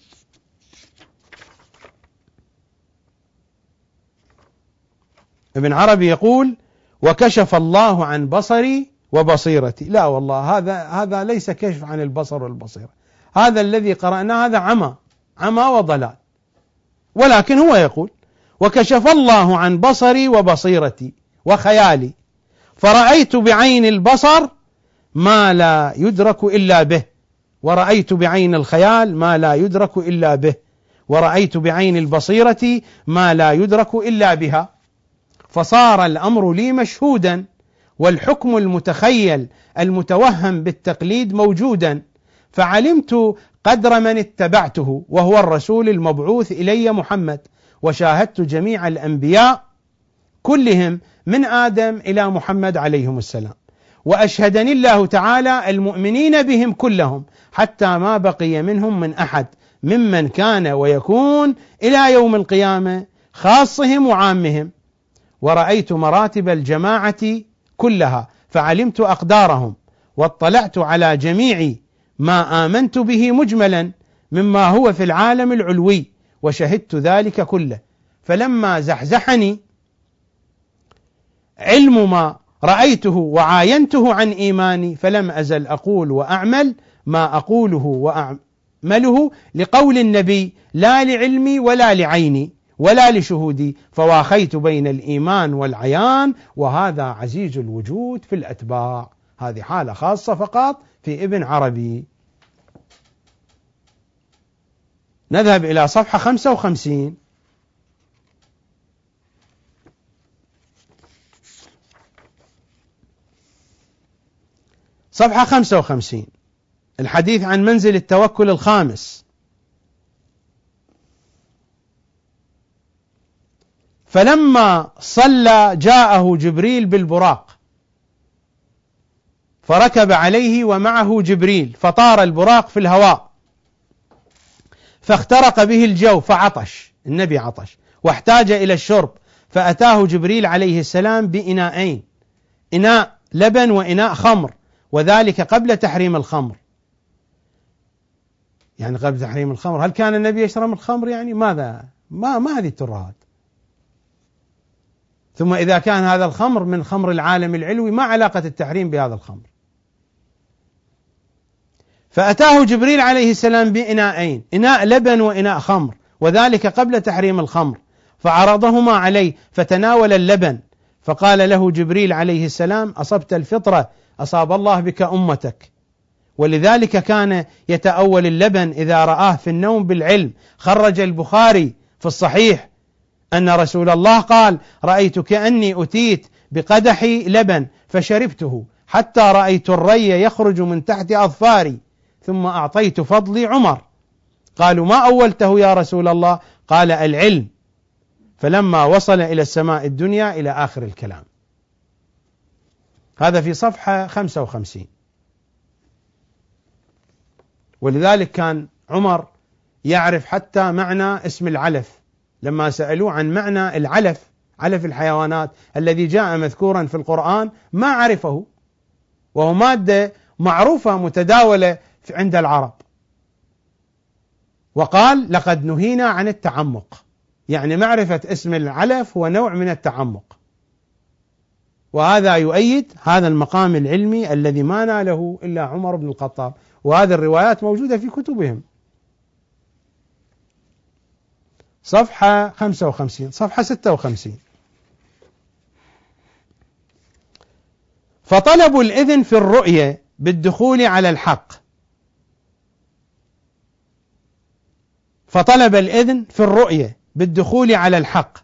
ابن عربي يقول: وكشف الله عن بصري وبصيرتي. لا والله، هذا ليس كشف عن البصر والبصيرة، هذا الذي قرأناه هذا عمى وضلال، ولكن هو يقول: وكشف الله عن بصري وبصيرتي وخيالي، فرأيت بعين البصر ما لا يدرك إلا به، ورأيت بعين الخيال ما لا يدرك إلا به، ورأيت بعين البصيرة ما لا يدرك إلا بها، فصار الأمر لي مشهودا، والحكم المتخيل المتوهم بالتقليد موجودا، فعلمت قدر من اتبعته وهو الرسول المبعوث إلي محمد، وشاهدت جميع الأنبياء كلهم من آدم إلى محمد عليهم السلام، وأشهدني الله تعالى المؤمنين بهم كلهم حتى ما بقي منهم من أحد ممن كان ويكون إلى يوم القيامة، خاصهم وعامهم، ورأيت مراتب الجماعة كلها فعلمت أقدارهم، واطلعت على جميع ما آمنت به مجملا مما هو في العالم العلوي، وشهدت ذلك كله. فلما زحزحني علم ما رأيته وعاينته عن إيماني، فلم أزل أقول وأعمل ما أقوله وأعمله لقول النبي، لا لعلمي ولا لعيني ولا لشهودي، فواخيت بين الإيمان والعيان، وهذا عزيز الوجود في الأتباع. هذه حالة خاصة فقط في ابن عربي. نذهب إلى صفحة 55. صفحة 55 الحديث عن منزل التوكل الخامس. فلما صلى جاءه جبريل بالبراق فركب عليه ومعه جبريل، فطار البراق في الهواء فاخترق به الجو فعطش، النبي عطش واحتاج إلى الشرب، فأتاه جبريل عليه السلام بإناءين، إناء لبن وإناء خمر، وذلك قبل تحريم الخمر. يعني قبل تحريم الخمر، هل كان النبي يشرب الخمر؟ يعني ماذا؟ ما هذه الترهات. ثم إذا كان هذا الخمر من خمر العالم العلوي، ما علاقة التحريم بهذا الخمر؟ فأتاه جبريل عليه السلام بإناءين، إناء لبن وإناء خمر، وذلك قبل تحريم الخمر، فعرضهما عليه فتناول اللبن، فقال له جبريل عليه السلام: أصبت الفطرة، أصاب الله بك أمتك. ولذلك كان يتأول اللبن إذا رآه في النوم بالعلم. خرج البخاري في الصحيح أن رسول الله قال: رأيت كأني أتيت بقدح لبن فشربته حتى رأيت الري يخرج من تحت أظفاري، ثم أعطيت فضلي عمر. قالوا: ما أولته يا رسول الله؟ قال: العلم. فلما وصل إلى السماء الدنيا، إلى آخر الكلام. هذا في صفحة 55. ولذلك كان عمر يعرف حتى معنى اسم العلف، لما سألوه عن معنى العلف، علف الحيوانات الذي جاء مذكورا في القرآن، ما عرفه، وهو مادة معروفة متداولة عند العرب. وقال: لقد نهينا عن التعمق، يعني معرفة اسم العلف هو نوع من التعمق. وهذا يؤيد هذا المقام العلمي الذي ما ناله إلا عمر بن الخطاب، وهذه الروايات موجودة في كتبهم. صفحة 55. صفحة 56. فطلبوا الإذن في الرؤية بالدخول على الحق. فطلب الإذن في الرؤية بالدخول على الحق،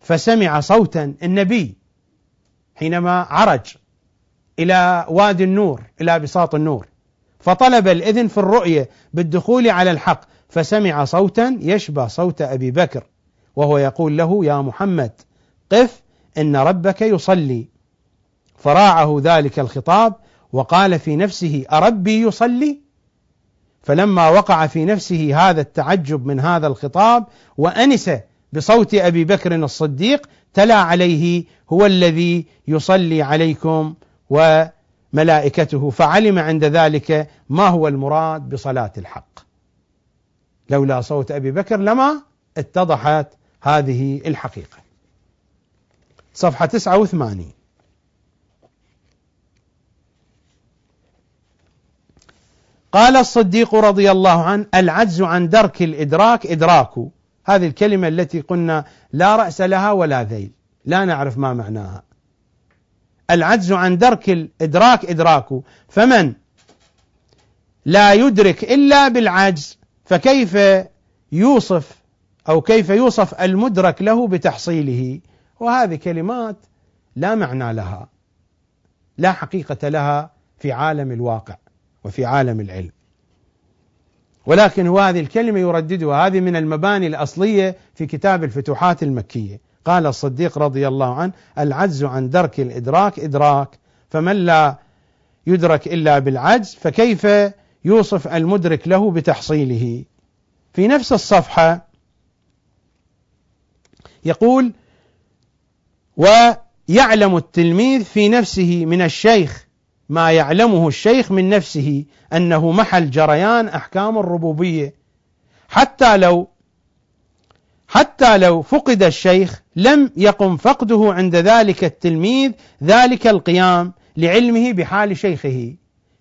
فسمع صوتا النبي حينما عرج إلى وادي النور، إلى بساط النور. فطلب الإذن في الرؤية بالدخول على الحق، فسمع صوتا يشبه صوت أبي بكر وهو يقول له: يا محمد قف، إن ربك يصلي. فراعه ذلك الخطاب وقال في نفسه: أربي يصلي؟ فلما وقع في نفسه هذا التعجب من هذا الخطاب وأنس بصوت أبي بكر الصديق، تلا عليه: هو الذي يصلي عليكم وملائكته. فعلم عند ذلك ما هو المراد بصلاة الحق. لولا صوت أبي بكر لما اتضحت هذه الحقيقة. صفحة 89. قال الصديق رضي الله عنه: العجز عن درك الإدراك إدراك. هذه الكلمة التي قلنا لا رأس لها ولا ذيل، لا نعرف ما معناها. العجز عن درك الإدراك إدراك، فمن لا يدرك إلا بالعجز فكيف يوصف المدرك له بتحصيله؟ وهذه كلمات لا معنى لها، لا حقيقة لها في عالم الواقع وفي عالم العلم، ولكن هو هذه الكلمة يرددها، هذه من المباني الأصلية في كتاب الفتوحات المكية. قال الصديق رضي الله عنه: العجز عن درك الإدراك إدراك، فمن لا يدرك إلا بالعجز فكيف يوصف المدرك له بتحصيله. في نفس الصفحة يقول: ويعلم التلميذ في نفسه من الشيخ ما يعلمه الشيخ من نفسه أنه محل جريان أحكام الربوبية، حتى لو فقد الشيخ لم يقم فقده عند ذلك التلميذ ذلك القيام لعلمه بحال شيخه،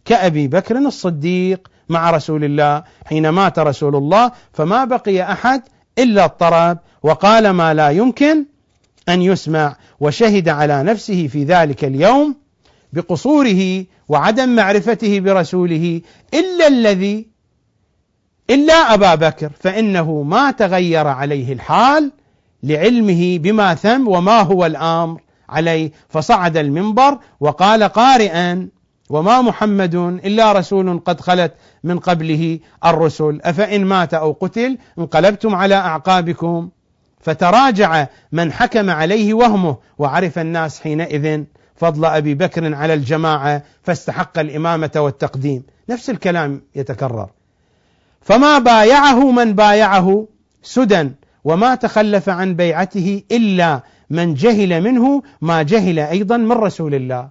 كأبي بكر الصديق مع رسول الله حين مات رسول الله فما بقي أحد إلا الطرب وقال ما لا يمكن أن يسمع، وشهد على نفسه في ذلك اليوم بقصوره وعدم معرفته برسوله إلا أبا بكر، فإنه ما تغير عليه الحال لعلمه بما ثم وما هو الأمر عليه، فصعد المنبر وقال قارئا: وما محمد إلا رسول قد خلت من قبله الرسل، أفإن مات أو قتل انقلبتم على أعقابكم. فتراجع من حكم عليه وهمه، وعرف الناس حينئذ فضل أبي بكر على الجماعة فاستحق الإمامة والتقديم. نفس الكلام يتكرر: فما بايعه من بايعه سدى، وما تخلف عن بيعته إلا من جهل منه ما جهل أيضا من رسول الله.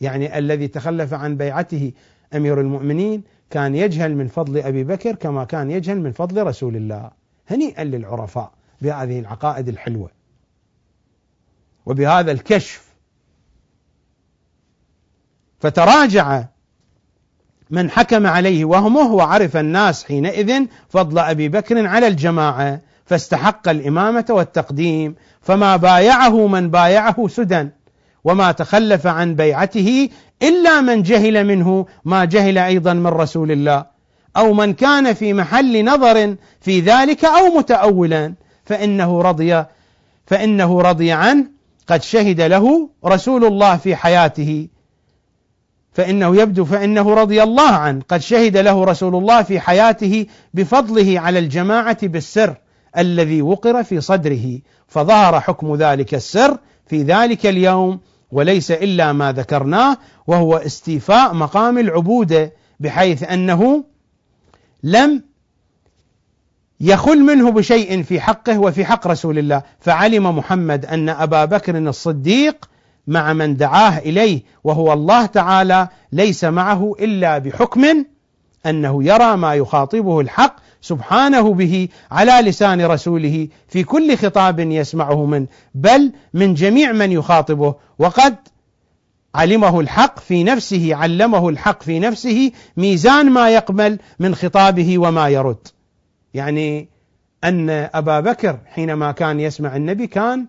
يعني الذي تخلف عن بيعته أمير المؤمنين كان يجهل من فضل أبي بكر كما كان يجهل من فضل رسول الله. هنيئا للعرفاء بهذه العقائد الحلوة وبهذا الكشف. فتراجع من حكم عليه وهمه، وعرف الناس حينئذ فضل أبي بكر على الجماعة فاستحق الإمامة والتقديم. فما بايعه من بايعه سدى، وما تخلف عن بيعته إلا من جهل منه ما جهل أيضا من رسول الله، أو من كان في محل نظر في ذلك أو متأولا، فإنه رضي عنه قد شهد له رسول الله في حياته، فإنه رضي الله عنه قد شهد له رسول الله في حياته بفضله على الجماعة بالسر الذي وقر في صدره، فظهر حكم ذلك السر في ذلك اليوم، وليس إلا ما ذكرناه، وهو استيفاء مقام العبودة، بحيث أنه لم يخل منه بشيء في حقه وفي حق رسول الله. فعلم محمد أن أبا بكر الصديق مع من دعاه إليه وهو الله تعالى ليس معه إلا بحكم أنه يرى ما يخاطبه الحق سبحانه به على لسان رسوله في كل خطاب يسمعه منه، بل من جميع من يخاطبه، وقد علمه الحق في نفسه، علمه الحق في نفسه ميزان ما يقبل من خطابه وما يرد. يعني أن أبا بكر حينما كان يسمع النبي كان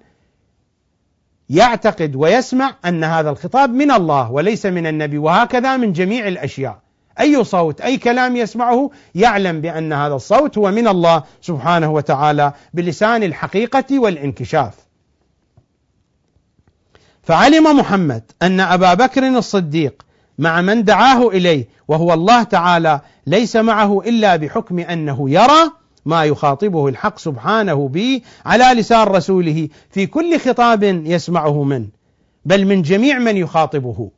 يعتقد ويسمع أن هذا الخطاب من الله وليس من النبي، وهكذا من جميع الأشياء، أي صوت أي كلام يسمعه يعلم بأن هذا الصوت هو من الله سبحانه وتعالى بلسان الحقيقة والانكشاف. فعلم محمد أن أبا بكر الصديق مع من دعاه إليه وهو الله تعالى ليس معه إلا بحكم أنه يرى ما يخاطبه الحق سبحانه به على لسان رسوله في كل خطاب يسمعه منه، بل من جميع من يخاطبه،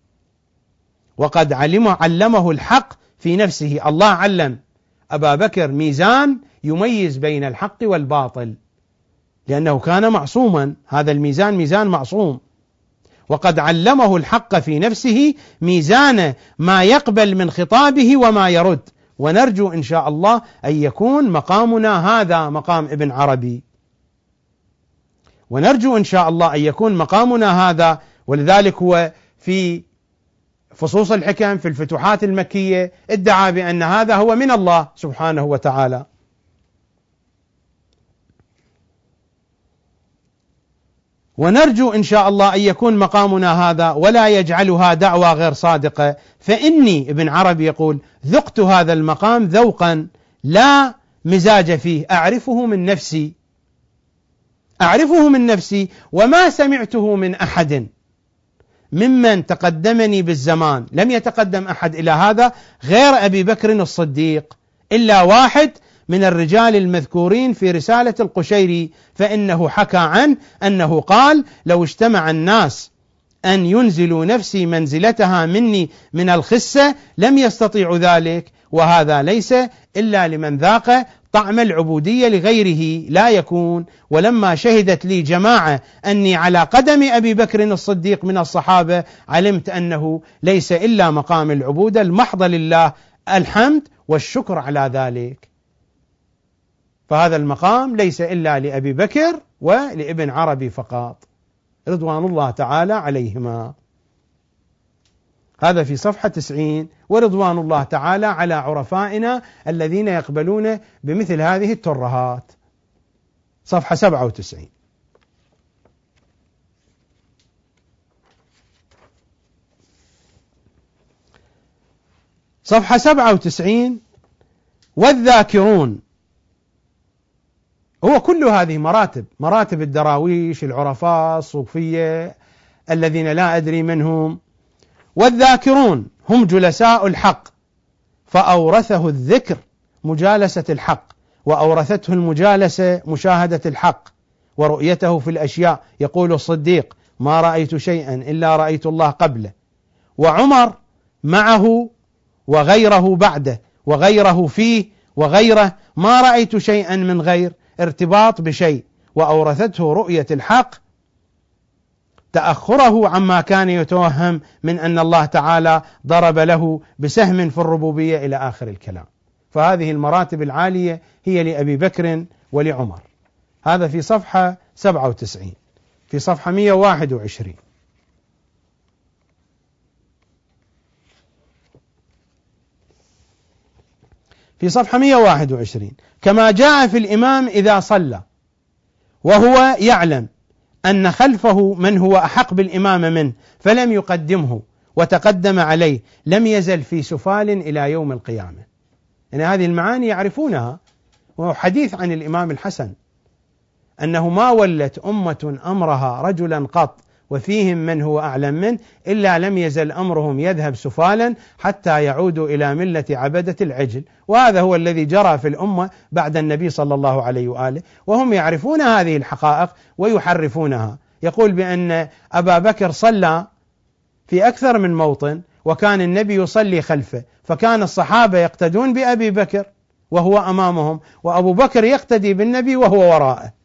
وقد علمه الحق في نفسه. الله علم أبا بكر ميزان يميز بين الحق والباطل لأنه كان معصوما، هذا الميزان ميزان معصوم، وقد علمه الحق في نفسه ميزان ما يقبل من خطابه وما يرد. ونرجو إن شاء الله أن يكون مقامنا هذا مقام ابن عربي، ونرجو إن شاء الله أن يكون مقامنا هذا، ولذلك هو في فصوص الحكم في الفتوحات المكية ادعى بأن هذا هو من الله سبحانه وتعالى. ونرجو إن شاء الله أن يكون مقامنا هذا ولا يجعلها دعوة غير صادقة، فإني ابن عربي يقول: ذقت هذا المقام ذوقا لا مزاج فيه، أعرفه من نفسي، أعرفه من نفسي وما سمعته من أحد ممن تقدمني بالزمان. لم يتقدم أحد إلى هذا غير أبي بكر الصديق إلا واحد من الرجال المذكورين في رسالة القشيري، فإنه حكى عنه أنه قال: لو اجتمع الناس أن ينزلوا نفسي منزلتها مني من الخسة لم يستطيعوا ذلك، وهذا ليس إلا لمن ذاق طعم العبودية لغيره لا يكون. ولما شهدت لي جماعة أني على قدم أبي بكر الصديق من الصحابة علمت أنه ليس إلا مقام العبودة المحض لله، الحمد والشكر على ذلك. فهذا المقام ليس إلا لأبي بكر ولابن عربي فقط رضوان الله تعالى عليهما. هذا في صفحة 90. ورضوان الله تعالى على عرفائنا الذين يقبلون بمثل هذه الترهات، صفحة 97. صفحة 97: والذاكرون. هو كل هذه مراتب الدراويش، العرفاء، الصوفية الذين لا أدري منهم. والذاكرون هم جلساء الحق، فأورثه الذكر مجالسة الحق، وأورثته المجالسة مشاهدة الحق ورؤيته في الأشياء. يقول الصديق: ما رأيت شيئا إلا رأيت الله قبله، وعمر معه وغيره بعده وغيره فيه وغيره، ما رأيت شيئا من غير ارتباط بشيء. وأورثته رؤية الحق، تأخره عما كان يتوهم من أن الله تعالى ضرب له بسهم في الربوبية إلى آخر الكلام. فهذه المراتب العالية هي لأبي بكر ولعمر. هذا في صفحة 97. في صفحة 121: في صفحة 121: كما جاء في الإمام إذا صلى وهو يعلم أن خلفه من هو أحق بالإمامة منه فلم يقدمه وتقدم عليه، لم يزل في سفال إلى يوم القيامة. إن هذه المعاني يعرفونها، وهو حديث عن الإمام الحسن أنه ما ولت أمة أمرها رجلا قط وفيهم من هو أعلم منه إلا لم يزل أمرهم يذهب سفالا حتى يعودوا إلى ملة عبدة العجل. وهذا هو الذي جرى في الأمة بعد النبي صلى الله عليه وآله، وهم يعرفون هذه الحقائق ويحرفونها. يقول بأن أبا بكر صلى في أكثر من موطن، وكان النبي يصلي خلفه، فكان الصحابة يقتدون بأبي بكر وهو أمامهم، وأبو بكر يقتدي بالنبي وهو وراءه،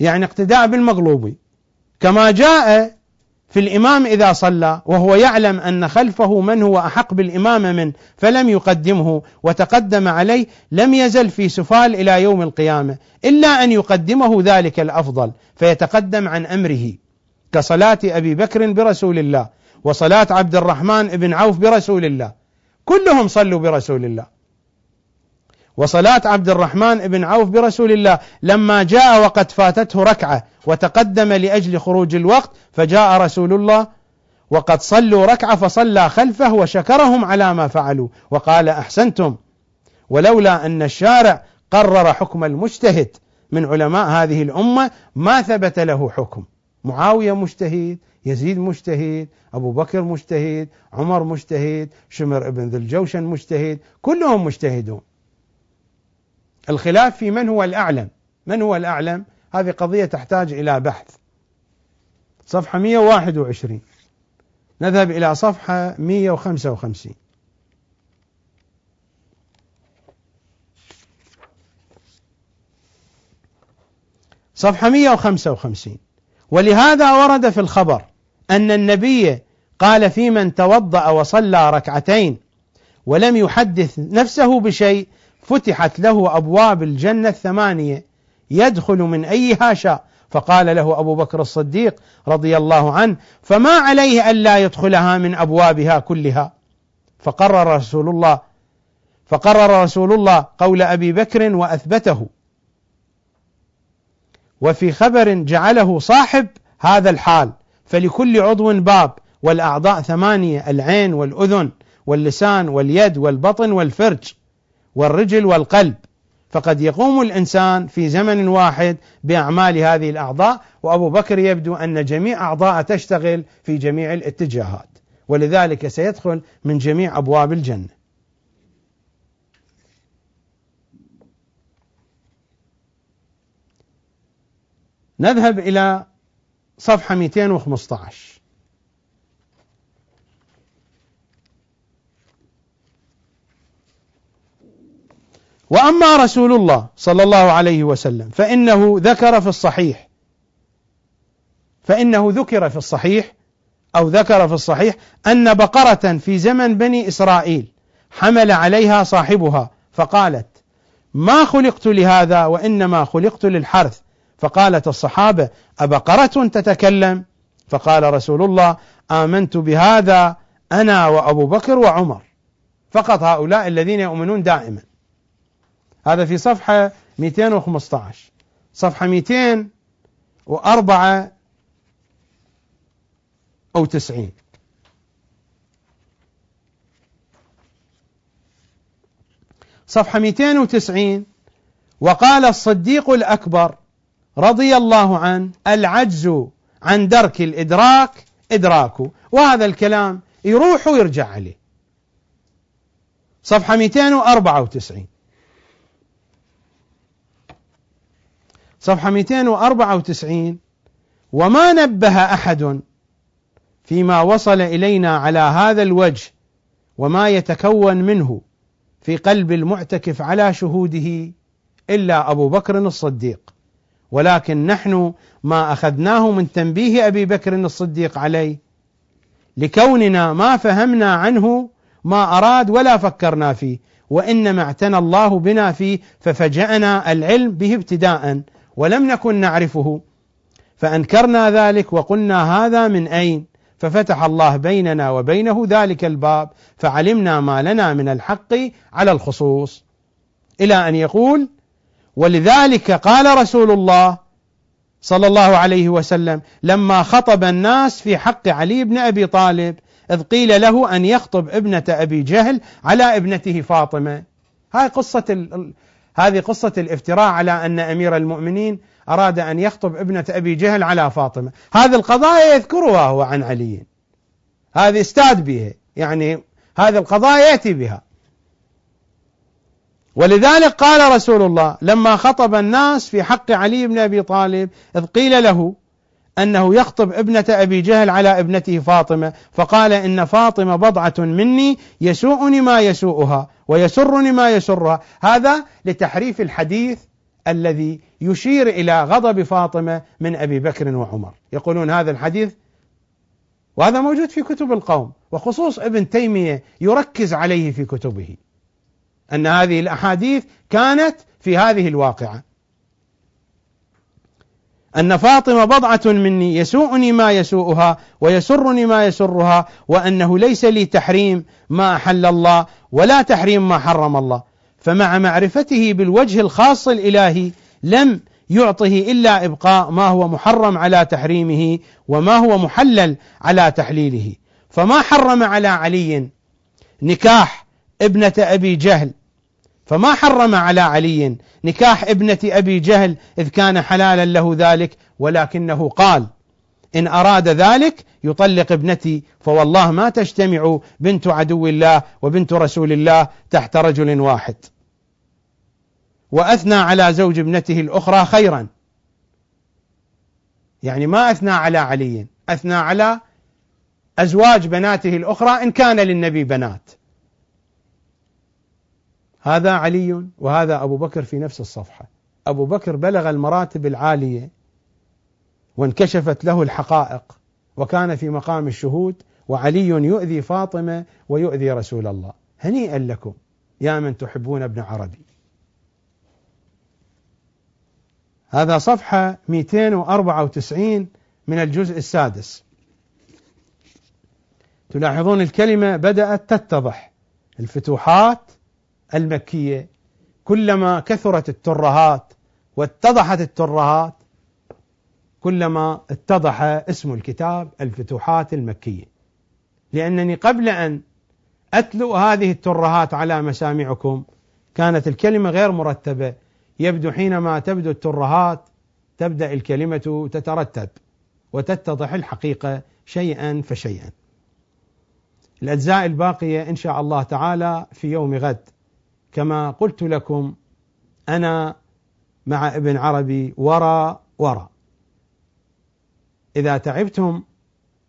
يعني اقتداء بالمغلوب. كما جاء في الإمام إذا صلى وهو يعلم أن خلفه من هو أحق بالإمامة منه فلم يقدمه وتقدم عليه، لم يزل في سفال إلى يوم القيامة إلا أن يقدمه ذلك الأفضل فيتقدم عن أمره، كصلاة أبي بكر برسول الله وصلاة عبد الرحمن بن عوف برسول الله. كلهم صلوا برسول الله، وصلاة عبد الرحمن بن عوف برسول الله لما جاء وقد فاتته ركعة وتقدم لأجل خروج الوقت، فجاء رسول الله وقد صلوا ركعة فصلى خلفه وشكرهم على ما فعلوا وقال: أحسنتم، ولولا أن الشارع قرر حكم المجتهد من علماء هذه الأمة ما ثبت له حكم. معاوية مجتهد، يزيد مجتهد، أبو بكر مجتهد، عمر مجتهد، شمر بن ذي الجوشن مجتهد، كلهم مجتهدون. الخلاف في من هو الأعلم، من هو الأعلم، هذه قضية تحتاج إلى بحث. صفحة 121. نذهب إلى صفحة 155. صفحة 155: ولهذا ورد في الخبر أن النبي قال في من توضأ وصلى ركعتين ولم يحدث نفسه بشيء فتحت له أبواب الجنة 8 يدخل من أيها شاء. فقال له أبو بكر الصديق رضي الله عنه: فما عليه ألا يدخلها من أبوابها كلها. فقرر رسول الله قول أبي بكر وأثبته، وفي خبر جعله صاحب هذا الحال: فلكل عضو باب، والأعضاء 8: العين والأذن واللسان واليد والبطن والفرج والرجل والقلب، فقد يقوم الإنسان في زمن واحد بأعمال هذه الأعضاء، وأبو بكر يبدو أن جميع أعضاء تشتغل في جميع الاتجاهات، ولذلك سيدخل من جميع أبواب الجنة. نذهب إلى صفحة 215. وأما رسول الله صلى الله عليه وسلم فإنه ذكر في الصحيح أن بقرة في زمن بني إسرائيل حمل عليها صاحبها فقالت: ما خلقت لهذا وإنما خلقت للحرث. فقالت الصحابة: أبقرة تتكلم؟ فقال رسول الله: آمنت بهذا أنا وأبو بكر وعمر. فقط هؤلاء الذين يؤمنون دائما. هذا في صفحة 215. صفحة 294. صفحة 290. وقال الصديق الأكبر رضي الله عنه: العجز عن درك الإدراك إدراكه. وهذا الكلام يروح ويرجع عليه. صفحة 294. صفحة 294. وما نبه أحد فيما وصل إلينا على هذا الوجه وما يتكون منه في قلب المعتكف على شهوده إلا أبو بكر الصديق، ولكن نحن ما أخذناه من تنبيه أبي بكر الصديق عليه لكوننا ما فهمنا عنه ما أراد ولا فكرنا فيه، وإنما اعتنى الله بنا فيه ففجأنا العلم به ابتداء ولم نكن نعرفه، فأنكرنا ذلك وقلنا هذا من أين، ففتح الله بيننا وبينه ذلك الباب فعلمنا ما لنا من الحق على الخصوص. إلى أن يقول: ولذلك قال رسول الله صلى الله عليه وسلم لما خطب الناس في حق علي بن أبي طالب، إذ قيل له أن يخطب ابنة أبي جهل على ابنته فاطمة. هذه قصة الافتراء على أن أمير المؤمنين أراد أن يخطب ابنة أبي جهل على فاطمة. هذه القضايا يذكرها هو عن علي، هذه استاد بها، يعني هذه القضايا يأتي بها. ولذلك قال رسول الله لما خطب الناس في حق علي بن أبي طالب، إذ قيل له أنه يخطب ابنة أبي جهل على ابنته فاطمة، فقال: إن فاطمة بضعة مني يسوءني ما يسوءها ويسرني ما يسرها. هذا لتحريف الحديث الذي يشير إلى غضب فاطمة من أبي بكر وعمر، يقولون هذا الحديث، وهذا موجود في كتب القوم، وخصوص ابن تيمية يركز عليه في كتبه، أن هذه الأحاديث كانت في هذه الواقعة، أن فاطمة بضعة مني يسوءني ما يسوءها ويسرني ما يسرها، وأنه ليس لي تحريم ما أحل الله ولا تحريم ما حرم الله. فمع معرفته بالوجه الخاص الإلهي لم يعطه إلا إبقاء ما هو محرم على تحريمه وما هو محلل على تحليله، فما حرم على علي نكاح ابنة أبي جهل، فما حرم على علي نكاح ابنة أبي جهل إذ كان حلالا له ذلك، ولكنه قال: إن أراد ذلك يطلق ابنتي، فوالله ما تجتمع بنت عدو الله وبنت رسول الله تحت رجل واحد. وأثنى على زوج ابنته الأخرى خيرا، يعني ما أثنى على علي، أثنى على أزواج بناته الأخرى إن كان للنبي بنات. هذا علي وهذا أبو بكر في نفس الصفحة. أبو بكر بلغ المراتب العالية وانكشفت له الحقائق وكان في مقام الشهود، وعلي يؤذي فاطمة ويؤذي رسول الله. هنيئا لكم يا من تحبون ابن عربي. هذا صفحة 294 من الجزء السادس. تلاحظون الكلمة بدأت تتضح، الفتوحات المكية، كلما كثرت الترهات واتضحت الترهات كلما اتضح اسم الكتاب الفتوحات المكية، لأنني قبل أن أتلو هذه الترهات على مسامعكم كانت الكلمة غير مرتبة، يبدو حينما تبدو الترهات تبدأ الكلمة تترتب وتتضح الحقيقة شيئا فشيئا. الأجزاء الباقية إن شاء الله تعالى في يوم غد. كما قلت لكم أنا مع ابن عربي ورا، إذا تعبتم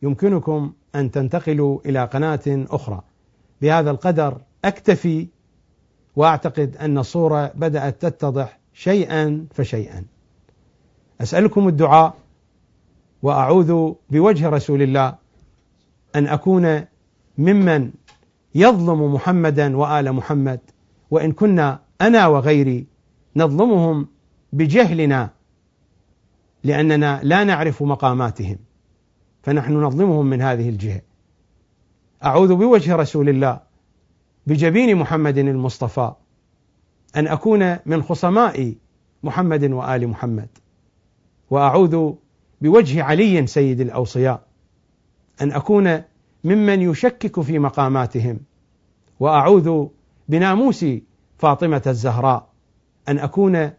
يمكنكم أن تنتقلوا إلى قناة أخرى. بهذا القدر أكتفي، وأعتقد أن الصورة بدأت تتضح شيئا فشيئا. أسألكم الدعاء، وأعوذ بوجه رسول الله أن أكون ممن يظلم محمدا وآل محمد، وإن كنا أنا وغيري نظلمهم بجهلنا لأننا لا نعرف مقاماتهم، فنحن نظلمهم من هذه الجهة. أعوذ بوجه رسول الله بجبين محمد المصطفى أن أكون من خصماء محمد وآل محمد، وأعوذ بوجه علي سيد الأوصياء أن أكون ممن يشكك في مقاماتهم، وأعوذ بناموس فاطمة الزهراء أن أكون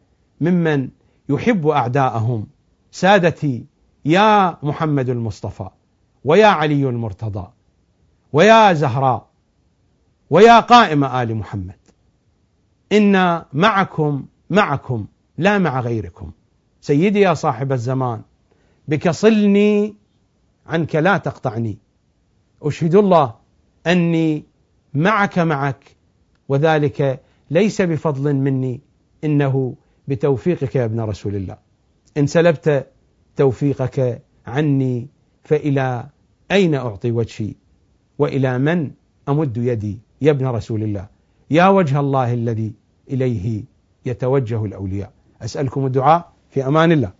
ممن يحب أعداءهم. سادتي يا محمد المصطفى، ويا علي المرتضى، ويا زهراء، ويا قائم آل محمد، إنا معكم لا مع غيركم. سيدي يا صاحب الزمان، بك صلني، عنك لا تقطعني. أشهد الله أني معك، وذلك ليس بفضل مني، إنه بتوفيقك يا ابن رسول الله. إن سلبت توفيقك عني، فإلى أين أعطي وجهي وإلى من أمد يدي يا ابن رسول الله؟ يا وجه الله الذي إليه يتوجه الأولياء. أسألكم الدعاء. في أمان الله.